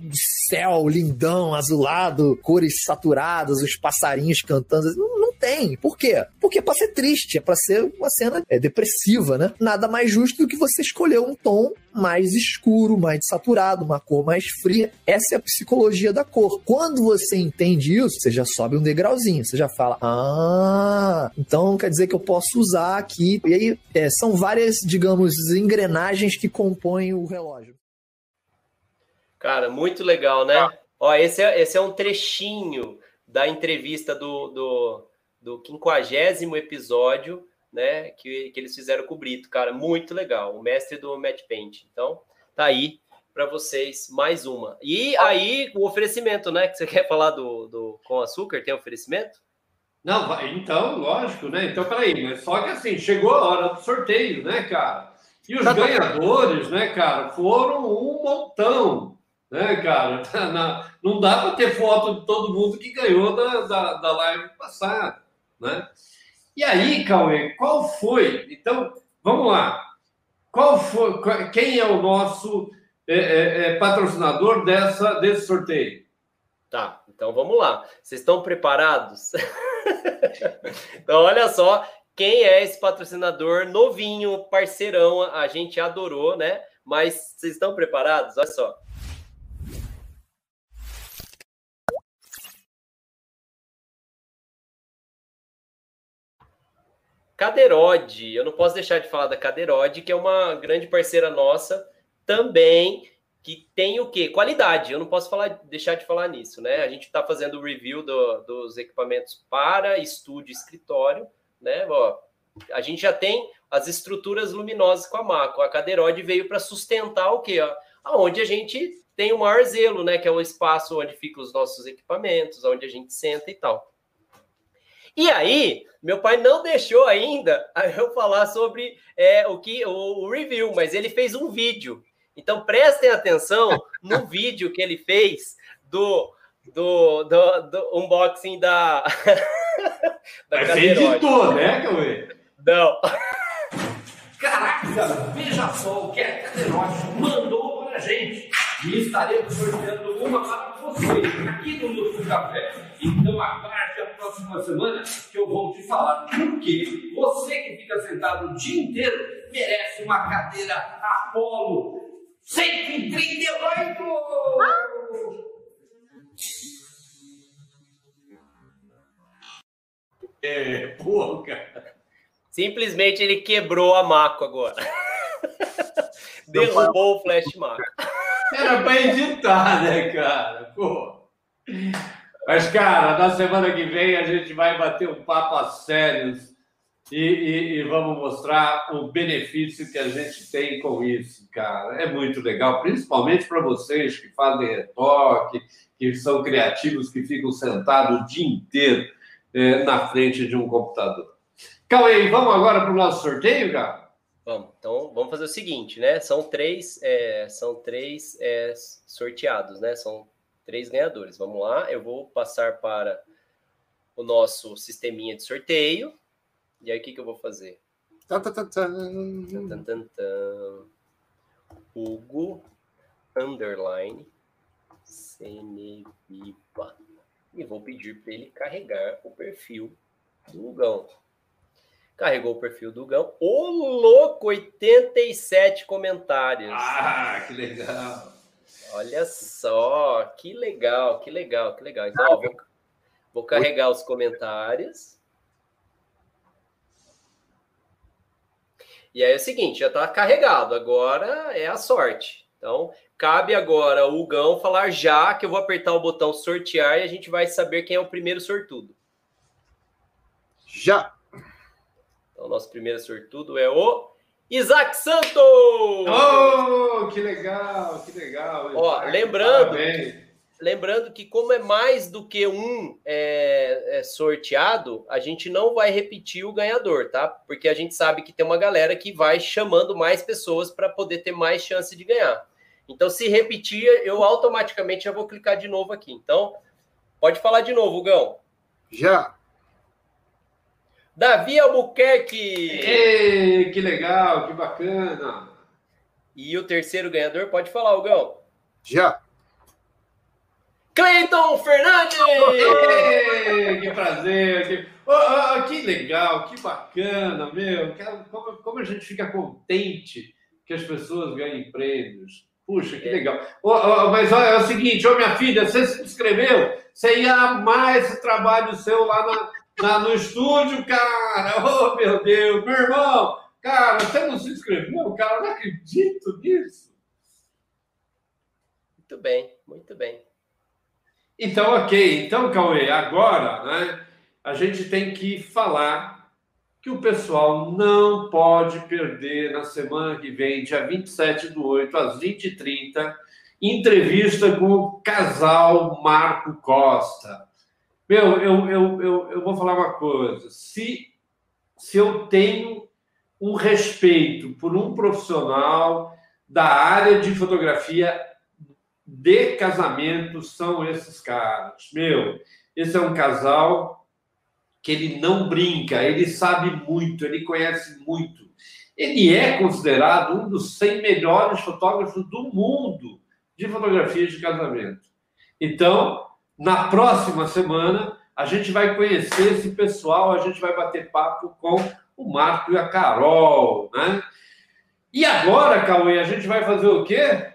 céu lindão, azulado, cores saturadas, os passarinhos cantando. Não tem. Por quê? Porque é pra ser triste, é pra ser uma cena depressiva, né? Nada mais justo do que você escolher um tom mais escuro, mais saturado, uma cor mais fria. Essa é a psicologia da cor. Quando você entende isso, você já sobe um degrauzinho, você já fala, ah, então quer dizer que eu posso usar aqui. E aí, são várias, digamos, engrenagens que compõem o relógio. Cara, muito legal, né? Ah. Ó, esse é um trechinho da entrevista do 50º episódio, né, que eles fizeram com o Brito, cara, muito legal, o mestre do Matte Paint. Então, tá aí para vocês mais uma. E aí, o oferecimento, né, que você quer falar do Com Açúcar, tem oferecimento? Não, então, lógico, né, então peraí, mas só que assim, chegou a hora do sorteio, né, cara, e os ganhadores, né, cara, foram um montão, né, cara, não dá para ter foto de todo mundo que ganhou da live passada, né. E aí, Cauê, qual foi? Então, vamos lá. Quem é o nosso patrocinador desse sorteio? Tá, então vamos lá. Vocês estão preparados? Então, olha só quem é esse patrocinador novinho, parceirão. A gente adorou, né? Mas vocês estão preparados? Olha só. Caderode, eu não posso deixar de falar da Caderode, que é uma grande parceira nossa também, que tem o quê? Qualidade, eu não posso deixar de falar nisso, né? A gente está fazendo o review dos equipamentos para estúdio e escritório, né? Ó, a gente já tem as estruturas luminosas com a Maco, a Caderode veio para sustentar o quê? Aonde a gente tem o maior zelo, né? Que é o espaço onde ficam os nossos equipamentos, onde a gente senta e tal. E aí, meu pai não deixou ainda eu falar sobre o review, mas ele fez um vídeo. Então, prestem atenção no vídeo que ele fez do unboxing da Caderode. Você editou, né, Cauê? Não. Caraca, veja só o que a Caderode mandou para a gente. E estaremos sorteando uma para vocês aqui no nosso café. Então, aguarde a próxima semana que eu vou te falar porque você que fica sentado o dia inteiro merece uma cadeira Apollo 138! É, porra, cara. Simplesmente ele quebrou a Maco agora. Derrubou o Flash Maco. Era pra editar, né, cara? Pô. Mas, cara, na semana que vem a gente vai bater um papo a sérios e vamos mostrar o benefício que a gente tem com isso, cara. É muito legal, principalmente para vocês que fazem retoque, que são criativos, que ficam sentados o dia inteiro na frente de um computador. Calma aí, vamos agora para o nosso sorteio, cara? Vamos, então vamos fazer o seguinte, né? São três sorteados, né? São três ganhadores. Vamos lá, eu vou passar para o nosso sisteminha de sorteio. E aí o que eu vou fazer? Hugo _Ceneviva. E vou pedir para ele carregar o perfil do Hugão. Carregou o perfil do Gão. Ô, louco, 87 comentários. Ah, que legal. Olha só, que legal, que legal, que legal. Então, ó, vou carregar os comentários. E aí é o seguinte, já está carregado, agora é a sorte. Então, cabe agora o Gão falar já, que eu vou apertar o botão sortear e a gente vai saber quem é o primeiro sortudo. Já! Então, o nosso primeiro sortudo é o Isaac Santos! Oh, que legal, que legal! Ó, lembrando que como é mais do que um sorteado, a gente não vai repetir o ganhador, tá? Porque a gente sabe que tem uma galera que vai chamando mais pessoas para poder ter mais chance de ganhar. Então, se repetir, eu automaticamente já vou clicar de novo aqui. Então, pode falar de novo, Gão. Já. Davi Albuquerque. Ei, que legal, que bacana. E o terceiro ganhador, pode falar, Gão. Já. Cleiton Fernandes! Que prazer! Que legal, que bacana, meu! Como a gente fica contente que as pessoas ganhem prêmios. Puxa, que legal. Mas olha, é o seguinte, minha filha, você se inscreveu? Você ia amar esse trabalho seu lá no estúdio, cara! Meu Deus! Meu irmão! Cara, você não se inscreveu? Cara, não acredito nisso! Muito bem, muito bem. Então, ok. Então, Cauê, agora, né, a gente tem que falar que o pessoal não pode perder na semana que vem, dia 27/8, às 20h30, entrevista com o casal Marco Costa. Meu, eu vou falar uma coisa. Se eu tenho um respeito por um profissional da área de fotografia de casamento, são esses caras. Meu, esse é um casal que ele não brinca, ele sabe muito, ele conhece muito. Ele é considerado um dos 100 melhores fotógrafos do mundo de fotografias de casamento. Então, na próxima semana, a gente vai conhecer esse pessoal, a gente vai bater papo com o Marco e a Carol, né? E agora, Cauê, a gente vai fazer o quê?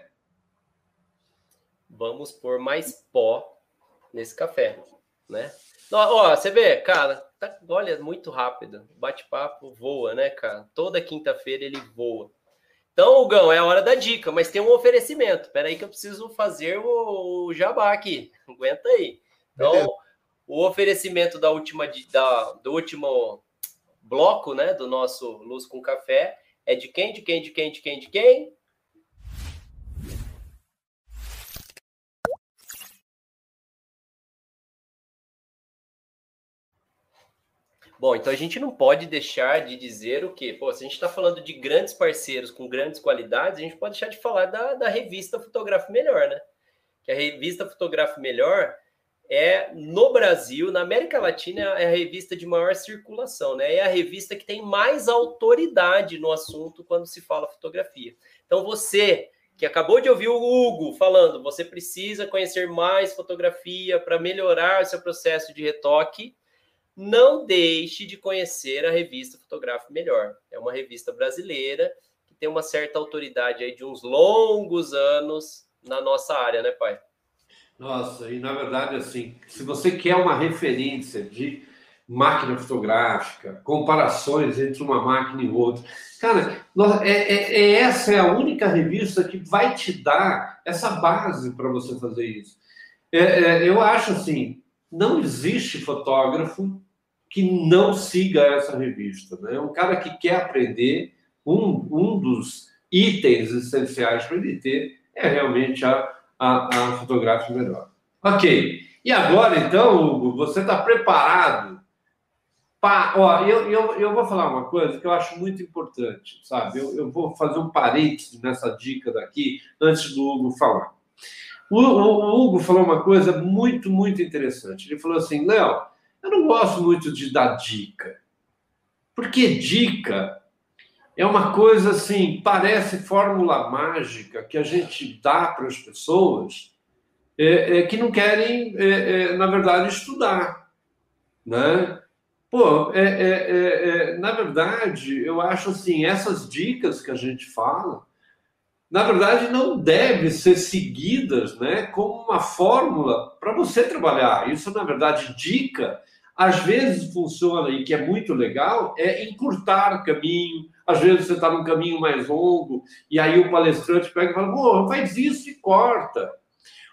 Vamos pôr mais pó nesse café, né? Ó, você vê, cara, olha, muito rápido. Bate-papo voa, né, cara? Toda quinta-feira ele voa. Então, Gão, é a hora da dica, mas tem um oferecimento. Espera aí que eu preciso fazer o jabá aqui. Aguenta aí. Então, o oferecimento do último bloco, né, do nosso Luz com Café é de quem? De quem? De quem? De quem? De quem? Bom, então a gente não pode deixar de dizer o quê? Pô, se a gente está falando de grandes parceiros com grandes qualidades, a gente pode deixar de falar da revista Fotógrafo Melhor, né? Que a revista Fotógrafo Melhor é, no Brasil, na América Latina, é a revista de maior circulação, né? É a revista que tem mais autoridade no assunto quando se fala fotografia. Então você, que acabou de ouvir o Hugo falando, você precisa conhecer mais fotografia para melhorar o seu processo de retoque, não deixe de conhecer a revista Fotógrafo Melhor. É uma revista brasileira que tem uma certa autoridade aí de uns longos anos na nossa área, né, pai? Nossa, e na verdade, assim, se você quer uma referência de máquina fotográfica, comparações entre uma máquina e outra, cara, essa é a única revista que vai te dar essa base para você fazer isso. Eu acho assim, não existe fotógrafo que não siga essa revista, né? Um cara que quer aprender, um dos itens essenciais para ele ter é realmente a Fotógrafo Melhor. Ok. E agora, então, Hugo, você está preparado? Eu vou falar uma coisa que eu acho muito importante, sabe? Eu vou fazer um parêntese nessa dica daqui antes do Hugo falar. O Hugo falou uma coisa muito, muito interessante. Ele falou assim, Léo, eu não gosto muito de dar dica. Porque dica é uma coisa assim, parece fórmula mágica que a gente dá para as pessoas que não querem, na verdade, estudar, né? Pô, na verdade, eu acho assim, essas dicas que a gente fala, na verdade, não devem ser seguidas, né, como uma fórmula para você trabalhar. Isso, na verdade, dica, às vezes funciona e que é muito legal, é encurtar caminho. Às vezes você está num caminho mais longo e aí o palestrante pega e fala, pô, faz isso e corta.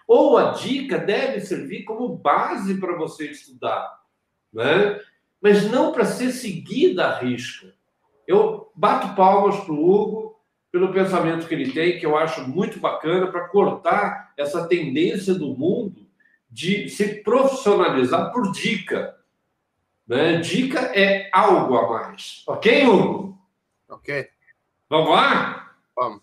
Ou a dica deve servir como base para você estudar, né? Mas não para ser seguida à risca. Eu bato palmas para o Hugo pelo pensamento que ele tem, que eu acho muito bacana, para cortar essa tendência do mundo de se profissionalizar por dica, né? Dica é algo a mais. Ok, Hugo? Ok. Vamos lá? Vamos.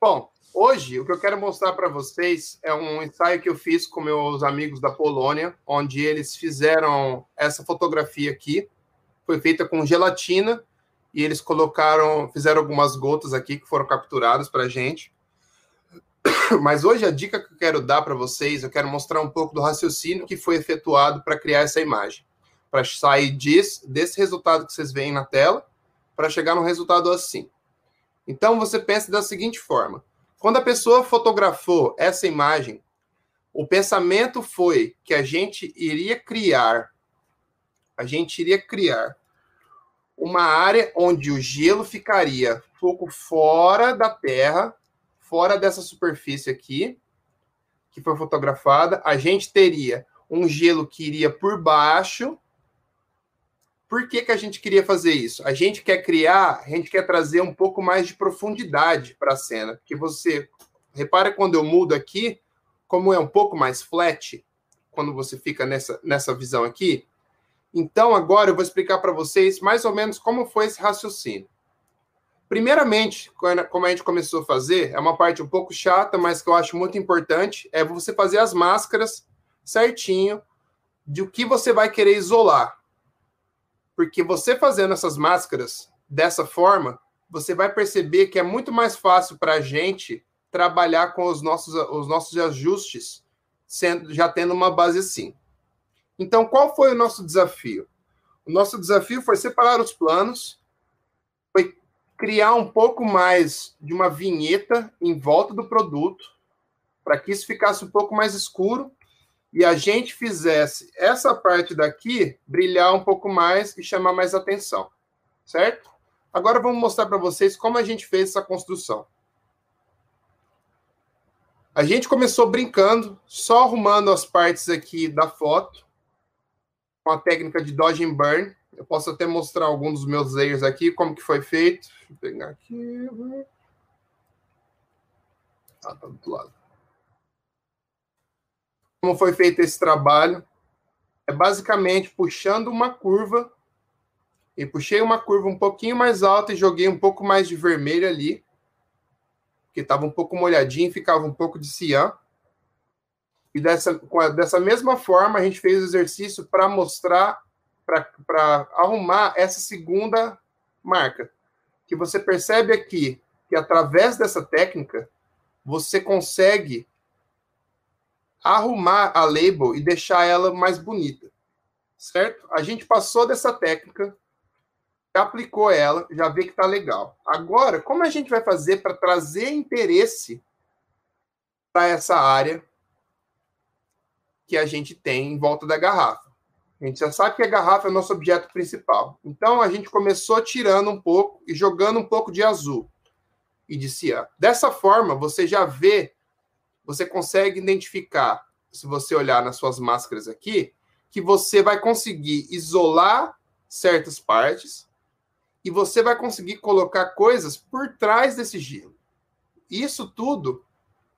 Bom, hoje o que eu quero mostrar para vocês é um ensaio que eu fiz com meus amigos da Polônia, onde eles fizeram essa fotografia aqui, foi feita com gelatina, e eles colocaram, fizeram algumas gotas aqui que foram capturadas para a gente. Mas hoje a dica que eu quero dar para vocês, eu quero mostrar um pouco do raciocínio que foi efetuado para criar essa imagem, para sair desse resultado que vocês veem na tela, para chegar num resultado assim. Então você pensa da seguinte forma. Quando a pessoa fotografou essa imagem, o pensamento foi que a gente iria criar uma área onde o gelo ficaria um pouco fora da terra, fora dessa superfície aqui, que foi fotografada. A gente teria um gelo que iria por baixo. Por que a gente queria fazer isso? A gente quer trazer um pouco mais de profundidade para a cena. Porque você, repara quando eu mudo aqui, como é um pouco mais flat, quando você fica nessa visão aqui. Então, agora eu vou explicar para vocês mais ou menos como foi esse raciocínio. Primeiramente, como a gente começou a fazer, é uma parte um pouco chata, mas que eu acho muito importante, é você fazer as máscaras certinho de o que você vai querer isolar. Porque você fazendo essas máscaras dessa forma, você vai perceber que é muito mais fácil para a gente trabalhar com os nossos ajustes, já tendo uma base assim. Então, qual foi o nosso desafio? O nosso desafio foi separar os planos, foi criar um pouco mais de uma vinheta em volta do produto, para que isso ficasse um pouco mais escuro, e a gente fizesse essa parte daqui brilhar um pouco mais e chamar mais atenção, certo? Agora vamos mostrar para vocês como a gente fez essa construção. A gente começou brincando, só arrumando as partes aqui da foto, com a técnica de Dodge and Burn. Eu posso até mostrar alguns dos meus layers aqui, como que foi feito. Deixa eu pegar aqui. Ah, tá do lado. Como foi feito esse trabalho, é basicamente puxando uma curva, e puxei uma curva um pouquinho mais alta e joguei um pouco mais de vermelho ali, que estava um pouco molhadinho, ficava um pouco de cian, e dessa mesma forma a gente fez o exercício para mostrar, para arrumar essa segunda marca, que você percebe aqui, que através dessa técnica, você consegue arrumar a label e deixar ela mais bonita, certo? A gente passou dessa técnica, já aplicou ela, já vê que tá legal. Agora, como a gente vai fazer para trazer interesse para essa área que a gente tem em volta da garrafa? A gente já sabe que a garrafa é o nosso objeto principal. Então, a gente começou tirando um pouco e jogando um pouco de azul e de cian. Dessa forma, você já vê. Você consegue identificar, se você olhar nas suas máscaras aqui, que você vai conseguir isolar certas partes e você vai conseguir colocar coisas por trás desse gelo. Isso tudo,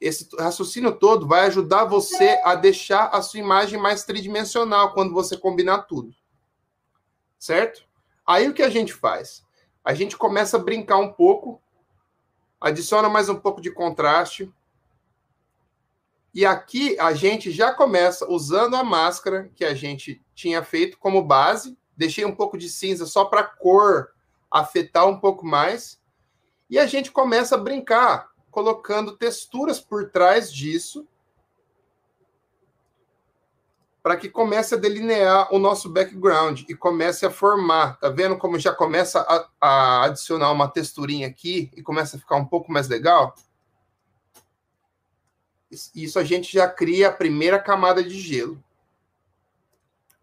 esse raciocínio todo, vai ajudar você a deixar a sua imagem mais tridimensional quando você combinar tudo. Certo? Aí o que a gente faz? A gente começa a brincar um pouco, adiciona mais um pouco de contraste. E aqui a gente já começa usando a máscara que a gente tinha feito como base. Deixei um pouco de cinza só para a cor afetar um pouco mais. E a gente começa a brincar, colocando texturas por trás disso, para que comece a delinear o nosso background e comece a formar. Tá vendo como já começa a adicionar uma texturinha aqui e começa a ficar um pouco mais legal? Isso a gente já cria a primeira camada de gelo.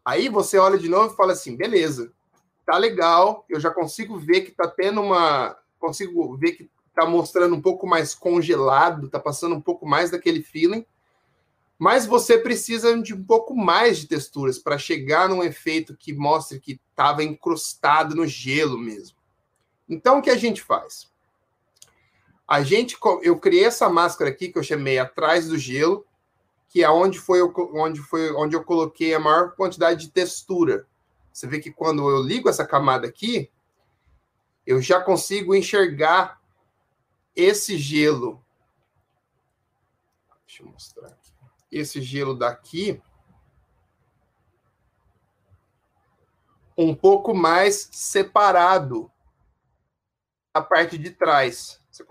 Aí você olha de novo e fala assim, beleza, tá legal, eu já consigo ver que tá tendo uma... Consigo ver que tá mostrando um pouco mais congelado, tá passando um pouco mais daquele feeling. Mas você precisa de um pouco mais de texturas para chegar num efeito que mostre que estava encrustado no gelo mesmo. Então, o que a gente faz? Eu criei essa máscara aqui que eu chamei Atrás do Gelo, que é onde eu coloquei a maior quantidade de textura. Você vê que quando eu ligo essa camada aqui, eu já consigo enxergar esse gelo. Deixa eu mostrar aqui. Esse gelo daqui um pouco mais separado a parte de trás. Vocês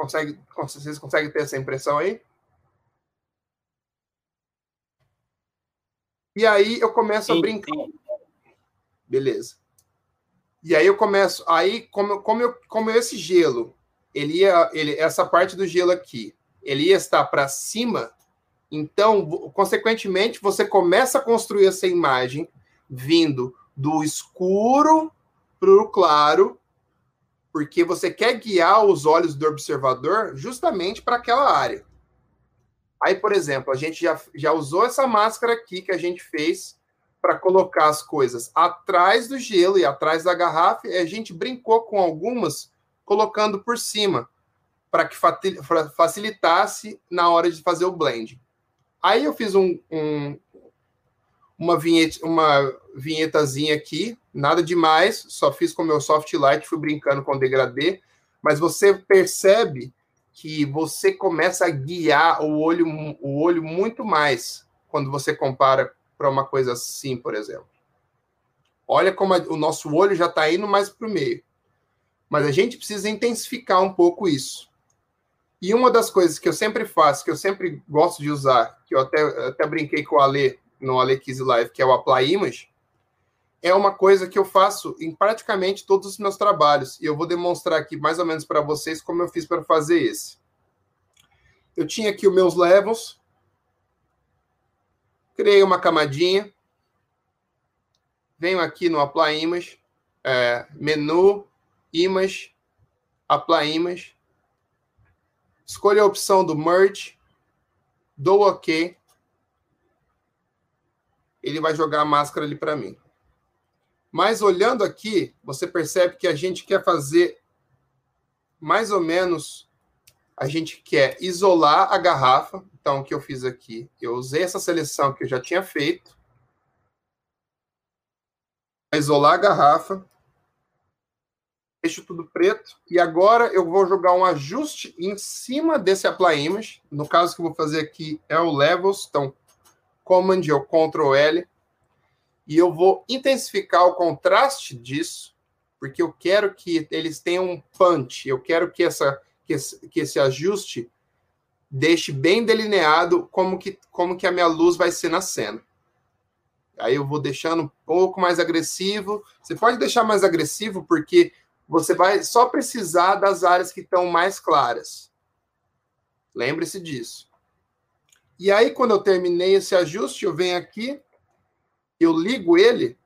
conseguem ter essa impressão aí? E aí eu começo a brincar. Beleza. E aí eu começo... Aí, como esse gelo, essa parte do gelo aqui, ele ia estar para cima... Então, consequentemente, você começa a construir essa imagem vindo do escuro para o claro, porque você quer guiar os olhos do observador justamente para aquela área. Aí, por exemplo, a gente já usou essa máscara aqui que a gente fez para colocar as coisas atrás do gelo e atrás da garrafa, e a gente brincou com algumas colocando por cima, para que facilitasse na hora de fazer o blend. Aí eu fiz uma vinhetazinha aqui, nada demais, só fiz com o meu soft light, fui brincando com o degradê, mas você percebe que você começa a guiar o olho muito mais quando você compara para uma coisa assim, por exemplo. Olha como o nosso olho já está indo mais para o meio. Mas a gente precisa intensificar um pouco isso. E uma das coisas que eu sempre faço, que eu sempre gosto de usar, que eu até brinquei com o Ale, no Ale Kizzi Live, que é o Apply Image, é uma coisa que eu faço em praticamente todos os meus trabalhos. E eu vou demonstrar aqui mais ou menos para vocês como eu fiz para fazer esse. Eu tinha aqui os meus levels, criei uma camadinha, venho aqui no Apply Image, menu, Image, Apply Image, escolho a opção do Merge, dou OK. Ele vai jogar a máscara ali para mim. Mas olhando aqui, você percebe que a gente quer fazer mais ou menos... A gente quer isolar a garrafa. Então, o que eu fiz aqui? Eu usei essa seleção que eu já tinha feito. Isolar a garrafa. Deixo tudo preto. E agora eu vou jogar um ajuste em cima desse Apply Image. No caso que eu vou fazer aqui é o Levels. Então, Command ou Ctrl L. E eu vou intensificar o contraste disso, porque eu quero que eles tenham um punch. Eu quero que esse ajuste deixe bem delineado como que a minha luz vai ser na cena. Aí eu vou deixando um pouco mais agressivo. Você pode deixar mais agressivo, porque... Você vai só precisar das áreas que estão mais claras. Lembre-se disso. E aí, quando eu terminei esse ajuste, eu venho aqui, eu ligo ele,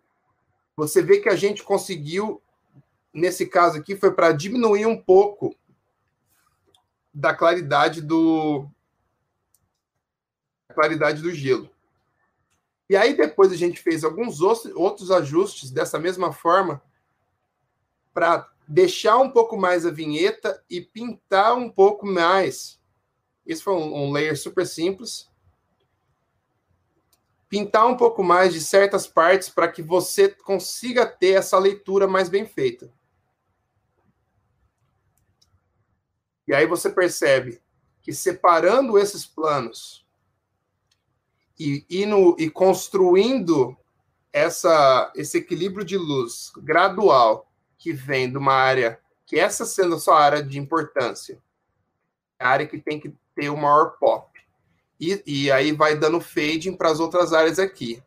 você vê que a gente conseguiu, nesse caso aqui, foi para diminuir um pouco da claridade do gelo. E aí, depois a gente fez alguns outros ajustes dessa mesma forma, para deixar um pouco mais a vinheta e pintar um pouco mais. Esse foi um layer super simples. Pintar um pouco mais de certas partes para que você consiga ter essa leitura mais bem feita. E aí você percebe que separando esses planos e construindo esse equilíbrio de luz gradual, que vem de uma área, que essa sendo a sua área de importância, a área que tem que ter o maior pop. E aí vai dando fading para as outras áreas aqui.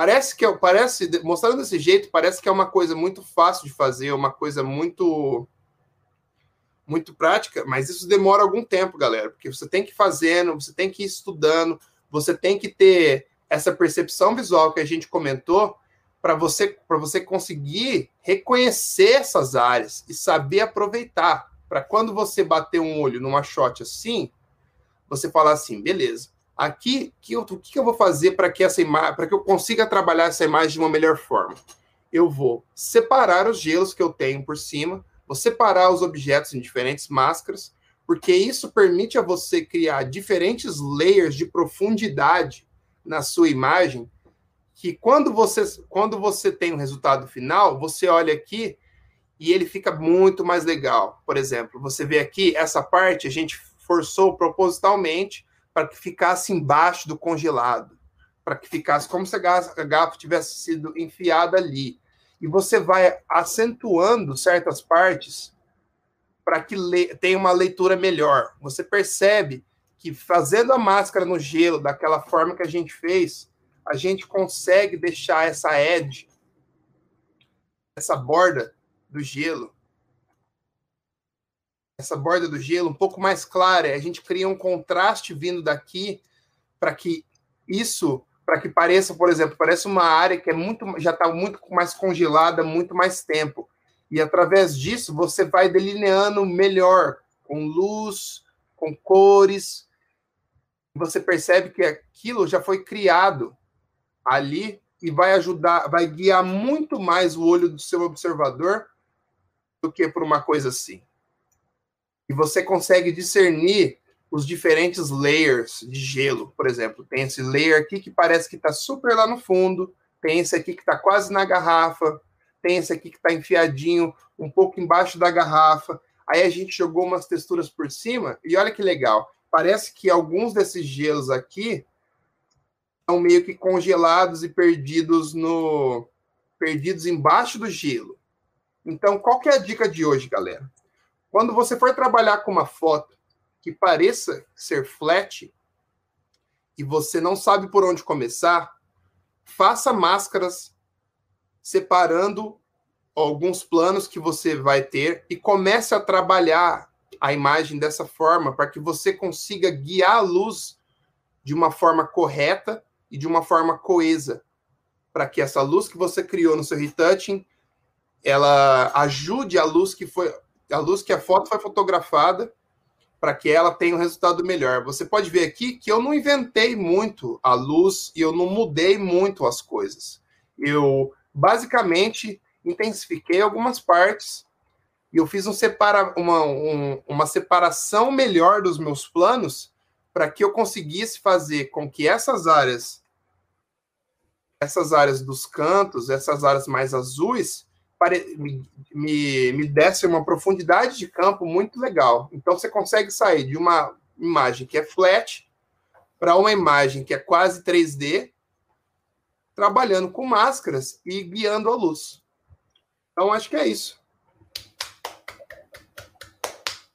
Parece, mostrando desse jeito, parece que é uma coisa muito fácil de fazer, uma coisa muito, muito prática, mas isso demora algum tempo, galera, porque você tem que ir fazendo, você tem que ir estudando, você tem que ter essa percepção visual que a gente comentou para você conseguir reconhecer essas áreas e saber aproveitar, para quando você bater um olho numa shot assim, você falar assim, beleza, aqui, o que eu vou fazer para que eu consiga trabalhar essa imagem de uma melhor forma? Eu vou separar os gelos que eu tenho por cima, vou separar os objetos em diferentes máscaras, porque isso permite a você criar diferentes layers de profundidade na sua imagem, que quando você tem um resultado final, você olha aqui e ele fica muito mais legal. Por exemplo, você vê aqui, essa parte a gente forçou propositalmente para que ficasse embaixo do congelado, para que ficasse como se a garrafa tivesse sido enfiada ali. E você vai acentuando certas partes para que tenha uma leitura melhor. Você percebe que fazendo a máscara no gelo daquela forma que a gente fez, a gente consegue deixar essa edge, essa borda do gelo um pouco mais clara. A gente cria um contraste vindo daqui para que pareça, por exemplo, parece uma área que é já está muito mais congelada, muito mais tempo. E através disso você vai delineando melhor, com luz, com cores. Você percebe que aquilo já foi criado ali e vai ajudar, vai guiar muito mais o olho do seu observador do que por uma coisa assim. E você consegue discernir os diferentes layers de gelo, por exemplo. Tem esse layer aqui que parece que está super lá no fundo, tem esse aqui que está quase na garrafa, tem esse aqui que está enfiadinho um pouco embaixo da garrafa. Aí a gente jogou umas texturas por cima e olha que legal. Parece que alguns desses gelos aqui estão meio que congelados e perdidos embaixo do gelo. Então, qual que é a dica de hoje, galera? Quando você for trabalhar com uma foto que pareça ser flat e você não sabe por onde começar, faça máscaras separando alguns planos que você vai ter e comece a trabalhar a imagem dessa forma para que você consiga guiar a luz de uma forma correta e de uma forma coesa, para que essa luz que você criou no seu retouching, ela ajude a luz que foi... a luz que a foto foi fotografada, para que ela tenha um resultado melhor. Você pode ver aqui que eu não inventei muito a luz e eu não mudei muito as coisas. Eu, basicamente, intensifiquei algumas partes e eu fiz uma separação melhor dos meus planos para que eu conseguisse fazer com que essas áreas dos cantos, essas áreas mais azuis, me desse uma profundidade de campo muito legal. Então, você consegue sair de uma imagem que é flat para uma imagem que é quase 3D, trabalhando com máscaras e guiando a luz. Então, acho que é isso.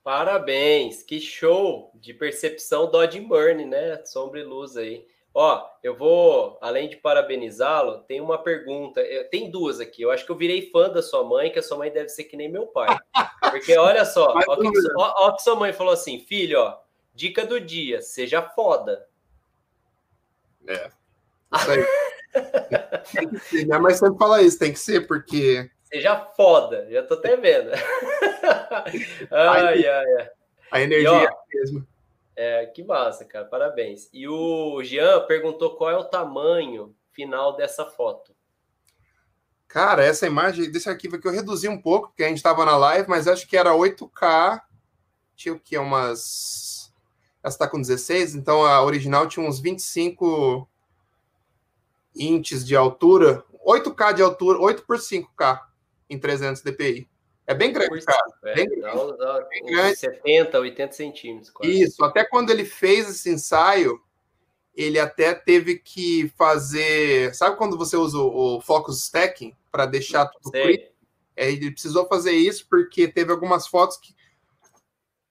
Parabéns! Que show de percepção Dodge and Burn, né? Sombra e luz aí. Ó, eu vou, além de parabenizá-lo, tem uma pergunta. Tem duas aqui. Eu acho que eu virei fã da sua mãe, que a sua mãe deve ser que nem meu pai. Porque olha só, ó que sua mãe falou assim, filho, ó, dica do dia, seja foda. É. Isso aí. Tem que ser. Minha mãe sempre fala isso, tem que ser, porque... Seja foda, já tô até vendo. Ai, ai, ai. A energia ó, é a mesma. É, que massa, cara, parabéns. E o Jean perguntou qual é o tamanho final dessa foto. Cara, essa imagem desse arquivo aqui eu reduzi um pouco, porque a gente estava na live, mas acho que era 8K. Tinha o quê? Umas... Essa tá com 16, então a original tinha uns 25 inches de altura. 8K de altura, 8×5K em 300 dpi. É bem grande, cara. É, bem grande. Bem grande. 70, 80 centímetros. Quase. Isso. Até quando ele fez esse ensaio, ele até teve que fazer... Sabe quando você usa o focus stacking para deixar tudo preto? Ele precisou fazer isso porque teve algumas fotos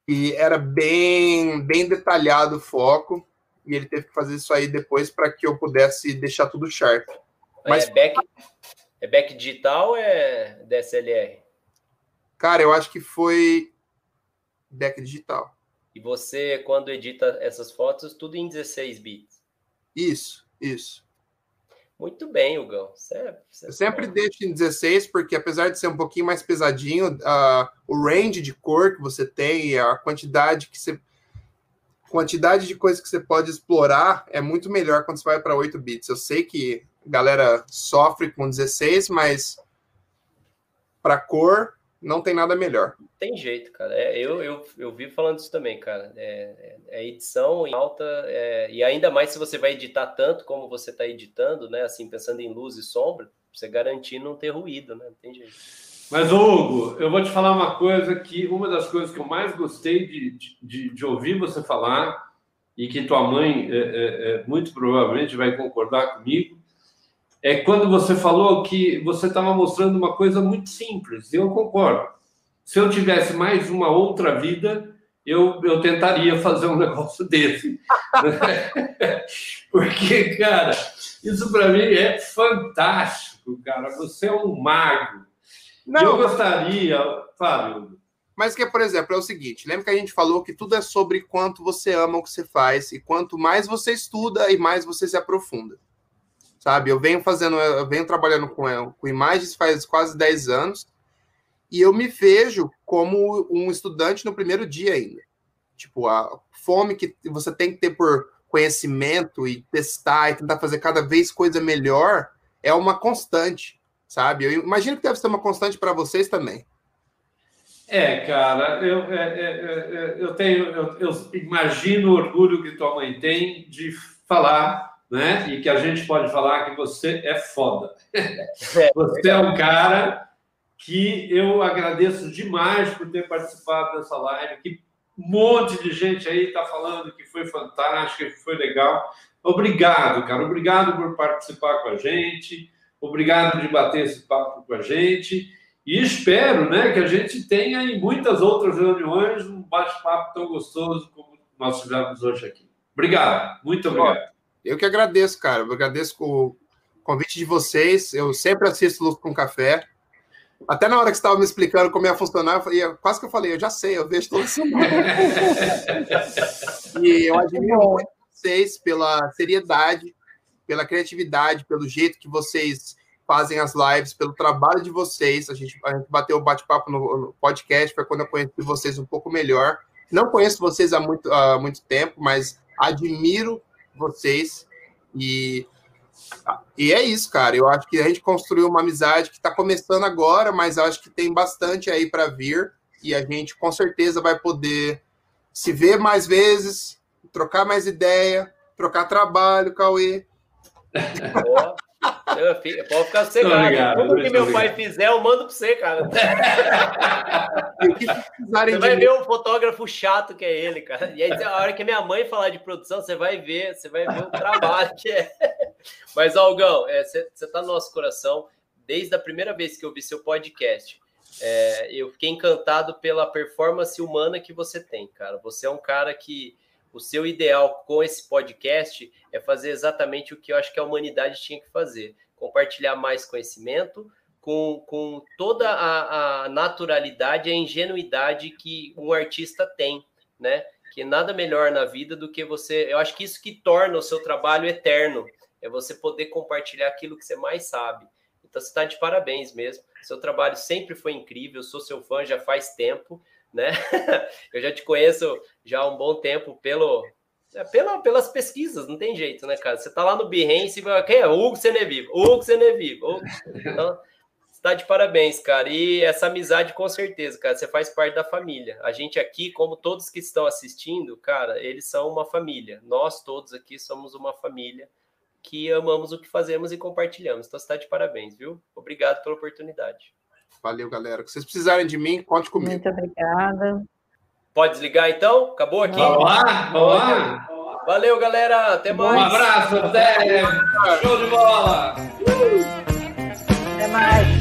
que era bem detalhado o foco e ele teve que fazer isso aí depois para que eu pudesse deixar tudo sharp. Mas... É back digital ou é DSLR? Cara, eu acho que foi back digital. E você, quando edita essas fotos, tudo em 16 bits? Isso. Muito bem, Hugão. Eu sempre deixo em 16, porque apesar de ser um pouquinho mais pesadinho, o range de cor que você tem, a quantidade de coisa que você pode explorar é muito melhor quando você vai para 8 bits. Eu sei que a galera sofre com 16, mas para cor não tem nada melhor. Não tem jeito, cara. Eu vivo falando isso também, cara. Edição em alta, e ainda mais se você vai editar tanto como você está editando, né? Assim, pensando em luz e sombra, você garantir não ter ruído, né? Não tem jeito. Mas, Hugo, eu vou te falar uma coisa que... Uma das coisas que eu mais gostei de ouvir você falar, e que tua mãe muito provavelmente vai concordar comigo, é quando você falou que você estava mostrando uma coisa muito simples. Eu concordo. Se eu tivesse mais uma outra vida, eu tentaria fazer um negócio desse. Porque, cara, isso para mim é fantástico, cara. Você é um mago. Não, eu gostaria... Fábio... Mas que, por exemplo, é o seguinte. Lembra que a gente falou que tudo é sobre quanto você ama o que você faz. E quanto mais você estuda e mais você se aprofunda. Sabe, eu venho trabalhando com imagens faz quase 10 anos e eu me vejo como um estudante no primeiro dia ainda. Tipo, a fome que você tem que ter por conhecimento e testar e tentar fazer cada vez coisa melhor é uma constante, sabe? Eu imagino que deve ser uma constante para vocês também. Cara, eu imagino o orgulho que tua mãe tem de falar... Né? E que a gente pode falar que você é foda. Você é um cara que eu agradeço demais por ter participado dessa live, que um monte de gente aí está falando que foi fantástico, que foi legal. Obrigado, cara. Obrigado por participar com a gente. Obrigado de bater esse papo com a gente. E espero, né, que a gente tenha em muitas outras reuniões um bate-papo tão gostoso como nós tivemos hoje aqui. Obrigado. Muito obrigado. Eu que agradeço, cara. Eu agradeço o convite de vocês. Eu sempre assisto Luz com Café. Até na hora que você estava me explicando como ia funcionar, quase que eu falei, eu já sei, eu vejo toda semana. E eu admiro muito vocês pela seriedade, pela criatividade, pelo jeito que vocês fazem as lives, pelo trabalho de vocês. A gente bateu o bate-papo no podcast, foi quando eu conheci vocês um pouco melhor. Não conheço vocês há muito tempo, mas admiro vocês, e é isso, cara. Eu acho que a gente construiu uma amizade que está começando agora, mas acho que tem bastante aí para vir, e a gente com certeza vai poder se ver mais vezes, trocar mais ideia, trocar trabalho, Cauê. Pode ficar cegado. Tudo que meu pai fizer, eu mando para você, cara. Você vai ver o fotógrafo chato que é ele, cara. E aí, a hora que minha mãe falar de produção, você vai ver o trabalho que é. Mas, Algão, você está no nosso coração. Desde a primeira vez que eu vi seu podcast, eu fiquei encantado pela performance humana que você tem, cara. Você é um cara que... O seu ideal com esse podcast é fazer exatamente o que eu acho que a humanidade tinha que fazer. Compartilhar mais conhecimento com toda a naturalidade e a ingenuidade que um artista tem, né? Que nada melhor na vida do que você... Eu acho que isso que torna o seu trabalho eterno. É você poder compartilhar aquilo que você mais sabe. Então, você está de parabéns mesmo. Seu trabalho sempre foi incrível. Eu sou seu fã já faz tempo. Né? Eu já te conheço já há um bom tempo pelas pesquisas, não tem jeito, né, cara? Você está lá no Behance e vai, quem é? Hugo Ceneviva. Então, você está de parabéns, cara. E essa amizade, com certeza, cara, você faz parte da família. A gente aqui, como todos que estão assistindo, cara, eles são uma família. Nós todos aqui somos uma família que amamos o que fazemos e compartilhamos. Então, você está de parabéns, viu? Obrigado pela oportunidade. Valeu, galera. Se vocês precisarem de mim, conte comigo. Muito obrigada. Pode desligar, então? Acabou aqui? Olá. Valeu, galera. Até mais. Um abraço, até. Show de bola. Até mais.